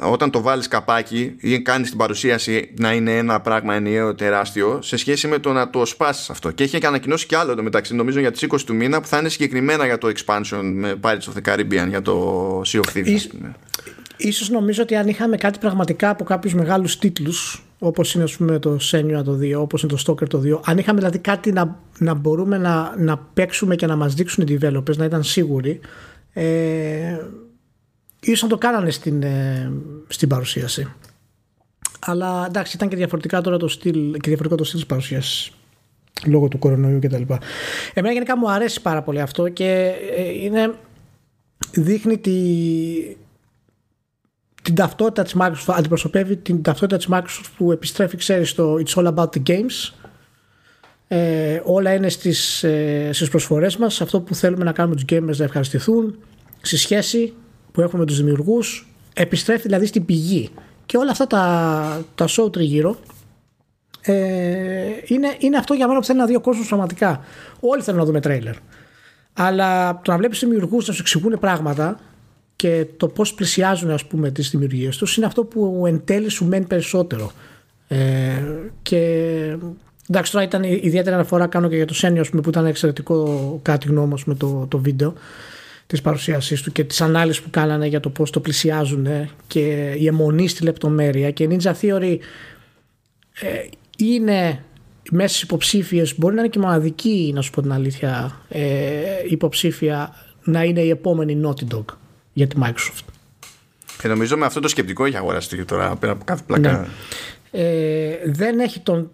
όταν το βάλεις καπάκι ή κάνεις την παρουσίαση να είναι ένα πράγμα ενιαίο τεράστιο σε σχέση με το να το σπάσεις αυτό. Και έχει ανακοινώσει κι άλλο το μεταξύ, νομίζω για τις είκοσι του μήνα, που θα είναι συγκεκριμένα για το expansion με Pirates of the Caribbean, για το Sea of Thieves. Ίσ, ίσως νομίζω ότι αν είχαμε κάτι πραγματικά από κάποιους μεγάλους τίτλους, όπως είναι ας πούμε το Senua το δύο, όπως είναι το Stalker το δύο, αν είχαμε δηλαδή κάτι να, να μπορούμε να, να παίξουμε και να μας δείξουν οι developers, να ήταν σίγουροι, ε, ίσως να το κάνανε στην, ε, στην παρουσίαση. Αλλά εντάξει, ήταν και διαφορετικά τώρα το στυλ, και διαφορετικό το στυλ της παρουσίασης λόγω του κορονοϊού κτλ. Εμένα γενικά μου αρέσει πάρα πολύ αυτό και είναι, δείχνει τη... την ταυτότητα της Microsoft, αντιπροσωπεύει την ταυτότητα της Microsoft που επιστρέφει, ξέρεις, στο It's all about the games. Ε, όλα είναι στις, ε, στις προσφορές μας, αυτό που θέλουμε να κάνουμε τους gamers να ευχαριστηθούν, στη σχέση που έχουμε με τους δημιουργούς, επιστρέφει δηλαδή στην πηγή. Και όλα αυτά τα, τα show τριγύρω ε, είναι, είναι αυτό για μένα που θέλει να δει ο κόσμος πραγματικά. Όλοι θέλουν να δούμε τρέιλερ. Αλλά το να βλέπεις δημιουργούς να σου εξηγούν πράγματα και το πώς πλησιάζουν, ας πούμε, τις δημιουργίες τους, είναι αυτό που εν τέλει σου μένει περισσότερο. Ε, και εντάξει, τώρα ήταν ιδιαίτερη αναφορά κάνω και για το Σένιο, ας πούμε, που ήταν εξαιρετικό κάτι γνώμη με το, το βίντεο της παρουσίασής του και τις ανάλυσεις που κάνανε για το πώς το πλησιάζουν και η αιμονή στη λεπτομέρεια. Και Ninja Theory ε, είναι μέσα στις υποψήφιες, μπορεί να είναι και μοναδική, να σου πω την αλήθεια, ε, υποψήφια να είναι η επόμενη Naughty Dog για τη Microsoft. Και νομίζω με αυτό το σκεπτικό έχει αγοραστεί τώρα πέρα από κάθε πλακά. Ναι. Ε, δεν έχει τον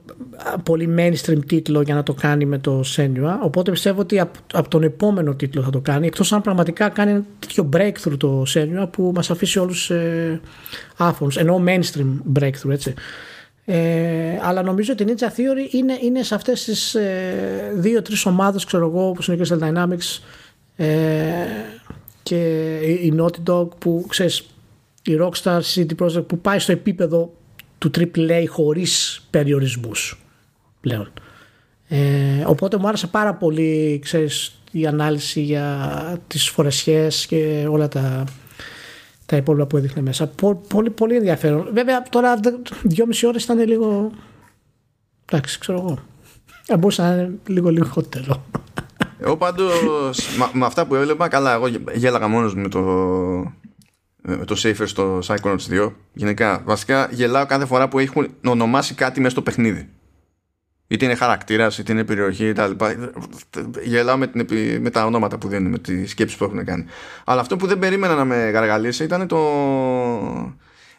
πολύ mainstream τίτλο για να το κάνει με το Senua, οπότε πιστεύω ότι από, από τον επόμενο τίτλο θα το κάνει, εκτός αν πραγματικά κάνει ένα τέτοιο breakthrough το Senua που μας αφήσει όλους ε, άφωνους, ενώ mainstream breakthrough, έτσι. Ε, αλλά νομίζω ότι η Ninja Theory είναι, είναι σε αυτές τις ε, δύο-τρεις ομάδες, ξέρω εγώ, όπως είναι Crystal Dynamics, ε, και η Naughty Dog, που ξέρεις, η Rockstar, η σι ντι Projekt, που πάει στο επίπεδο του Triple A χωρίς περιορισμούς πλέον. Ε, οπότε μου άρεσε πάρα πολύ, ξέρεις, η ανάλυση για τις φορεσιές και όλα τα, τα υπόλοιπα που έδειχνε μέσα. Πο, πολύ, πολύ ενδιαφέρον. Βέβαια τώρα δυόμιση ώρες ήταν λίγο, εντάξει, ξέρω εγώ, μπορούσε να είναι λίγο λιγότερο. Εγώ πάντως με αυτά που έβλεπα, καλά, εγώ γέλαγα μόνος με το, με το Safer στο Psychonauts δύο. Γενικά, βασικά γελάω κάθε φορά που έχουν ονομάσει κάτι μέσα στο παιχνίδι. Είτε είναι χαρακτήρας, είτε είναι περιοχή κτλ. Γελάω με, την, με τα ονόματα που δίνουν, με τις σκέψεις που έχουν κάνει. Αλλά αυτό που δεν περίμενα να με γαργαλίσει ήταν το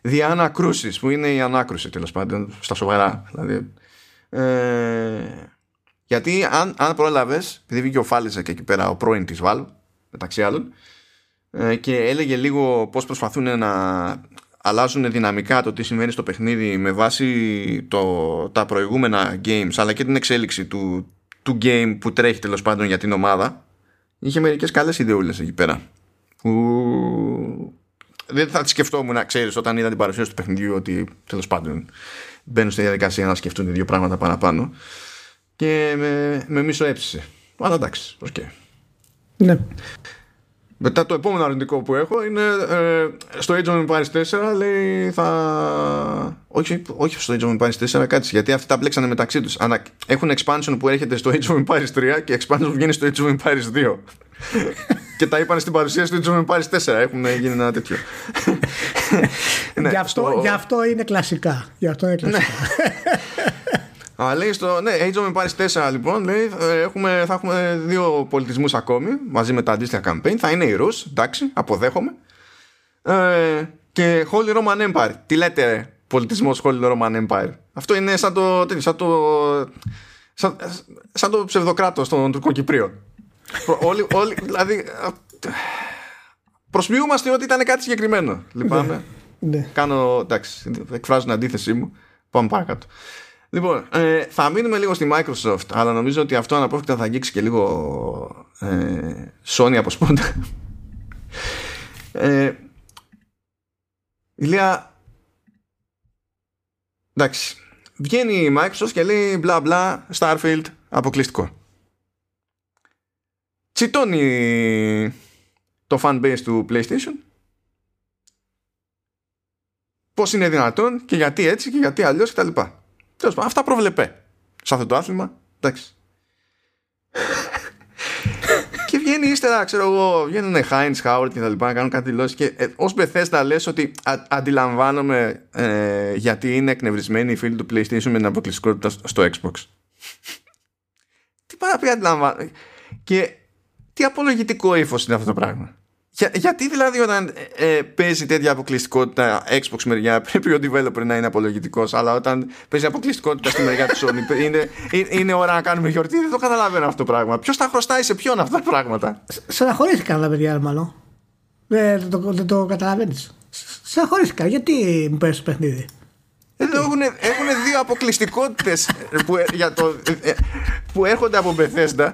διανακρούσεις, που είναι η ανάκρουση τέλος πάντων, στα σοβαρά. Δηλαδή... Ε... Γιατί αν, αν πρόλαβες, επειδή βγήκε ο Φάλιζα και εκεί πέρα ο πρώην της Valve, μεταξύ άλλων, ε, και έλεγε λίγο πώς προσπαθούν να αλλάζουν δυναμικά το τι συμβαίνει στο παιχνίδι με βάση το, τα προηγούμενα games, αλλά και την εξέλιξη του, του game που τρέχει τέλος πάντων για την ομάδα, είχε μερικές καλές ιδεούλες εκεί πέρα. Που δεν θα τις σκεφτόμουν, να ξέρεις, όταν είδα την παρουσίαση του παιχνιδιού, ότι τέλος πάντων μπαίνουν στη διαδικασία να σκεφτούν δύο πράγματα παραπάνω. Και με, με μίσο έψησε. Αλλά εντάξει, οκ. Okay. Ναι. Μετά το επόμενο αρνητικό που έχω είναι ε, στο Age of Empires τέσσερα, λέει θα... Όχι, όχι στο Age of Empires τέσσερα, κάτσε, γιατί αυτά τα μπλέξανε μεταξύ τους. Ανα... Έχουν expansion που έρχεται στο Age of Empires τρία και expansion που βγαίνει στο Age of Empires δύο. Και τα είπαν στην παρουσίαση του Age of Empires τέσσερα. Έχουν γίνει ένα τέτοιο. Ναι, γι' αυτό, το... γι' αυτό είναι κλασικά. Γι' αυτό είναι κλασικά. Αλλά λέει στο, ναι, Age of Empires τέσσερα λοιπόν, λέει, έχουμε, θα έχουμε δύο πολιτισμούς ακόμη, μαζί με τα αντίστοιχα campaign. Θα είναι οι Ρους, εντάξει, αποδέχομαι. Ε, και Holy Roman Empire. Τι λέτε, πολιτισμός Holy Roman Empire? Αυτό είναι σαν το, σαν το, σαν, σαν το ψευδοκράτος των Τουρκοκυπρίων. Όλοι, όλοι, δηλαδή, προσμιούμαστε ότι ήταν κάτι συγκεκριμένο. Λυπάμαι. Ναι. Κάνω, εντάξει, εκφράζω την αντίθεσή μου. Πάμε παρακάτω. Λοιπόν, ε, θα μείνουμε λίγο στη Microsoft, αλλά νομίζω ότι αυτό αναπόφευκτα θα αγγίξει και λίγο ε, Sony από σπόντα. Ε, Ηλία, εντάξει, βγαίνει η Microsoft και λέει μπλα μπλα, Starfield αποκλειστικό. Τσιτώνει το fanbase του PlayStation. Πώς είναι δυνατόν και γιατί έτσι και γιατί αλλιώς κτλ. Αυτά προβλεπέ σε αυτό το άθλημα. Εντάξει. Και βγαίνει ύστερα, ξέρω εγώ, βγαίνουν Heinz, Howard και τα λοιπά να κάνουν κάτι δηλώσεις. Και ε, ως Bethesda λες ότι α, αντιλαμβάνομαι ε, γιατί είναι εκνευρισμένοι οι φίλοι του PlayStation με την αποκλειστικότητα στο Xbox. Τι παραπεί αντιλαμβάνω. Και τι απολογητικό ύφος είναι αυτό το πράγμα. Για, γιατί δηλαδή όταν ε, ε, παίζει τέτοια αποκλειστικότητα Xbox μεριά πρέπει ο developer να είναι απολογητικός, αλλά όταν παίζει αποκλειστικότητα στη μεριά του Sony είναι, είναι, είναι ώρα να κάνουμε γιορτή. Δεν το καταλαβαίνω αυτό το πράγμα. Ποιος τα χρωστάει σε ποιον αυτά τα πράγματα? Στεναχωρήθηκαν τα παιδιά, μάλλον. Ε, δεν το, το, το καταλαβαίνεις. Στεναχωρήθηκαν. Γιατί μου παίρνει το παιχνίδι? Έχουν, έχουν δύο αποκλειστικότητες που, για το, ε, που έρχονται από Bethesda.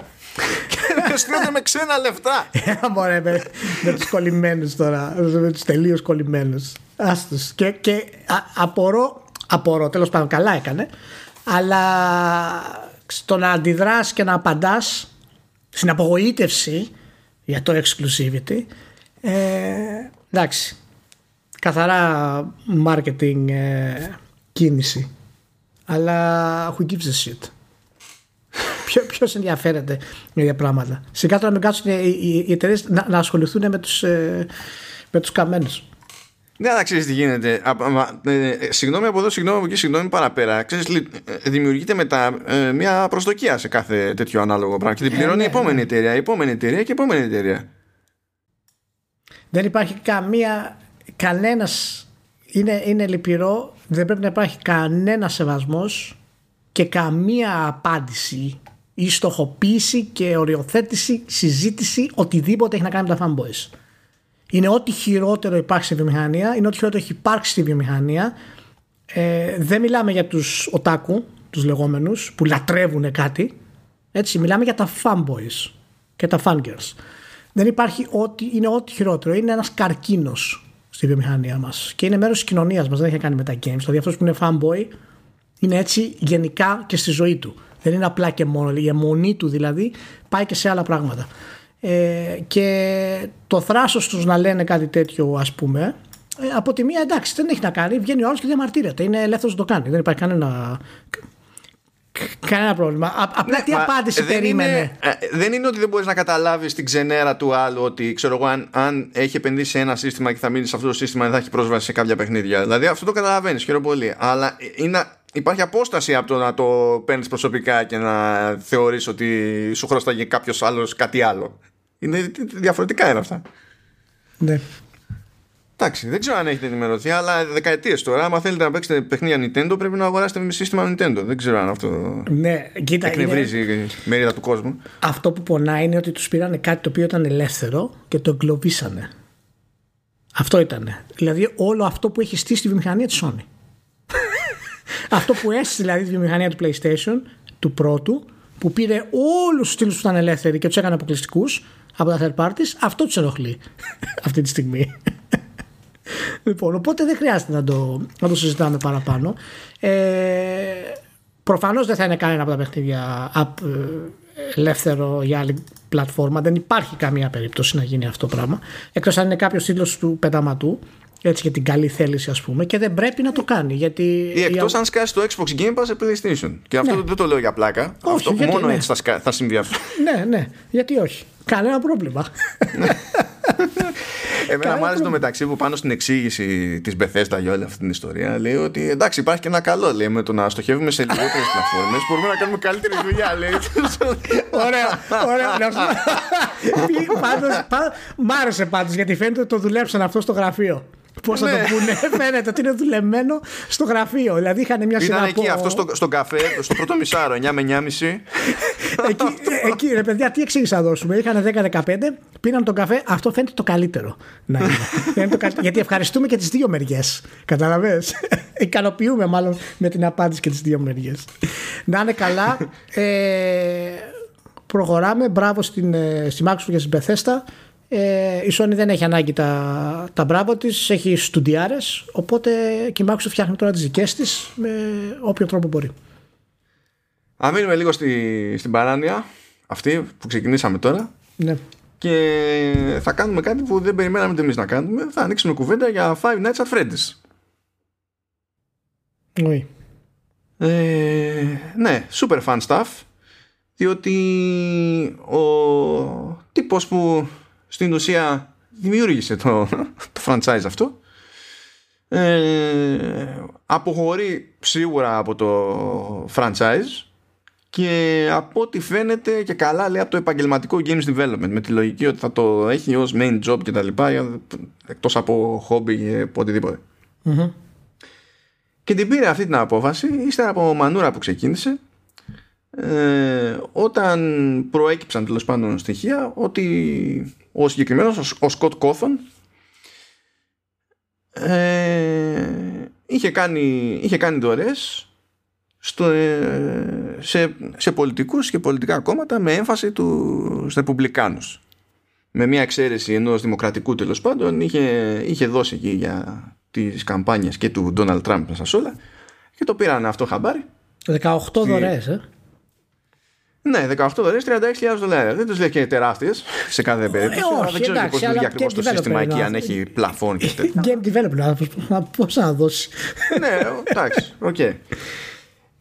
Και στείλονται με ξένα λεφτά. Έλα μωρέ με, με τους κολλημένους τώρα. Με τους τελείως κολλημένους. Ας τους. Και, και α, απορώ, απορώ τέλος πάντων, καλά έκανε. Αλλά στο να αντιδράς και να απαντάς στην απογοήτευση για το exclusivity, ε, εντάξει, καθαρά marketing ε, κίνηση. Αλλά who gives a shit? Ποιος ενδιαφέρεται για πράγματα? Σιγά τώρα να μην κάτσουν οι εταιρείες να, να ασχοληθούν με τους, ε, με τους καμένους. Ναι, αλλά ξέρεις τι γίνεται. Α, α, ε, συγγνώμη από εδώ, συγγνώμη από εκεί, συγγνώμη παραπέρα. Ξέρεις, ε, δημιουργείται μετά ε, μια προσδοκία σε κάθε τέτοιο ανάλογο πράγμα. Και την πληρώνει ε, ναι, η επόμενη ναι. εταιρεία, η επόμενη εταιρεία και η επόμενη εταιρεία. Δεν υπάρχει καμία. Κανένας. Είναι, είναι λυπηρό. Δεν πρέπει να υπάρχει κανένα σεβασμός και καμία απάντηση ή στοχοποίηση και οριοθέτηση, συζήτηση, οτιδήποτε έχει να κάνει με τα fanboys. Είναι ό,τι χειρότερο υπάρχει στη βιομηχανία, είναι ό,τι χειρότερο έχει υπάρξει στη βιομηχανία. Ε, δεν μιλάμε για τους οτάκου, τους λεγόμενους, που λατρεύουν κάτι. Έτσι, μιλάμε για τα fanboys και τα fangirls. Δεν υπάρχει ό,τι, είναι ό,τι χειρότερο. Είναι ένας καρκίνος στη βιομηχανία μας και είναι μέρος της κοινωνίας μας, δεν έχει να κάνει με τα games. Δηλαδή αυτός που είναι fanboy είναι έτσι γενικά και στη ζωή του. Δεν είναι απλά και μόνο. Η αιμονή του δηλαδή πάει και σε άλλα πράγματα. Ε, και το θράσος τους να λένε κάτι τέτοιο, ας πούμε, ε, από τη μία εντάξει, δεν έχει να κάνει. Βγαίνει ο άλλος και διαμαρτύρεται. Είναι ελεύθερος να το κάνει. Δεν υπάρχει κανένα, κανένα πρόβλημα. Α, απλά ναι, τι απάντηση δεν περίμενε. Είναι, δεν είναι ότι δεν μπορείς να καταλάβεις την ξενέρα του άλλου ότι ξέρω εγώ, αν, αν έχει επενδύσει σε ένα σύστημα και θα μείνει σε αυτό το σύστημα, δεν θα έχει πρόσβαση σε κάποια παιχνίδια. Δηλαδή αυτό το καταλαβαίνεις, χαίρομαι πολύ. Αλλά είναι. Υπάρχει απόσταση από το να το παίρνεις προσωπικά και να θεωρείς ότι σου χρωστάγει κάποιος άλλος κάτι άλλο. Είναι διαφορετικά είναι αυτά. Ναι. Εντάξει, δεν ξέρω αν έχετε ενημερωθεί, αλλά δεκαετίες τώρα, άμα θέλετε να παίξετε παιχνίδια Nintendo, πρέπει να αγοράσετε με σύστημα Nintendo. Δεν ξέρω αν αυτό ναι, κοίτα, εκνευρίζει είναι μερίδα του κόσμου. Αυτό που πονάει είναι ότι τους πήρανε κάτι το οποίο ήταν ελεύθερο και το εγκλωβίσανε. Αυτό ήτανε. Δηλαδή όλο αυτό που έχει στήσει τη βιομηχανία της Sony. Αυτό που έστησε δηλαδή τη βιομηχανία του PlayStation του πρώτου, που πήρε όλους τους στήλους που ήταν ελεύθεροι και τους έκανε αποκλειστικούς από τα third parties, αυτό τους ενοχλεί αυτή τη στιγμή. Λοιπόν, οπότε δεν χρειάζεται να το, να το συζητάμε παραπάνω. Ε, προφανώς δεν θα είναι κανένα από τα παιχνίδια ελεύθερο για άλλη πλατφόρμα. Δεν υπάρχει καμία περίπτωση να γίνει αυτό το πράγμα. Εκτός αν είναι κάποιος στήλος του πεταματού. Έτσι για την καλή θέληση, ας πούμε, και δεν πρέπει να το κάνει. Γιατί εκτός η αν σκάσει το Xbox Game Pass σε PlayStation. Και αυτό ναι. δεν το λέω για πλάκα. Όχι, αυτό γιατί, μόνο ναι. έτσι θα, σκα... θα συμβεί αυτό. Ναι, ναι. Γιατί όχι. Κανένα πρόβλημα. Εμένα μου άρεσε το μεταξύ που πάνω στην εξήγηση της Bethesda για όλη αυτή την ιστορία λέει ότι εντάξει, υπάρχει και ένα καλό, λέει, με το να στοχεύουμε σε λιγότερες πλατφόρμες μπορούμε να κάνουμε καλύτερη δουλειά, λέει. Ωραία, ωραία. Μ' άρεσε πάντως γιατί φαίνεται ότι το δουλέψαν αυτό στο γραφείο. Πώς ναι. θα το πούνε, φαίνεται ότι είναι δουλεμένο στο γραφείο. Δηλαδή είχαν μια σειρά. Ήταν εκεί από... αυτό στο, στον καφέ, στο πρώτο μισάρο, εννιά με εννιά και μισή. Εκεί, εκεί ρε παιδιά, τι εξήγηση θα δώσουμε. Είχαν δέκα με δεκαπέντε, πήραν τον καφέ. Αυτό φαίνεται το καλύτερο να είναι. είναι το κα... Γιατί ευχαριστούμε και τις δύο μεριές. Καταλαβες. Ικανοποιούμε μάλλον με την απάντηση και τις δύο μεριές. Να είναι καλά. Ε, προχωράμε. Μπράβο στην, στη Μάξου και στην Μπεθέστα. Ε, η Sony δεν έχει ανάγκη τα, τα μπράβο της, έχει στουντιάρες, οπότε και η Microsoft φτιάχνει τώρα τις δικές της με όποιο τρόπο μπορεί. Α, μείνουμε λίγο στη, στην παράνοια αυτή που ξεκινήσαμε τώρα, ναι. Και θα κάνουμε κάτι που δεν περιμέναμε εμείς να κάνουμε. Θα ανοίξουμε κουβέντα για Five Nights at Freddy's. Oui. Ε, ναι, super fun stuff. Διότι ο τύπος που στην ουσία δημιούργησε το, το franchise αυτό ε, αποχωρεί σίγουρα από το franchise και από ό,τι φαίνεται και καλά, λέει, από το επαγγελματικό games development, με τη λογική ότι θα το έχει ως main job και τα λοιπά, εκτός από hobby και οτιδήποτε. Mm-hmm. Και την πήρε αυτή την απόφαση ύστερα από μανούρα που ξεκίνησε. Ε, όταν προέκυψαν τέλος πάντων στοιχεία ότι ο συγκεκριμένος ο Σκοτ Κόφον ε, είχε κάνει, είχε κάνει δωρές στο, ε, σε, σε πολιτικούς και πολιτικά κόμματα με έμφαση τους Ρεπουμπλικάνους, με μια εξαίρεση ενός δημοκρατικού τέλος πάντων. Είχε, είχε δώσει εκεί για τις καμπάνιες και του Ντόναλντ Τραμπ μέσα σ' όλα, και το πήραν αυτό χαμπάρι. Δεκαοκτώ δωρές, ε. Ναι, δεκαοκτώ δωρεές, τριάντα έξι χιλιάδες δολάρια. Δεν τους λέει και τεράστιες σε κάθε περίπτωση. Όχι, δεν ξέρω πώς δουλεύει ακριβώς το σύστημα εκεί, αν έχει πλαφόν και τέτοια. Game development, πώς να δώσει. Ναι, εντάξει, οκ.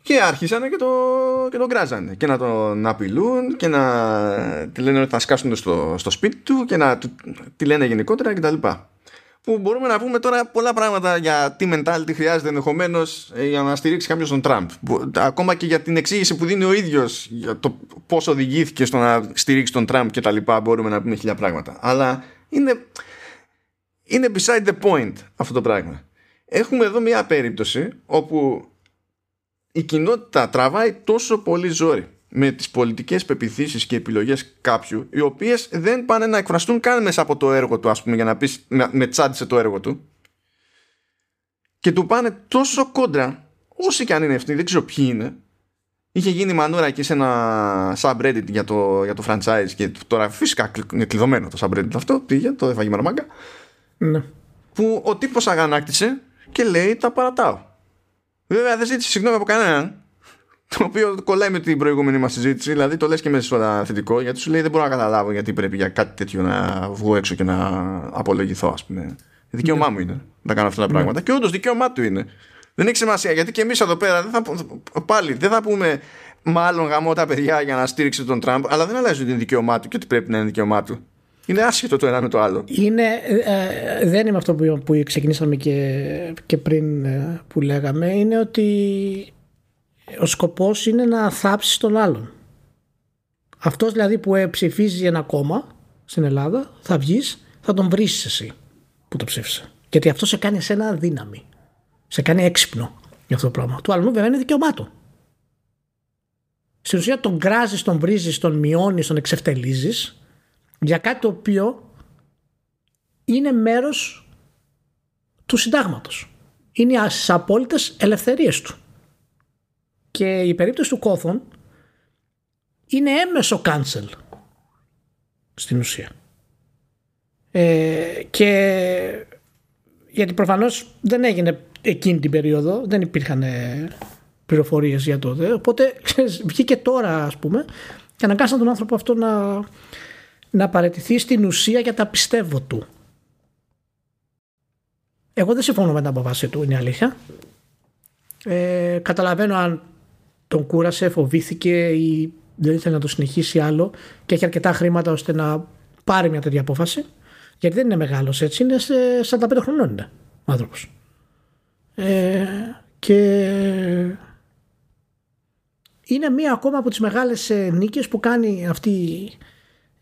Και άρχισαν και τον κράζανε. Και να τον απειλούν και να τη λένε ότι θα σκάσουν στο σπίτι του και να τη λένε γενικότερα κτλ. Που μπορούμε να πούμε τώρα πολλά πράγματα για τι mentality χρειάζεται ενδεχομένως για να στηρίξει κάποιος τον Τραμπ. Ακόμα και για την εξήγηση που δίνει ο ίδιος για το πώς οδηγήθηκε στο να στηρίξει τον Τραμπ και τα λοιπά, μπορούμε να πούμε χίλια πράγματα. Αλλά είναι, είναι beside the point αυτό το πράγμα. Έχουμε εδώ μια περίπτωση όπου η κοινότητα τραβάει τόσο πολύ ζόρι με τις πολιτικές πεποιθήσεις και επιλογές κάποιου, οι οποίες δεν πάνε να εκφραστούν καν μέσα από το έργο του, ας πούμε, για να πεις να, με τσάντισε το έργο του, και του πάνε τόσο κόντρα, όσοι και αν είναι αυτοί, δεν ξέρω ποιοι είναι. Είχε γίνει μανούρα εκεί σε ένα subreddit για το, για το franchise, και τώρα φυσικά είναι κλειδωμένο το subreddit αυτό, πήγε, το έφαγε μαρμάγκα, ναι. Που ο τύπος αγανάκτησε και λέει τα παρατάω. Βέβαια δεν ζήτησε συγγνώμη από κανέναν, το οποίο κολλάει με την προηγούμενη μας συζήτηση. Δηλαδή το λες και μέσα στο θετικό, γιατί σου λέει δεν μπορώ να καταλάβω γιατί πρέπει για κάτι τέτοιο να βγω έξω και να απολογηθώ, ας πούμε. Δικαίωμά yeah. μου είναι να κάνω αυτά τα yeah. πράγματα. Και όντως δικαίωμά του είναι. Δεν έχει σημασία, γιατί και εμείς εδώ πέρα δεν θα, πάλι δεν θα πούμε μάλλον γαμώ τα παιδιά για να στήριξε τον Τραμπ, αλλά δεν αλλάζει ότι είναι δικαίωμά του και ότι πρέπει να είναι δικαίωμά του. Είναι άσχετο το ένα με το άλλο. Είναι, ε, δεν είναι αυτό που, που ξεκινήσαμε και, και πριν ε, που λέγαμε. Είναι ότι ο σκοπός είναι να θάψεις τον άλλον. Αυτός δηλαδή που ψηφίζει ένα κόμμα στην Ελλάδα, θα βγεις, θα τον βρεις εσύ που το ψήφισε. Γιατί αυτό σε κάνει εσένα αδύναμη. Σε κάνει έξυπνο για αυτό το πράγμα. Του αλλού βέβαια είναι δικαίωμά του. Στην ουσία τον κράζεις, τον βρίζεις, τον μειώνεις, τον εξευτελίζεις για κάτι το οποίο είναι μέρος του συντάγματος. Είναι στις απόλυτες ελευθερίες του. Και η περίπτωση του Κόθον είναι έμμεσο cancel στην ουσία. Ε, και γιατί προφανώς δεν έγινε εκείνη την περίοδο, δεν υπήρχαν πληροφορίες για τότε. Οπότε βγήκε τώρα, ας πούμε, και αναγκάσαν τον άνθρωπο αυτό να, να παραιτηθεί στην ουσία για τα πιστεύω του. Εγώ δεν συμφωνώ με την απόφαση του, είναι αλήθεια. Ε, καταλαβαίνω αν τον κούρασε, φοβήθηκε ή δεν ήθελε να το συνεχίσει άλλο και έχει αρκετά χρήματα ώστε να πάρει μια τέτοια απόφαση. Γιατί δεν είναι μεγάλος έτσι, είναι σε σαράντα πέντε χρονών είναι ο άνθρωπος. Ε, και είναι μία ακόμα από τις μεγάλες νίκες που κάνει αυτή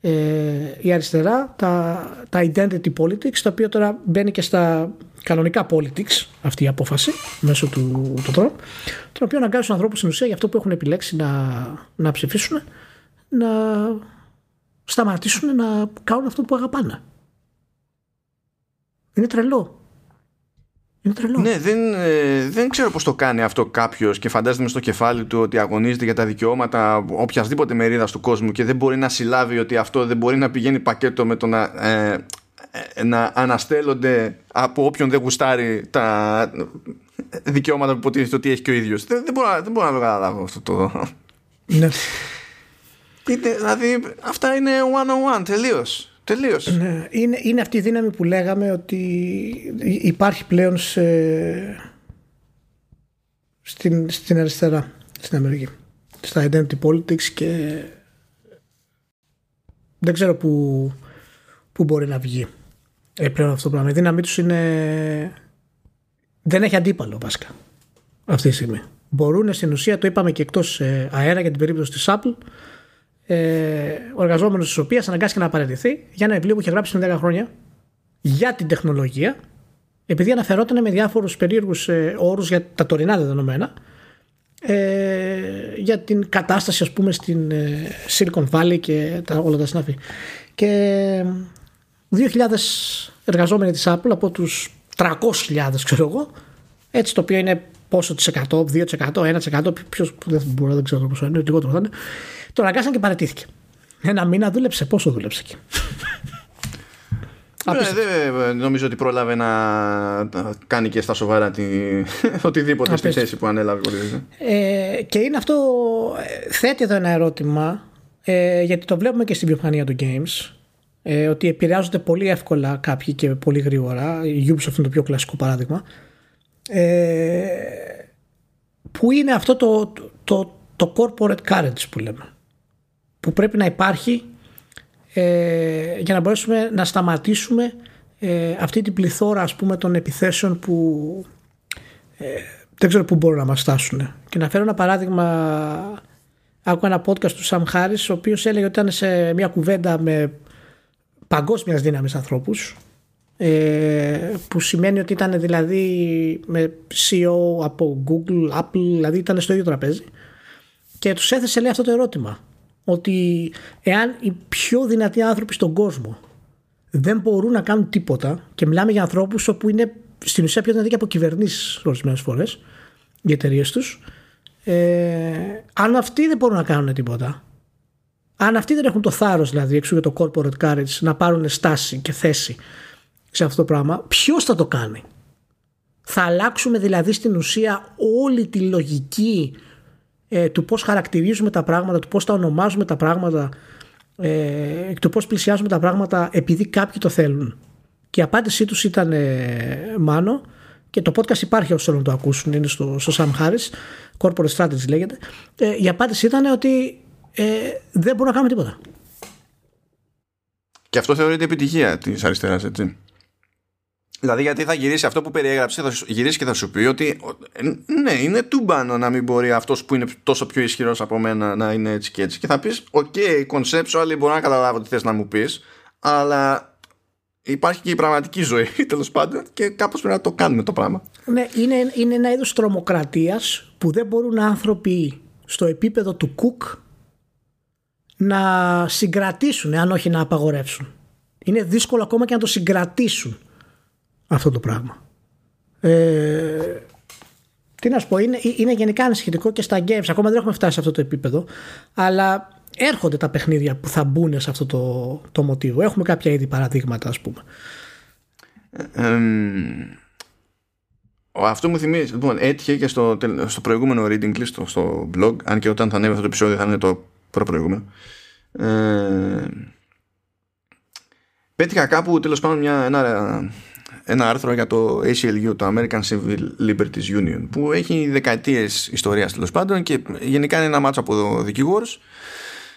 ε, η αριστερά, τα, τα identity politics, τα οποία τώρα μπαίνει και στα κανονικά politics αυτή η απόφαση μέσω του, του Trump, τον οποίο αναγκάζει τους ανθρώπους στην ουσία για αυτό που έχουν επιλέξει να, να ψηφίσουν, να σταματήσουν να κάνουν αυτό που αγαπάνε. Είναι τρελό. Είναι τρελό. Ναι, δεν, ε, δεν ξέρω πώς το κάνει αυτό κάποιος και φαντάζομαι στο κεφάλι του ότι αγωνίζεται για τα δικαιώματα οποιασδήποτε μερίδας του κόσμου και δεν μπορεί να συλλάβει ότι αυτό δεν μπορεί να πηγαίνει πακέτο με το να, ε, να αναστέλλονται από όποιον δεν γουστάρει τα δικαιώματα που υποτίθεται ότι έχει και ο ίδιος. Δεν, δεν, μπορώ, δεν μπορώ να το καταλάβω αυτό το... Ναι. Δηλαδή αυτά είναι one on one τελείως. Τελείως. Ναι, είναι, είναι αυτή η δύναμη που λέγαμε ότι υπάρχει πλέον σε, στην, στην αριστερά στην Αμερική, στα identity politics, και δεν ξέρω που, που μπορεί να βγει ε, πλέον αυτό το πράγμα. Η δύναμή τους είναι, δεν έχει αντίπαλο βασικά αυτή τη στιγμή. Μπορούν στην ουσία, το είπαμε και εκτός ε, αέρα για την περίπτωση της Apple, Ε, ο εργαζόμενος της οποίας αναγκάστηκε να παραιτηθεί για ένα βιβλίο που είχε γράψει πριν δέκα χρόνια για την τεχνολογία, επειδή αναφερόταν με διάφορους περίεργους ε, όρους για τα τωρινά δεδομένα, ε, για την κατάσταση ας πούμε στην ε, Silicon Valley και τα, όλα τα συναφή. Και δύο χιλιάδες εργαζόμενοι της Apple από τους τριακόσιες χιλιάδες, ξέρω εγώ, έτσι, το οποίο είναι πόσο της εκατό, δύο τοις εκατό, ένα τοις εκατό, ποιος, δεν, μπορώ, δεν ξέρω πόσο είναι, λιγότερο θα είναι. Τον αγκάσαν και παραιτήθηκε. Ένα μήνα δούλεψε. Πόσο δούλεψε εκεί. Δεν νομίζω ότι πρόλαβε να κάνει και στα σοβαρά τη... οτιδήποτε στη θέση που ανέλαβε. Ε, και είναι αυτό, θέτει εδώ ένα ερώτημα, ε, γιατί το βλέπουμε και στην βιομηχανία των games, ε, ότι επηρεάζονται πολύ εύκολα κάποιοι και πολύ γρήγορα. Η Ubisoft είναι το πιο κλασικό παράδειγμα. Ε, που είναι αυτό το, το, το corporate courage που λέμε, που πρέπει να υπάρχει ε, για να μπορέσουμε να σταματήσουμε ε, αυτή την πληθώρα ας πούμε των επιθέσεων που ε, δεν ξέρω που μπορούν να μας στάσουν. Και να φέρω ένα παράδειγμα, άκουγα ένα podcast του Sam Harris, ο οποίος έλεγε ότι ήταν σε μια κουβέντα με παγκόσμιας δύναμης ανθρώπους, ε, που σημαίνει ότι ήταν δηλαδή με σι ι ο από Google, Apple, δηλαδή ήταν στο ίδιο τραπέζι, και τους έθεσε, λέει, αυτό το ερώτημα, ότι εάν οι πιο δυνατοί άνθρωποι στον κόσμο δεν μπορούν να κάνουν τίποτα, και μιλάμε για ανθρώπους όπου είναι στην ουσία πιο δυνατοί και από κυβερνήσεις ορισμένες φορές, οι εταιρείες τους, ε, αν αυτοί δεν μπορούν να κάνουν τίποτα, αν αυτοί δεν έχουν το θάρρος δηλαδή, εξού για το corporate courage, να πάρουν στάση και θέση σε αυτό το πράγμα, ποιος θα το κάνει? Θα αλλάξουμε δηλαδή στην ουσία όλη τη λογική ε, του πώς χαρακτηρίζουμε τα πράγματα, του πώς τα ονομάζουμε τα πράγματα, ε, του πώς πλησιάζουμε τα πράγματα επειδή κάποιοι το θέλουν? Και η απάντησή τους ήταν ε, Μάνο, και το podcast υπάρχει όσο θέλουν να το ακούσουν, είναι στο, στο Sam Harris, Corporate Strategy λέγεται, ε, η απάντηση ήταν ότι ε, δεν μπορούμε να κάνουμε τίποτα. Και αυτό θεωρείται επιτυχία της αριστεράς, έτσι? Δηλαδή, γιατί θα γυρίσει αυτό που περιέγραψε, θα γυρίσει και θα σου πει ότι ναι, είναι τούμπανο να μην μπορεί αυτός που είναι τόσο πιο ισχυρός από μένα να είναι έτσι και έτσι. Και θα πεις, οκ, okay, conceptual, μπορώ να καταλάβω τι θες να μου πεις, αλλά υπάρχει και η πραγματική ζωή, τέλος πάντων, και κάπως πρέπει να το κάνουμε το πράγμα. Ναι, είναι, είναι ένα είδος τρομοκρατίας που δεν μπορούν άνθρωποι στο επίπεδο του Κουκ να συγκρατήσουν, αν όχι να απαγορεύσουν. Είναι δύσκολο ακόμα και να το συγκρατήσουν αυτό το πράγμα. Ε, τι να σου πω, είναι, είναι γενικά ανησυχητικό και στα games. Ακόμα δεν έχουμε φτάσει σε αυτό το επίπεδο, αλλά έρχονται τα παιχνίδια που θα μπουν σε αυτό το, το μοτίβο. Έχουμε κάποια είδη παραδείγματα, ας πούμε. Ε, ε, αυτό μου θυμίζει. Λοιπόν, έτυχε και στο, στο προηγούμενο reading list, στο, στο blog, αν και όταν θα ανέβει αυτό το επεισόδιο θα είναι το προπροηγούμενο. Ε, πέτυχα κάπου, τέλος πάντων, μια, ένα... ένα άρθρο για το έι σι ελ γιου, το American Civil Liberties Union, που έχει δεκαετίες ιστορίας τέλος πάντων, και γενικά είναι ένα μάτσο από δικηγόρους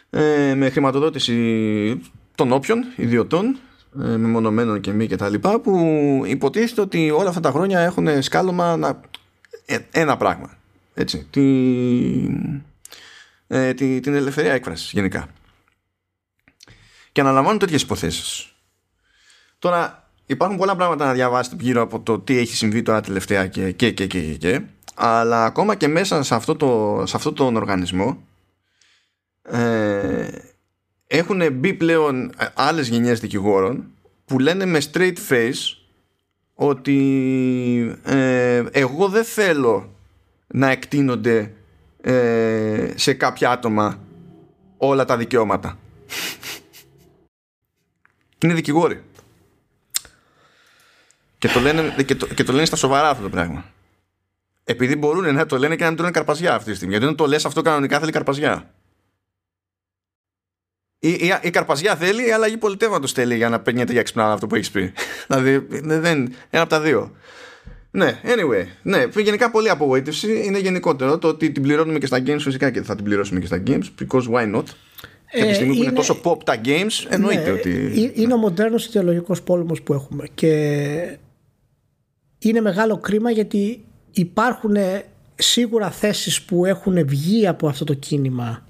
ε, με χρηματοδότηση των όποιων ιδιωτών μεμονωμένων και μη και τα λοιπά, που υποτίθεται ότι όλα αυτά τα χρόνια έχουν σκάλωμα να... ε, ένα πράγμα, έτσι, τη, ε, τη, την ελευθερία έκφρασης γενικά, και αναλαμβάνουν τέτοιες υποθέσεις. Τώρα υπάρχουν πολλά πράγματα να διαβάσετε γύρω από το τι έχει συμβεί τώρα τελευταία και και και και, και. Αλλά ακόμα και μέσα σε αυτό, το, σε αυτό τον οργανισμό ε, έχουν μπει πλέον άλλες γενιές δικηγόρων που λένε με straight face ότι ε, εγώ δεν θέλω να εκτείνονται ε, σε κάποια άτομα όλα τα δικαιώματα. Είναι δικηγόροι. Και το λένε, και το, και το λένε στα σοβαρά αυτό το πράγμα. Επειδή μπορούν να το λένε και να μην τρώνε καρπαζιά αυτή τη στιγμή. Γιατί όταν το λες αυτό κανονικά θέλει καρπαζιά. Η, η, η καρπαζιά θέλει, η αλλαγή πολιτεύματος θέλει για να παίρνετε για ξυπνάδα αυτό που έχεις πει. Δηλαδή, δεν, ένα από τα δύο. Ναι, anyway. Ναι, γενικά πολλή απογοήτευση. Είναι γενικότερο το ότι την πληρώνουμε και στα games. Φυσικά και θα την πληρώσουμε και στα games. Because why not? Ε, Κάποια στιγμή που είναι, είναι τόσο pop τα games, εννοείται, ναι, ότι... Είναι ο μοντέρνος ιδεολογικός πόλεμος που έχουμε. Και είναι μεγάλο κρίμα, γιατί υπάρχουν σίγουρα θέσεις που έχουν βγει από αυτό το κίνημα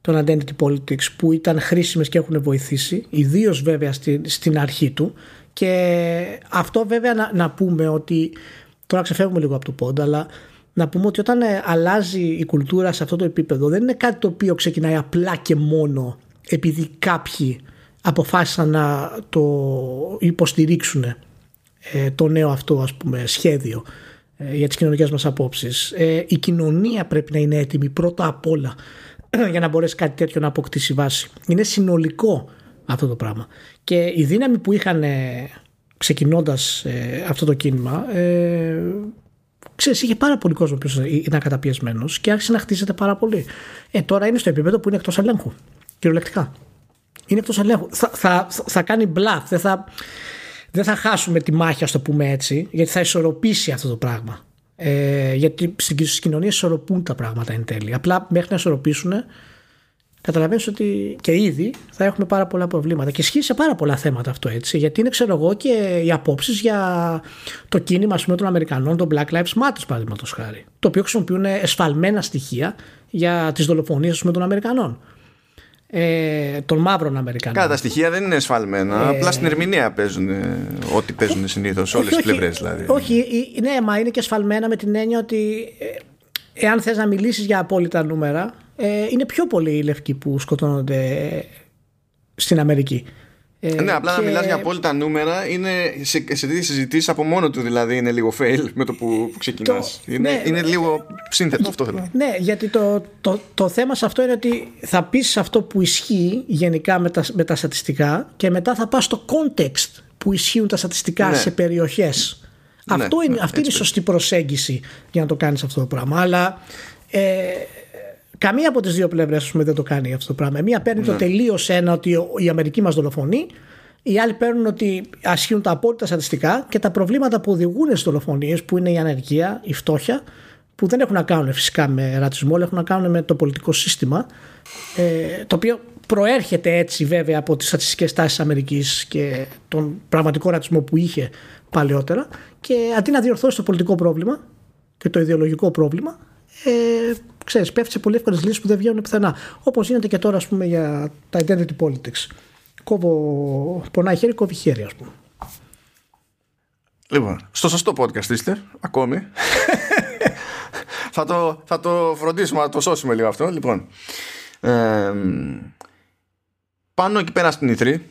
των identity politics, που ήταν χρήσιμες και έχουν βοηθήσει, ιδίως βέβαια στην, στην αρχή του. Και αυτό βέβαια να, να πούμε ότι... Τώρα ξεφεύγουμε λίγο από το πόντα, αλλά... Να πούμε ότι όταν αλλάζει η κουλτούρα σε αυτό το επίπεδο, δεν είναι κάτι το οποίο ξεκινάει απλά και μόνο επειδή κάποιοι αποφάσισαν να το υποστηρίξουν, το νέο αυτό, ας πούμε, σχέδιο για τις κοινωνικές μας απόψεις. Η κοινωνία πρέπει να είναι έτοιμη πρώτα απ' όλα για να μπορέσει κάτι τέτοιο να αποκτήσει βάση. Είναι συνολικό αυτό το πράγμα. Και η δύναμη που είχαν ξεκινώντας αυτό το κίνημα, ξέρεις, είχε πάρα πολύ κόσμο που ήταν καταπιεσμένος και άρχισε να χτίζεται πάρα πολύ. Ε, τώρα είναι στο επίπεδο που είναι εκτός ελέγχου. Κυριολεκτικά. Είναι εκτός ελέγχου. Θα, θα, θα κάνει μπλαφ. Δεν θα, δεν θα χάσουμε τη μάχη, ας το πούμε έτσι, γιατί θα ισορροπήσει αυτό το πράγμα. Ε, γιατί στις κοινωνίες ισορροπούν τα πράγματα εν τέλει. Απλά μέχρι να ισορροπήσουν, καταλαβαίνεις ότι και ήδη θα έχουμε πάρα πολλά προβλήματα. Και ισχύει σε πάρα πολλά θέματα αυτό, έτσι. Γιατί είναι, ξέρω εγώ, και οι απόψεις για το κίνημα, ας πούμε, των Αμερικανών, των Black Lives Matter, παραδείγματος χάρη. Το οποίο χρησιμοποιούν εσφαλμένα στοιχεία για τις δολοφονίες, ας πούμε, των Αμερικανών. Ε, των μαύρων Αμερικανών. Κατά στοιχεία δεν είναι εσφαλμένα. Ε, απλά στην ερμηνεία παίζουν ό,τι παίζουν συνήθως, όλες τις πλευρές δηλαδή. Όχι, ναι, μα είναι και εσφαλμένα με την έννοια ότι εάν θες να μιλήσεις για απόλυτα νούμερα, είναι πιο πολλοί οι λευκοί που σκοτώνονται στην Αμερική. Ναι, απλά και... να μιλάς για απόλυτα νούμερα είναι σε, σε τέτοιες συζητήσεις από μόνο του, δηλαδή είναι λίγο fail με το που ξεκινάς. Το... Είναι, ναι, είναι λίγο σύνθετο αυτό, θέλω. Ναι, γιατί το, το, το θέμα σε αυτό είναι ότι θα πεις αυτό που ισχύει γενικά με τα, με τα στατιστικά, και μετά θα πας στο context που ισχύουν τα στατιστικά, ναι, σε περιοχές. Ναι, αυτό είναι, ναι, αυτή είναι η σωστή προσέγγιση για να το κάνεις αυτό το πράγμα. Αλλά... Ε, καμία από τις δύο πλευρές δεν το κάνει αυτό το πράγμα. Μία παίρνει, ναι, το τελείως ένα ότι η Αμερική μας δολοφονεί. Οι άλλοι παίρνουν ότι ασχύουν τα απόλυτα στατιστικά και τα προβλήματα που οδηγούν στις δολοφονίες, που είναι η ανεργία, η φτώχεια, που δεν έχουν να κάνουν φυσικά με ρατσισμό, αλλά έχουν να κάνουν με το πολιτικό σύστημα. Το οποίο προέρχεται έτσι βέβαια από τις στατιστικές τάσεις της Αμερικής και τον πραγματικό ρατσισμό που είχε παλαιότερα. Και αντί να διορθώσει το πολιτικό πρόβλημα και το ιδεολογικό πρόβλημα, Ε, ξέρεις, πέφτει σε πολύ εύκολες λύσεις που δεν βγαίνουν πουθενά. Όπως γίνεται και τώρα, ας πούμε, για τα identity politics. Κόβω, πονάει χέρι, κόβει χέρι, ας πούμε. Λοιπόν, στο σωστό podcast είστε ακόμη. θα, το, θα το φροντίσουμε, θα το σώσουμε λίγο αυτό. Λοιπόν, ε, πάνω εκεί πέρα στην ι θρι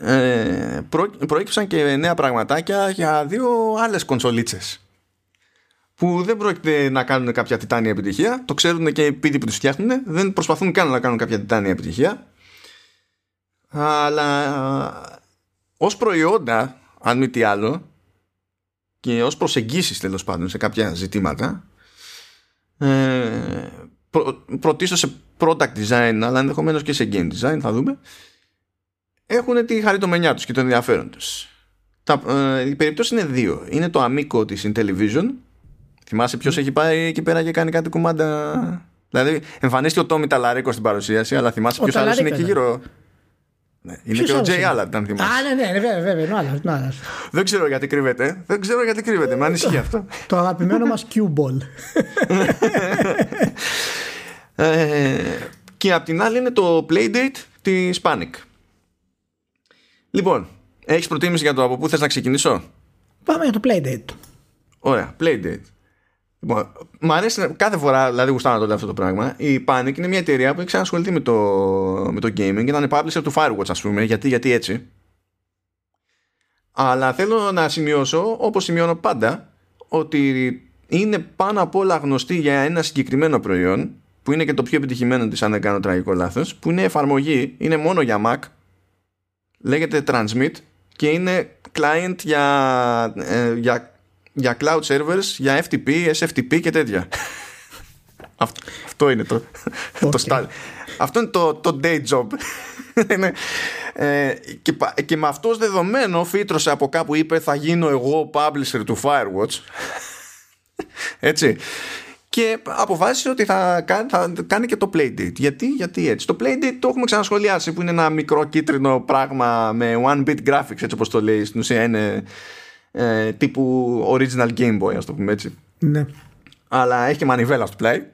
ε, προ, προέκυψαν και νέα πραγματάκια για δύο άλλες κονσολίτσες που δεν πρόκειται να κάνουν κάποια τιτάνια επιτυχία. Το ξέρουν και οι πίδοι που τους φτιάχνουν. Δεν προσπαθούν καν να κάνουν κάποια τιτάνια επιτυχία. Αλλά ως προϊόντα, αν μη τι άλλο, και ως προσεγγίσεις τέλος πάντων σε κάποια ζητήματα, προ, πρωτίστως σε product design, αλλά ενδεχομένως και σε game design, θα δούμε, έχουν τη χαριτομενιά τους και το ενδιαφέρον τους. Τα, ε, οι περιπτώσεις είναι δύο. Είναι το Amico της Intellivision. Θυμάσαι ποιος έχει πάει εκεί πέρα και κάνει κάτι κουμάντα. Δηλαδή εμφανίστηκε ο Τόμι Ταλαρίκο στην παρουσίαση, αλλά θυμάσαι ποιος άλλος είναι εκεί γύρω. Ναι. Είναι και ο Τζέι Άλλαντ, αν θυμάσαι. Α, ναι, ναι, βέβαια, βέβαια. Άλλα, άλλα. Δεν ξέρω γιατί κρύβεται. Δεν ξέρω γιατί κρύβεται. Με ανησυχεί αυτό. Το αγαπημένο μας Q-Ball. ε, και απ' την άλλη είναι το Playdate της Panic. Λοιπόν, έχεις προτίμηση για το από πού θες να ξεκινήσω? Πάμε για το Playdate. Ωραία, Playdate. Λοιπόν, μ' αρέσει κάθε φορά, δηλαδή γουστάω να το λέω αυτό το πράγμα. Η Panic είναι μια εταιρεία που έχει ξανασχοληθεί με το, με το gaming. Ήταν publisher του Firewatch, ας πούμε. Γιατί, γιατί έτσι. Αλλά θέλω να σημειώσω, όπως σημειώνω πάντα, ότι είναι πάνω απ' όλα γνωστή για ένα συγκεκριμένο προϊόν, που είναι και το πιο επιτυχημένο της, αν δεν κάνω τραγικό λάθος, που είναι εφαρμογή, είναι μόνο για Mac, λέγεται Transmit και είναι client για, ε, για, για cloud servers, για F T P, S F T P και τέτοια. αυτό, αυτό είναι το, okay. το style. Αυτό είναι το, το day job. ε, και, και με αυτό δεδομένο φύτρωσε από κάπου, είπε θα γίνω εγώ publisher του Firewatch. Έτσι. Και αποφάσισε ότι θα κάνει, θα κάνει και το Playdate. Γιατί, γιατί έτσι. Το Playdate το έχουμε ξανασχολιάσει, που είναι ένα μικρό κίτρινο πράγμα με one-bit graphics, έτσι όπως το λέει. Στην ουσία είναι ε, τύπου original Game Boy, ας το πούμε έτσι. Ναι. Αλλά έχει και μανιβέλα στο πλάι,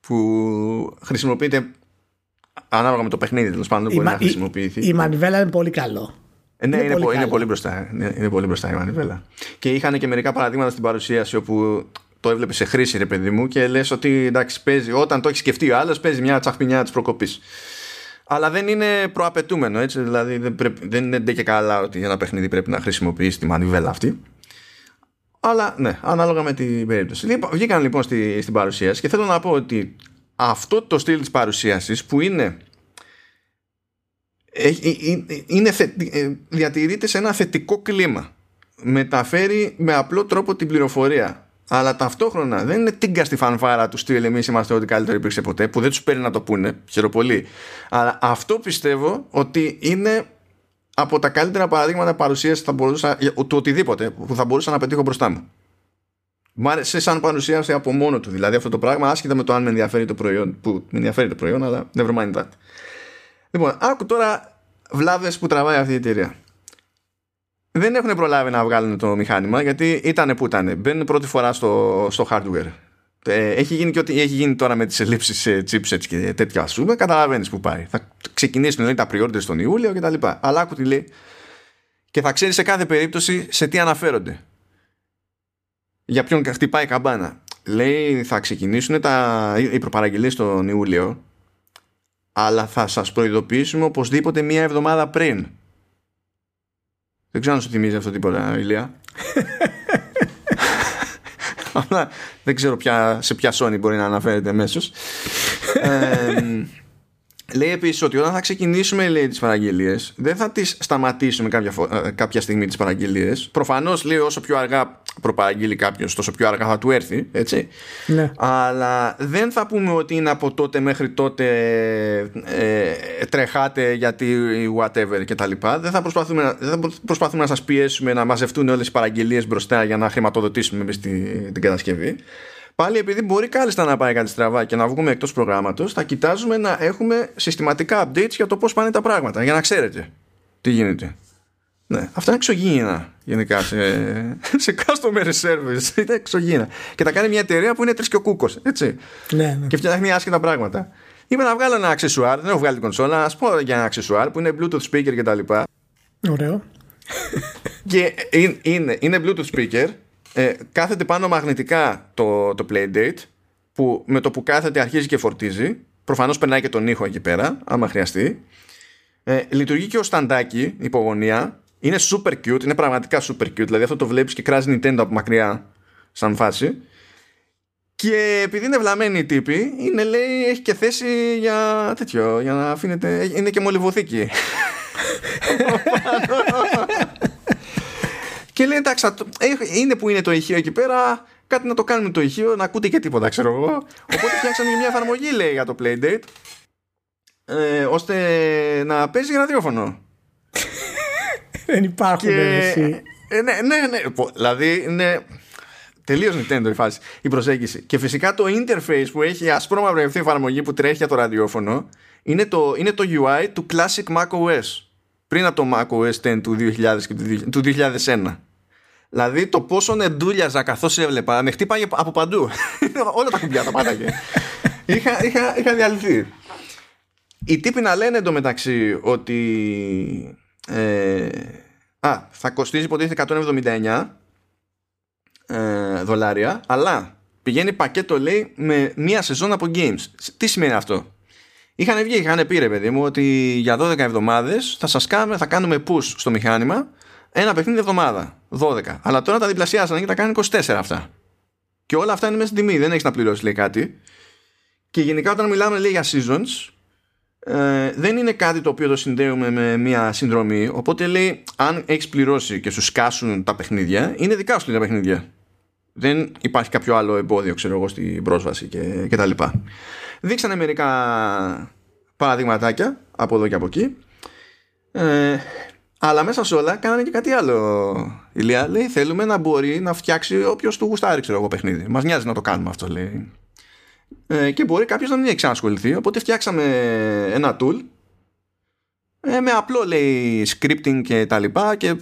που χρησιμοποιείται ανάλογα με το παιχνίδι, τέλος πάντων. Μπορεί μα, να χρησιμοποιηθεί. Η, η μανιβέλα είναι πολύ καλό. Ναι, είναι, είναι, πολύ, είναι, πολύ, μπροστά, είναι, είναι πολύ μπροστά η μανιβέλα. Και είχαν και μερικά παραδείγματα στην παρουσίαση όπου το έβλεπε σε χρήση, ρε παιδί μου, και λες ότι εντάξει, παίζει, όταν το έχει σκεφτεί ο άλλος, παίζει μια τσαχπινιά της προκοπής. Αλλά δεν είναι προαπαιτούμενο, έτσι. Δηλαδή δεν, πρέπει, δεν είναι ντε και καλά ότι για ένα παιχνίδι πρέπει να χρησιμοποιήσει τη μανιβέλα αυτή. Αλλά ναι, ανάλογα με την περίπτωση. Λοιπόν, βγήκαν λοιπόν στη, στην παρουσίαση και θέλω να πω ότι αυτό το στυλ της παρουσίασης που είναι. είναι θε, διατηρείται σε ένα θετικό κλίμα. Μεταφέρει με απλό τρόπο την πληροφορία. Αλλά ταυτόχρονα δεν είναι τίγκα στη φανφάρα του στυλ εμείς είμαστε ό,τι καλύτερο υπήρξε ποτέ, που δεν τους παίρνει να το πούνε, χαιροπολύ. Αλλά αυτό πιστεύω ότι είναι από τα καλύτερα παραδείγματα παρουσίας θα μπορούσα, του οτιδήποτε που θα μπορούσα να πετύχω μπροστά μου. Μ' άρεσε σαν παρουσίαση από μόνο του. Δηλαδή αυτό το πράγμα, άσχετα με το αν με ενδιαφέρει το προϊόν, που με ενδιαφέρει το προϊόν, αλλά never mind that. Λοιπόν, άκου τώρα βλάβες που τραβάει αυτή η εταιρεία. Δεν έχουν προλάβει να βγάλουν το μηχάνημα, γιατί ήτανε που ήτανε. Μπαίνουν πρώτη φορά στο, στο hardware. Ε, έχει γίνει και ό,τι έχει γίνει τώρα με τις ελλείψεις ε, chipsets και τέτοια, ας πούμε. Καταλαβαίνεις που πάει. Θα ξεκινήσουν λέει, τα pre-orders τον Ιούλιο κτλ. Αλλά άκου τι λέει. Και θα ξέρεις σε κάθε περίπτωση σε τι αναφέρονται. Για ποιον χτυπάει η καμπάνα. Λέει θα ξεκινήσουν τα, οι προπαραγγελίες τον Ιούλιο, αλλά θα σας προειδοποιήσουμε οπωσδήποτε μία εβδομάδα πριν. Δεν ξέρω αν σου θυμίζει αυτό τίποτα, Ηλία. Αλλά δεν ξέρω ποια, σε ποια Sony μπορεί να αναφέρεται αμέσως. ε, λέει επίσης ότι όταν θα ξεκινήσουμε λέει, τις παραγγελίες, δεν θα τις σταματήσουμε κάποια, φο... κάποια στιγμή τις παραγγελίες. Προφανώς λέει όσο πιο αργά προπαραγγείλει κάποιος, τόσο πιο αργά θα του έρθει. Έτσι. Ναι. Αλλά δεν θα πούμε ότι είναι από τότε μέχρι τότε ε, τρεχάτε γιατί whatever κτλ. Δεν θα προσπαθούμε, να, δεν θα προσπαθούμε να σας πιέσουμε να μαζευτούν όλες οι παραγγελίες μπροστά για να χρηματοδοτήσουμε εμείς την, την κατασκευή. Πάλι επειδή μπορεί κάλλιστα να πάει κάτι στραβά και να βγούμε εκτός προγράμματος, θα κοιτάζουμε να έχουμε συστηματικά updates για το πώς πάνε τα πράγματα, για να ξέρετε τι γίνεται. Ναι, αυτά είναι εξωγήινα γενικά σε, σε customer service. Είναι εξωγήινα. Και τα κάνει μια εταιρεία που είναι τρεις και ο κούκος, έτσι. Ναι, ναι. Και φτιάχνει άσχετα πράγματα. Είμαι να βγάλω ένα αξεσουάρ, δεν έχω βγάλει την κονσόλα, ας πω για ένα αξεσουάρ που είναι Bluetooth speaker κτλ. Ωραίο. Και είναι, είναι, είναι Bluetooth speaker. Ε, κάθεται πάνω μαγνητικά το, το Playdate, που με το που κάθεται αρχίζει και φορτίζει. Προφανώς περνάει και τον ήχο εκεί πέρα, άμα χρειαστεί. Ε, λειτουργεί και ο σταντάκι, υπογωνία. Είναι super cute, είναι πραγματικά super cute. Δηλαδή αυτό το βλέπεις και κράζει Nintendo από μακριά, σαν φάση. Και επειδή είναι βλαμμένη η τύπη, είναι, λέει, έχει και θέση για τέτοιο, για να αφήνεται. Είναι και μολυβοθήκη. Και λέει εντάξει, είναι που είναι το ηχείο εκεί πέρα, κάτι να το κάνουμε το ηχείο, να ακούτε και τίποτα, ξέρω εγώ. Οπότε φτιάξαμε μια εφαρμογή, λέει, για το Playdate, ε, ώστε να παίζει ραδιόφωνο. Δεν υπάρχουν και... εσύ. Ε, ναι, ναι, ναι. Δηλαδή είναι τελείως Nintendo η φάση, η προσέγγιση. Και φυσικά το interface που έχει η ασπρόμαυρη αυτή εφαρμογή που τρέχει για το ραδιόφωνο είναι το, είναι το γιου άι του Classic macOS. πριν από το Mac Ο Ες Δέκα του, δύο χιλιάδες και του δύο χιλιάδες ένα. Δηλαδή το πόσο νεντούλιαζα καθώς έβλεπα, με χτύπαγε από παντού. Όλα τα κουμπιά τα πάταγε. είχα, είχα, είχα διαλυθεί. Οι τύποι να λένε εντωμεταξύ ότι ε, α, θα κοστίζει υποτίθεται εκατόν εβδομήντα εννιά ε, δολάρια, αλλά πηγαίνει πακέτο, λέει, με μία σεζόν από games. Τι σημαίνει αυτό? Είχανε βγει, είχανε πει, ρε παιδί μου, ότι για δώδεκα εβδομάδες θα σας κάνουμε, θα κάνουμε push στο μηχάνημα ένα παιχνίδι εβδομάδα, δώδεκα. Αλλά τώρα τα διπλασιάσανε και τα κάνουν είκοσι τέσσερα αυτά. Και όλα αυτά είναι μέσα στην τιμή, δεν έχεις να πληρώσεις, λέει, κάτι. Και γενικά όταν μιλάμε, λέει, για seasons, ε, δεν είναι κάτι το οποίο το συνδέουμε με μία συνδρομή. Οπότε, λέει, αν έχεις πληρώσει και σου σκάσουν τα παιχνίδια, είναι δικά σου τα παιχνίδια. Δεν υπάρχει κάποιο άλλο εμπόδιο, ξέρω εγώ, στην πρόσβαση και, και τα λοιπά. Δείξανε μερικά παραδειγματάκια από εδώ και από εκεί. Ε, αλλά μέσα σε όλα κάνανε και κάτι άλλο. Ηλία, λέει, θέλουμε να μπορεί να φτιάξει όποιος του γουστάρει, ξέρω εγώ, παιχνίδι. Μας νοιάζει να το κάνουμε αυτό, λέει. Ε, και μπορεί κάποιος να μην έχει ξανασχοληθεί. Οπότε φτιάξαμε ένα tool ε, με απλό, λέει, scripting και τα λοιπά, και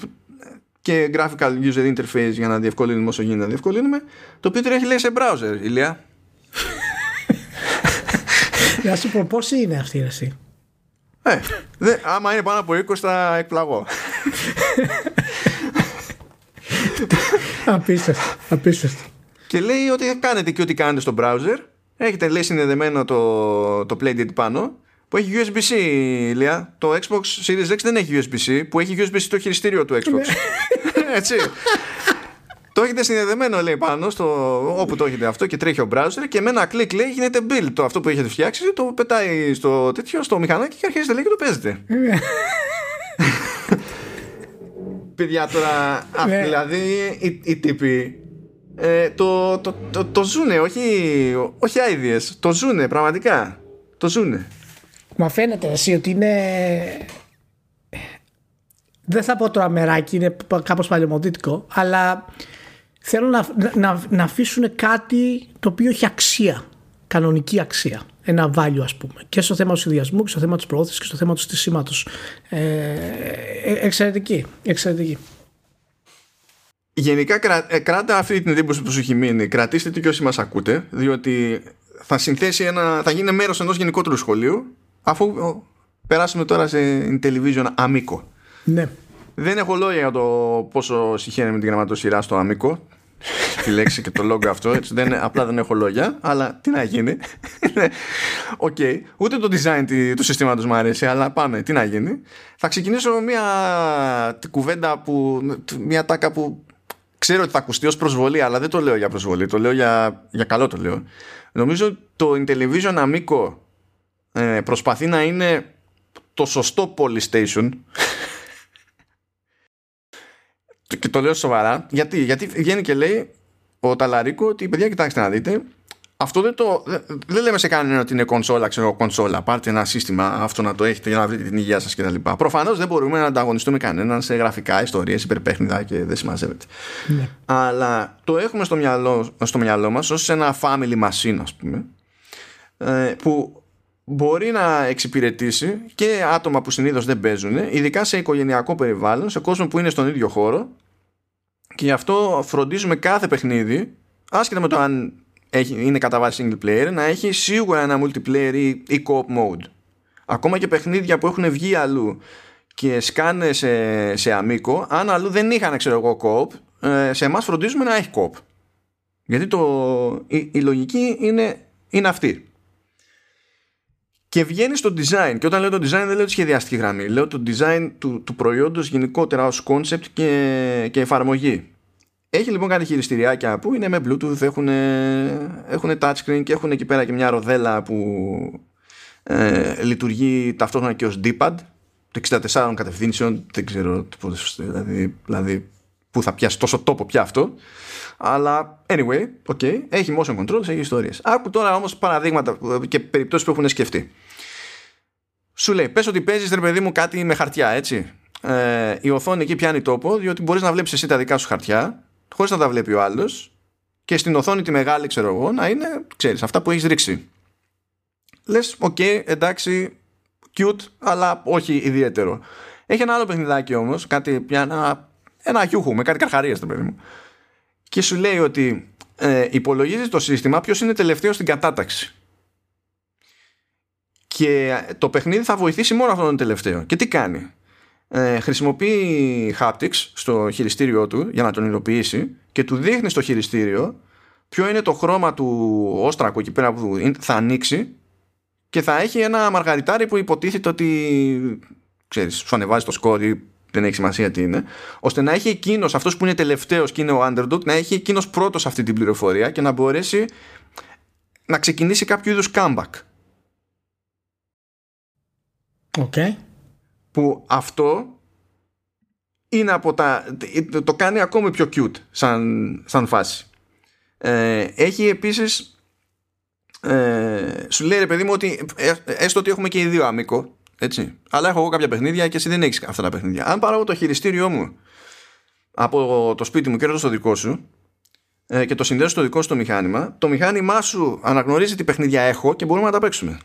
και graphical user interface για να διευκολύνουμε όσο γίνεται να διευκολύνουμε, το οποίο τρέχει, λέει, σε browser, Ηλία. Να σου πω πόσοι είναι αυτοί, εσύ. Ε, δε, άμα είναι πάνω από είκοσι θα εκπλαγώ. Απίστευτο, απίστευτο. Και λέει ότι κάνετε και ό,τι κάνετε στο browser. Έχετε, λέει, συνδεδεμένο το, το Playdate πάνω, που έχει γιου ες μπι-C, Ηλία. Το Xbox Series X δεν έχει γιου ες μπι-C, που έχει γιου ες μπι-C το χειριστήριο του Xbox. Έτσι. Το έχετε συνδεδεμένο, λέει, πάνω στο, όπου το έχετε αυτό, και τρέχει ο browser, και με ένα κλικ, λέει, γίνεται build. Το αυτό που έχετε φτιάξει το πετάει στο τέτοιο, στο μηχανάκι, και αρχίζετε, λέει, και το παίζετε. Παιδιά, τώρα, α, δηλαδή οι, οι τύποι ε, το, το, το, το, το ζουνε, όχι, όχι ideas, το ζουνε πραγματικά. Το ζουνε. Μα φαίνεται, εσύ, ότι είναι, δεν θα πω το αμεράκι, είναι κάπως παλαιομοδίτικο, αλλά θέλουν να, να, να αφήσουν κάτι το οποίο έχει αξία, κανονική αξία, ένα value, ας πούμε, και στο θέμα του συνδυασμού και στο θέμα της προώθησης και στο θέμα του στήσιματος. ε, εξαιρετική, εξαιρετική. Γενικά κρα, κράτα αυτή την εντύπωση που σου έχει μείνει, κρατήστε τι, και όσοι μας ακούτε, διότι θα συνθέσει ένα, θα γίνει μέρος ενός γενικότερου σχολείου, αφού περάσουμε τώρα σε Intellivision Amico. Ναι. Δεν έχω λόγια για το πόσο συχαίνεται με την γραμματοσυρά στο Amico, τη λέξη και το logo αυτό, έτσι, δεν, απλά δεν έχω λόγια. Αλλά τι να γίνει. Οκ, okay. Ούτε το design του συστήματος μου αρέσει, αλλά πάμε, τι να γίνει. Θα ξεκινήσω μια κουβέντα που, μια τάκα που ξέρω ότι θα ακουστεί ως προσβολή, αλλά δεν το λέω για προσβολή, το λέω για, για καλό το λέω. Νομίζω το Intellivision Amico ε, προσπαθεί να είναι το σωστό Polystation. Και το λέω σοβαρά. Γιατί, γιατί βγαίνει και λέει ο Ταλαρίκο ότι, παιδιά, κοιτάξτε να δείτε, αυτό δεν το, δεν λέμε σε κανέναν ότι είναι κονσόλα, ξέρω, κονσόλα. Πάρτε ένα σύστημα, αυτό να το έχετε για να βρείτε την υγεία σας κτλ. Προφανώς δεν μπορούμε να ανταγωνιστούμε κανέναν σε γραφικά, ιστορίες, υπερπέχνιδα και δεν συμμαζεύεται. Ναι. Αλλά το έχουμε στο μυαλό, στο μυαλό μας ως ένα family machine, ας πούμε, που μπορεί να εξυπηρετήσει και άτομα που συνήθως δεν παίζουν, ειδικά σε οικογενειακό περιβάλλον, σε κόσμο που είναι στον ίδιο χώρο. Και γι' αυτό φροντίζουμε κάθε παιχνίδι, άσχετα με το αν είναι κατά βάση single player, να έχει σίγουρα ένα multiplayer ή, ή co-op mode. Ακόμα και παιχνίδια που έχουν βγει αλλού και σκάνε σε, σε Amico, αν αλλού δεν είχαν, ξέρω εγώ, co-op, σε εμάς φροντίζουμε να έχει co-op. Γιατί το, η, η λογική είναι, είναι αυτή. Και βγαίνει στο design. Και όταν λέω το design, δεν λέω τη σχεδιαστική γραμμή. Λέω το design του, του προϊόντος γενικότερα ως concept και, και εφαρμογή. Έχει λοιπόν κάνει χειριστηριάκια που είναι με Bluetooth, έχουν, έχουν touchscreen και έχουν εκεί πέρα και μια ροδέλα που ε, λειτουργεί ταυτόχρονα και ως D-pad. Το εξήντα τέσσερα κατευθύνσεων, δεν ξέρω πώς, δηλαδή, δηλαδή που θα πιάσει τόσο τόπο πια αυτό. Αλλά anyway, okay, έχει motion controls, έχει ιστορίες. Άκου τώρα όμως παραδείγματα και περιπτώσεις που έχουν σκεφτεί. Σου λέει, πες ότι παίζεις, ρε παιδί μου, κάτι με χαρτιά, έτσι. Ε, η οθόνη εκεί πιάνει τόπο, διότι μπορείς να βλέπεις εσύ τα δικά σου χαρτιά, χωρίς να τα βλέπει ο άλλος, και στην οθόνη τη μεγάλη, ξέρω εγώ, να είναι, ξέρεις, αυτά που έχεις ρίξει. Λες, οκ, okay, εντάξει, cute, αλλά όχι ιδιαίτερο. Έχει ένα άλλο παιχνιδάκι όμως, κάτι, ένα, ένα χιούχου με κάτι καρχαρίες στο παιδί μου. Και σου λέει ότι ε, υπολογίζει το σύστημα ποιος είναι τελευταίο στην κατάταξη. Και το παιχνίδι θα βοηθήσει μόνο αυτόν τον τελευταίο. Και τι κάνει? Ε, χρησιμοποιεί haptics στο χειριστήριό του για να τον υλοποιήσει και του δείχνει στο χειριστήριο ποιο είναι το χρώμα του όστρακου εκεί πέρα που θα ανοίξει και θα έχει ένα μαργαριτάρι που υποτίθεται ότι ξέρεις, σου ανεβάζει το σκορ ή δεν έχει σημασία τι είναι, ώστε να έχει εκείνος, αυτός που είναι τελευταίος και είναι ο underdog, να έχει εκείνος πρώτος αυτή την πληροφορία και να μπορέσει να ξεκινήσει κάποιο είδους comeback. Okay. Που αυτό είναι από τα, το κάνει ακόμη πιο cute σαν, σαν φάση. Ε, έχει επίσης ε, σου λέει ρε παιδί μου ότι ε, έστω ότι έχουμε και οι δύο αμίκο, έτσι, αλλά έχω εγώ κάποια παιχνίδια και εσύ δεν έχεις αυτά τα παιχνίδια. Αν πάρω το χειριστήριό μου από το σπίτι μου και έρθω στο δικό σου ε, και το συνδέσω στο δικό σου το μηχάνημα, το μηχάνημά σου αναγνωρίζει τι παιχνίδια έχω και μπορούμε να τα παίξουμε.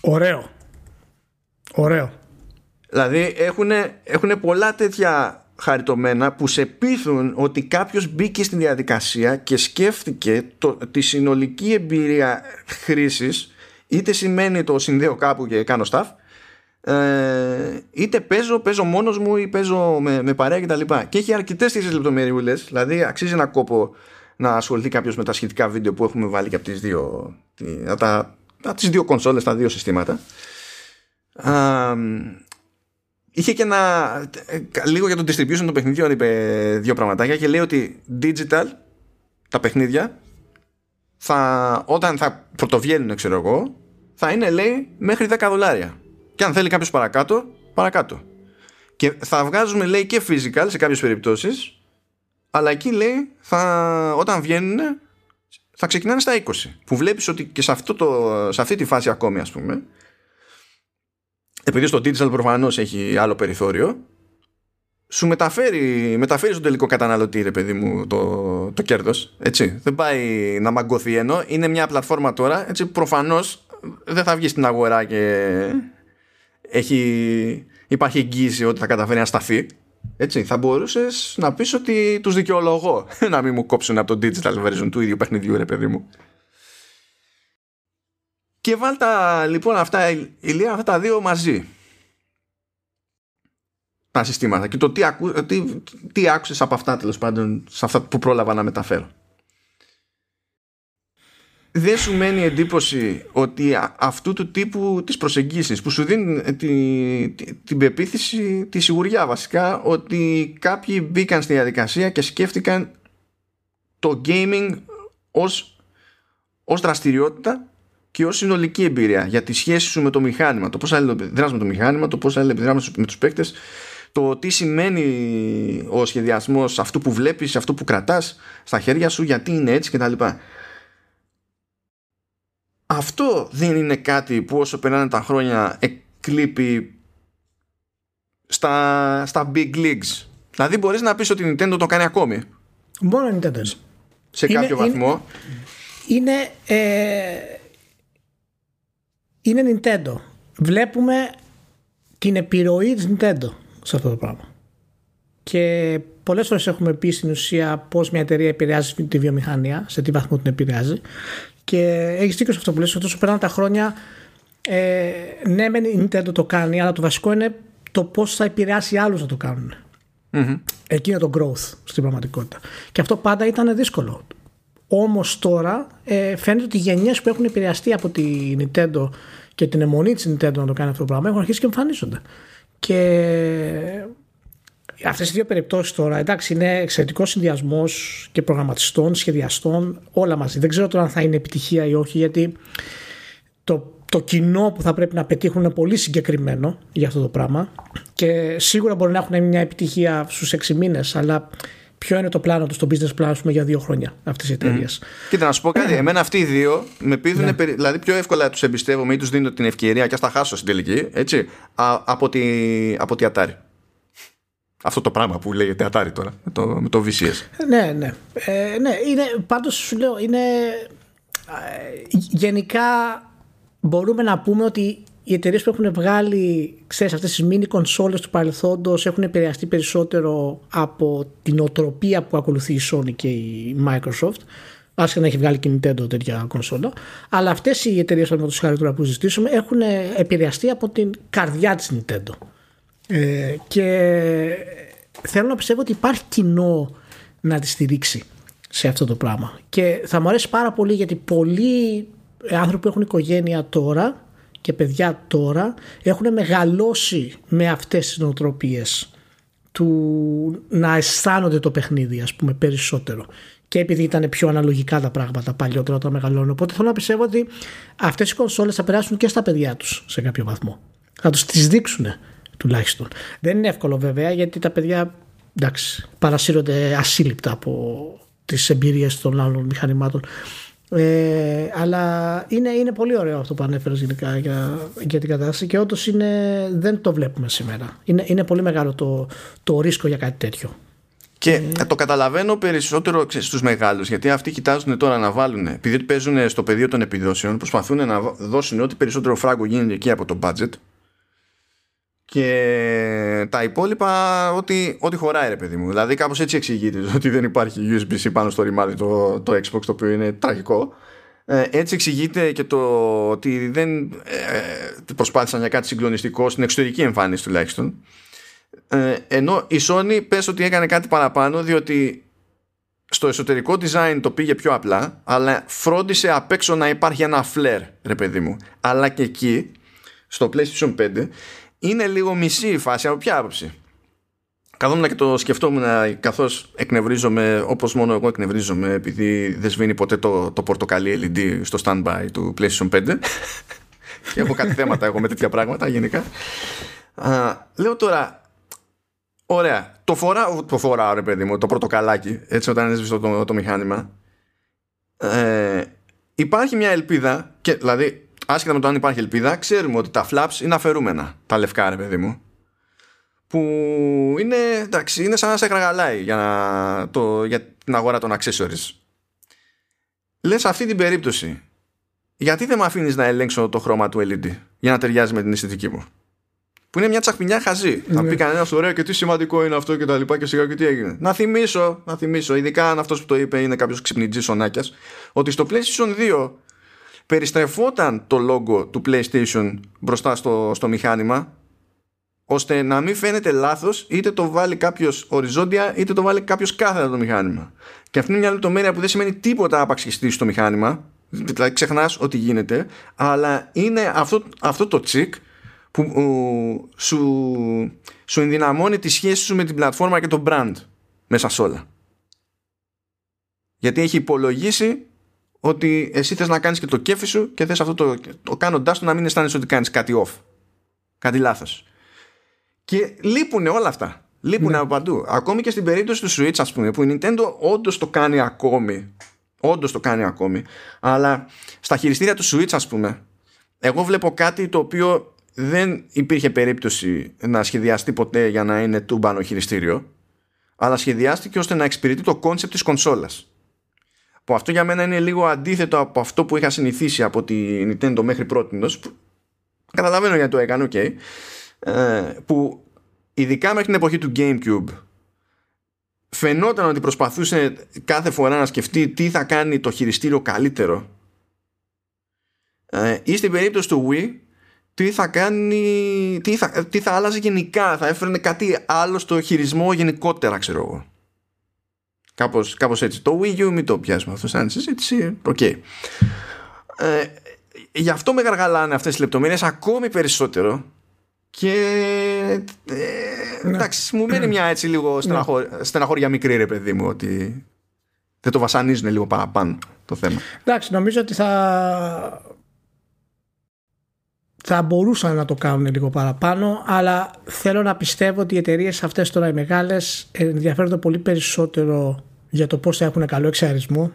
Ωραίο. Ωραίο. Δηλαδή έχουν πολλά τέτοια χαριτωμένα που σε πείθουν ότι κάποιος μπήκε στην διαδικασία και σκέφτηκε το, τη συνολική εμπειρία χρήσης, είτε σημαίνει το συνδέω κάπου και κάνω staff, ε, είτε παίζω, παίζω μόνος μου ή παίζω με, με παρέα κτλ. Και, και έχει αρκετές τέτοιες λεπτομεριούλες, δηλαδή αξίζει ένα κόπο να ασχοληθεί κάποιος με τα σχετικά βίντεο που έχουμε βάλει και από τις δύο, τα, από τις δύο κονσόλες, τα δύο συστήματα. Uh, είχε και ένα λίγο για το distribution των παιχνιδιών, είπε δύο πραγματάκια και λέει ότι digital τα παιχνίδια θα, όταν θα πρωτοβγαίνουν ξέρω εγώ θα είναι λέει μέχρι δέκα δολάρια και αν θέλει κάποιος παρακάτω παρακάτω και θα βγάζουμε λέει και physical σε κάποιες περιπτώσεις, αλλά εκεί λέει θα, όταν βγαίνουν θα ξεκινάνε στα είκοσι, που βλέπεις ότι και σε, αυτό το, σε αυτή τη φάση ακόμη ας πούμε, επειδή στο digital προφανώς έχει άλλο περιθώριο, σου μεταφέρει, μεταφέρει στον τελικό καταναλωτή ρε παιδί μου το, το κέρδος, έτσι. Δεν πάει να μαγκωθεί, ενώ είναι μια πλατφόρμα τώρα, έτσι, προφανώς δεν θα βγει στην αγορά και έχει, υπάρχει εγγύηση ότι θα καταφέρει να σταθεί, έτσι. Θα μπορούσες να πεις ότι τους δικαιολογώ να μην μου κόψουν από το digital version του ίδιου παιχνιδιού ρε παιδί μου. Και βάλτα λοιπόν αυτά, Ηλία, αυτά τα δύο μαζί, τα συστήματα και το τι, ακου, τι, τι άκουσες από αυτά τέλος πάντων, σε αυτά που πρόλαβα να μεταφέρω. Δεν σου μένει εντύπωση ότι αυτού του τύπου τις προσεγγίσεις που σου δίνουν τη, τη, την πεποίθηση, τη σιγουριά βασικά ότι κάποιοι μπήκαν στη διαδικασία και σκέφτηκαν το gaming ως, ως δραστηριότητα και ως συνολική εμπειρία για τη σχέση σου με το μηχάνημα, το πώς αλληλεπιδράς με το μηχάνημα, το πώς αλληλεπιδράς με τους παίκτες, το τι σημαίνει ο σχεδιασμός αυτού που βλέπεις, αυτού που κρατάς στα χέρια σου, γιατί είναι έτσι κτλ. Αυτό δεν είναι κάτι που όσο περνάνε τα χρόνια εκλείπει στα, στα big leagues. Δηλαδή μπορείς να πεις ότι η Nintendo το κάνει ακόμη. Μόνο η Nintendo. Σε είναι, κάποιο βαθμό. Είναι... είναι ε... είναι Nintendo. Βλέπουμε την επιρροή της Nintendo σε αυτό το πράγμα. Και πολλές φορές έχουμε πει στην ουσία πώς μια εταιρεία επηρεάζει τη βιομηχανία, σε τι βαθμό την επηρεάζει. Και έχεις δίκιο σε αυτό που λες, ότι όσο περνάνε τα χρόνια, ε, ναι, μεν η Nintendo το κάνει, αλλά το βασικό είναι το πώς θα επηρεάσει άλλους να το κάνουν. Mm-hmm. Εκείνο το growth στην πραγματικότητα. Και αυτό πάντα ήταν δύσκολο. Όμως τώρα ε, φαίνεται ότι οι γενιές που έχουν επηρεαστεί από τη Nintendo και την αιμονή της Nintendo να το κάνει αυτό το πράγμα έχουν αρχίσει και εμφανίζονται. Και αυτές οι δύο περιπτώσεις τώρα, εντάξει, είναι εξαιρετικός συνδυασμός και προγραμματιστών, σχεδιαστών, όλα μαζί. Δεν ξέρω τώρα αν θα είναι επιτυχία ή όχι, γιατί το, το κοινό που θα πρέπει να πετύχουν είναι πολύ συγκεκριμένο για αυτό το πράγμα. Και σίγουρα μπορεί να έχουν μια επιτυχία στους έξι μήνες, αλλά ποιο είναι το πλάνο του, το business plan, ας πούμε, για δύο χρόνια αυτής της εταιρείας. Mm. Κοίτα, να σου πω κάτι. Εμένα αυτοί οι δύο με πείθουν, ναι. περι... δηλαδή πιο εύκολα τους εμπιστεύομαι ή τους δίνω την ευκαιρία και ας τα χάσω στην τελική, έτσι, α, από, τη... από τη Atari. Αυτό το πράγμα που λέγεται Atari τώρα, με το, με το βι σι ες. Ναι, ναι. Ε, ναι είναι, πάντως σου λέω, είναι. Γενικά μπορούμε να πούμε ότι οι εταιρείες που έχουν βγάλει, ξέρεις, αυτές τις mini κονσόλες του παρελθόντος έχουν επηρεαστεί περισσότερο από την οτροπία που ακολουθεί η Sony και η Microsoft, άσχετα να έχει βγάλει και Nintendo τέτοια κονσόλα, αλλά αυτές οι εταιρείες που συζητήσουμε έχουν επηρεαστεί από την καρδιά της Nintendo. Ε, και θέλω να πιστεύω ότι υπάρχει κοινό να τη στηρίξει σε αυτό το πράγμα, και θα μου αρέσει πάρα πολύ, γιατί πολλοί άνθρωποι που έχουν οικογένεια τώρα και παιδιά τώρα έχουν μεγαλώσει με αυτές τις νοοτροπίες του να αισθάνονται το παιχνίδι, ας πούμε, περισσότερο, και επειδή ήταν πιο αναλογικά τα πράγματα παλιότερα όταν μεγαλώνουν. Οπότε θέλω να πιστεύω ότι αυτές οι κονσόλες θα περάσουν και στα παιδιά τους σε κάποιο βαθμό, θα τους τις δείξουν τουλάχιστον. Δεν είναι εύκολο βέβαια, γιατί τα παιδιά, εντάξει, παρασύρονται ασύλληπτα από τις εμπειρίες των άλλων μηχανημάτων. Ε, αλλά είναι, είναι πολύ ωραίο αυτό που ανέφερες γενικά για, για την κατάσταση, και όντως είναι, δεν το βλέπουμε σήμερα. Είναι, είναι πολύ μεγάλο το, το ρίσκο για κάτι τέτοιο. Και ε, το καταλαβαίνω περισσότερο στους μεγάλους, γιατί αυτοί κοιτάζουν τώρα να βάλουν, επειδή παίζουν στο πεδίο των επιδόσεων, προσπαθούν να δώσουν ό,τι περισσότερο φράγκο γίνεται εκεί από το budget, και τα υπόλοιπα ό,τι, ό,τι χωράει, ρε παιδί μου. Δηλαδή κάπως έτσι εξηγείται ότι δεν υπάρχει γιου ες μπι-C πάνω στο ρημάδι το, το Xbox, το οποίο είναι τραγικό. ε, Έτσι εξηγείται και το ότι δεν ε, προσπάθησαν για κάτι συγκλονιστικό στην εξωτερική εμφάνιση τουλάχιστον, ε, ενώ η Sony πες ότι έκανε κάτι παραπάνω, διότι στο εσωτερικό design το πήγε πιο απλά, αλλά φρόντισε απ' έξω να υπάρχει ένα φλερ, ρε παιδί μου. Αλλά και εκεί στο PlayStation πέντε είναι λίγο μισή η φάση. Από ποια άποψη? Καθόμουν και το σκεφτόμουν, καθώς εκνευρίζομαι όπως μόνο εγώ εκνευρίζομαι, επειδή δεν σβήνει ποτέ το, το πορτοκαλί ελ ι ντι στο standby του PlayStation πέντε και έχω κάτι θέματα εγώ με τέτοια πράγματα γενικά. Α, λέω τώρα, ωραία, το φοράω, το φοράω ρε παιδί μου το πορτοκαλάκι, έτσι, όταν έσβησα το, το μηχάνημα. ε, Υπάρχει μια ελπίδα, και δηλαδή άσχετα με το αν υπάρχει ελπίδα, ξέρουμε ότι τα flaps είναι αφαιρούμενα, τα λευκά, ρε παιδί μου, που είναι, εντάξει, είναι σαν να σε κραγαλάει για, να, το, για την αγορά των accessories. Λες, αυτή την περίπτωση, γιατί δεν με αφήνεις να ελέγξω το χρώμα του ελ ι ντι για να ταιριάζει με την αισθητική μου, που είναι μια τσαχμινιά χαζή. Ναι. Θα πει κανένας, ωραίο και τι σημαντικό είναι αυτό και τα λοιπά, και σιγά και τι έγινε. Να θυμίσω, να θυμίσω, ειδικά αν αυτός που το είπε είναι κάποιος ξυπνητής σονάκιας, ότι στο PlayStation δύο περιστρεφόταν το λόγο του PlayStation μπροστά στο, στο μηχάνημα, ώστε να μην φαίνεται λάθος, είτε το βάλει κάποιος οριζόντια είτε το βάλει κάποιος κάθετα το μηχάνημα. Και αυτή είναι μια λεπτομέρεια που δεν σημαίνει τίποτα απαξιστή στο μηχάνημα, δηλαδή ξεχνάς ότι γίνεται, αλλά είναι αυτό, αυτό το τσικ που ο, σου, σου ενδυναμώνει τη σχέση σου με την πλατφόρμα και το brand μέσα σ' όλα, γιατί έχει υπολογίσει ότι εσύ θες να κάνεις και το κέφι σου, και θες αυτό το, το κάνοντάς το να μην αισθάνεσαι ότι κάνεις κάτι off, κάτι λάθος. Και λείπουν όλα αυτά. Λείπουν, ναι, από παντού. Ακόμη και στην περίπτωση του Switch, ας πούμε, που η Nintendo όντως το κάνει ακόμη. Όντως το κάνει ακόμη. Αλλά στα χειριστήρια του Switch, ας πούμε, εγώ βλέπω κάτι το οποίο δεν υπήρχε περίπτωση να σχεδιαστεί ποτέ για να είναι τούμπανο χειριστήριο, αλλά σχεδιάστηκε ώστε να εξυπηρετεί το κόνσεπτ της κονσόλας. Που αυτό για μένα είναι λίγο αντίθετο από αυτό που είχα συνηθίσει από τη Nintendo μέχρι πρότινος. Καταλαβαίνω γιατί το έκανε, okay. ε, Που ειδικά μέχρι την εποχή του GameCube φαινόταν ότι προσπαθούσε κάθε φορά να σκεφτεί τι θα κάνει το χειριστήριο καλύτερο, ε, ή στην περίπτωση του Wii τι θα κάνει, τι θα, τι θα άλλαζε γενικά, θα έφερνε κάτι άλλο στο χειρισμό γενικότερα, ξέρω εγώ. Κάπως, κάπως έτσι. Το Wii U μην το πιάσουμε αυτό σαν συζήτηση. Okay. Ε, γι' αυτό με γαργαλάνε αυτές οι λεπτομέρειες ακόμη περισσότερο. Και ε, εντάξει, μου μένει μια έτσι λίγο στεναχώρια, στεναχώρια μικρή, ρε παιδί μου, ότι δεν το βασανίζουν λίγο παραπάνω το θέμα. Εντάξει, νομίζω ότι θα, θα μπορούσαν να το κάνουν λίγο παραπάνω, αλλά θέλω να πιστεύω ότι οι εταιρείες αυτές τώρα οι μεγάλες ενδιαφέρονται πολύ περισσότερο για το πώς θα έχουν καλό εξαρισμό.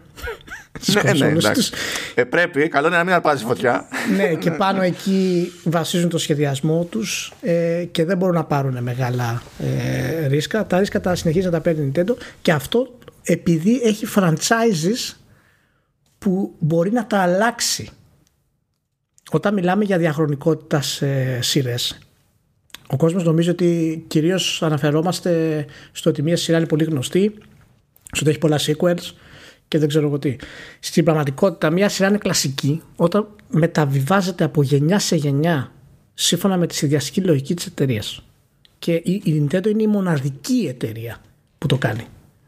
Ναι, ναι, εντάξει. Ε, πρέπει, καλό είναι να μην αρπάζει φωτιά. Ναι, και πάνω εκεί βασίζουν το σχεδιασμό τους, ε, και δεν μπορούν να πάρουν μεγάλα ε, ρίσκα. Τα ρίσκα τα συνεχίζει να τα παίρνει Nintendo, και αυτό επειδή έχει franchises που μπορεί να τα αλλάξει όταν μιλάμε για διαχρονικότητα σε σειρές, ο κόσμος νομίζει ότι κυρίως αναφερόμαστε στο ότι μια σειρά είναι πολύ γνωστή, στο ότι έχει πολλά sequels και δεν ξέρω εγώ τι. Στην πραγματικότητα μια σειρά είναι κλασική όταν μεταβιβάζεται από γενιά σε γενιά σύμφωνα με τη συνδυαστική λογική της εταιρείας. Και η Nintendo είναι η μοναδική εταιρεία που το κάνει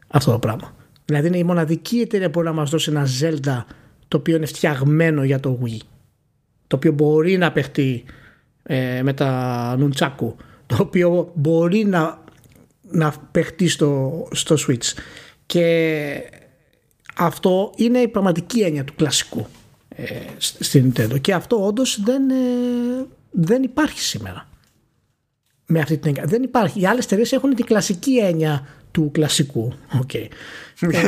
αυτό το πράγμα. Δηλαδή είναι η μοναδική εταιρεία που μπορεί να μας δώσει ένα Zelda το οποίο είναι φτιαγμένο για το Wii, το οποίο μπορεί να παιχτεί ε, με τα Nunchaku, το οποίο μπορεί να, να παιχτεί στο, στο Switch. Και αυτό είναι η πραγματική έννοια του κλασικού ε, στην Nintendo. Και αυτό όντως δεν, ε, δεν υπάρχει σήμερα. Με αυτή την... Δεν υπάρχει. Οι άλλες εταιρείες έχουν την κλασική έννοια του κλασικού. Okay. ε,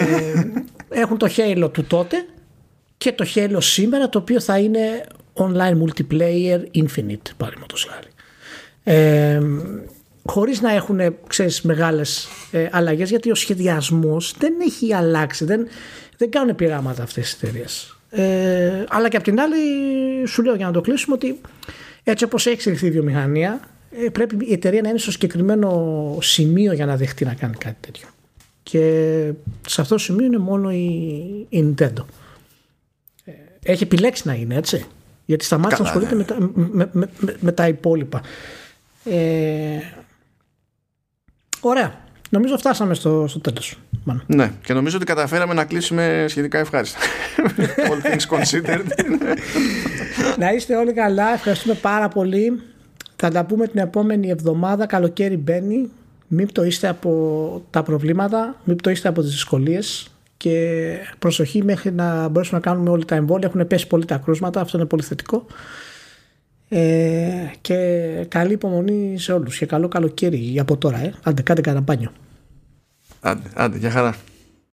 έχουν το Halo του τότε και το Halo σήμερα, το οποίο θα είναι online multiplayer infinite, παραδείγματος χάρη. Ε, χωρίς να έχουν, ξέρεις, μεγάλες ε, αλλαγές, γιατί ο σχεδιασμός δεν έχει αλλάξει. Δεν, δεν κάνουν πειράματα αυτές οι εταιρείες. Ε, αλλά και απ' την άλλη, σου λέω για να το κλείσουμε, ότι έτσι όπως έχει εξελιχθεί η βιομηχανία, πρέπει η εταιρεία να είναι στο συγκεκριμένο σημείο για να δεχτεί να κάνει κάτι τέτοιο. Και σε αυτό το σημείο είναι μόνο η, η Nintendo. Έχει επιλέξει να είναι έτσι, γιατί σταμάτησε να ασχολείται, ναι, με, με, με, με, με τα υπόλοιπα. Ε, ωραία. Νομίζω φτάσαμε στο, στο τέλος. Ναι, και νομίζω ότι καταφέραμε να κλείσουμε σχετικά ευχάριστα. All things considered. Να είστε όλοι καλά. Ευχαριστούμε πάρα πολύ. Θα τα πούμε την επόμενη εβδομάδα. Καλοκαίρι μπαίνει. Μην πτωείστε από τα προβλήματα, μην πτωείστε από τις δυσκολίες και προσοχή μέχρι να μπορέσουμε να κάνουμε όλοι τα εμβόλια. Έχουν πέσει πολύ τα κρούσματα, αυτό είναι πολύ θετικό. Ε, και καλή υπομονή σε όλους και καλό καλοκαίρι από τώρα. Ε. Άντε, κάντε καναμπάνιο. Άντε, άντε, για χαρά.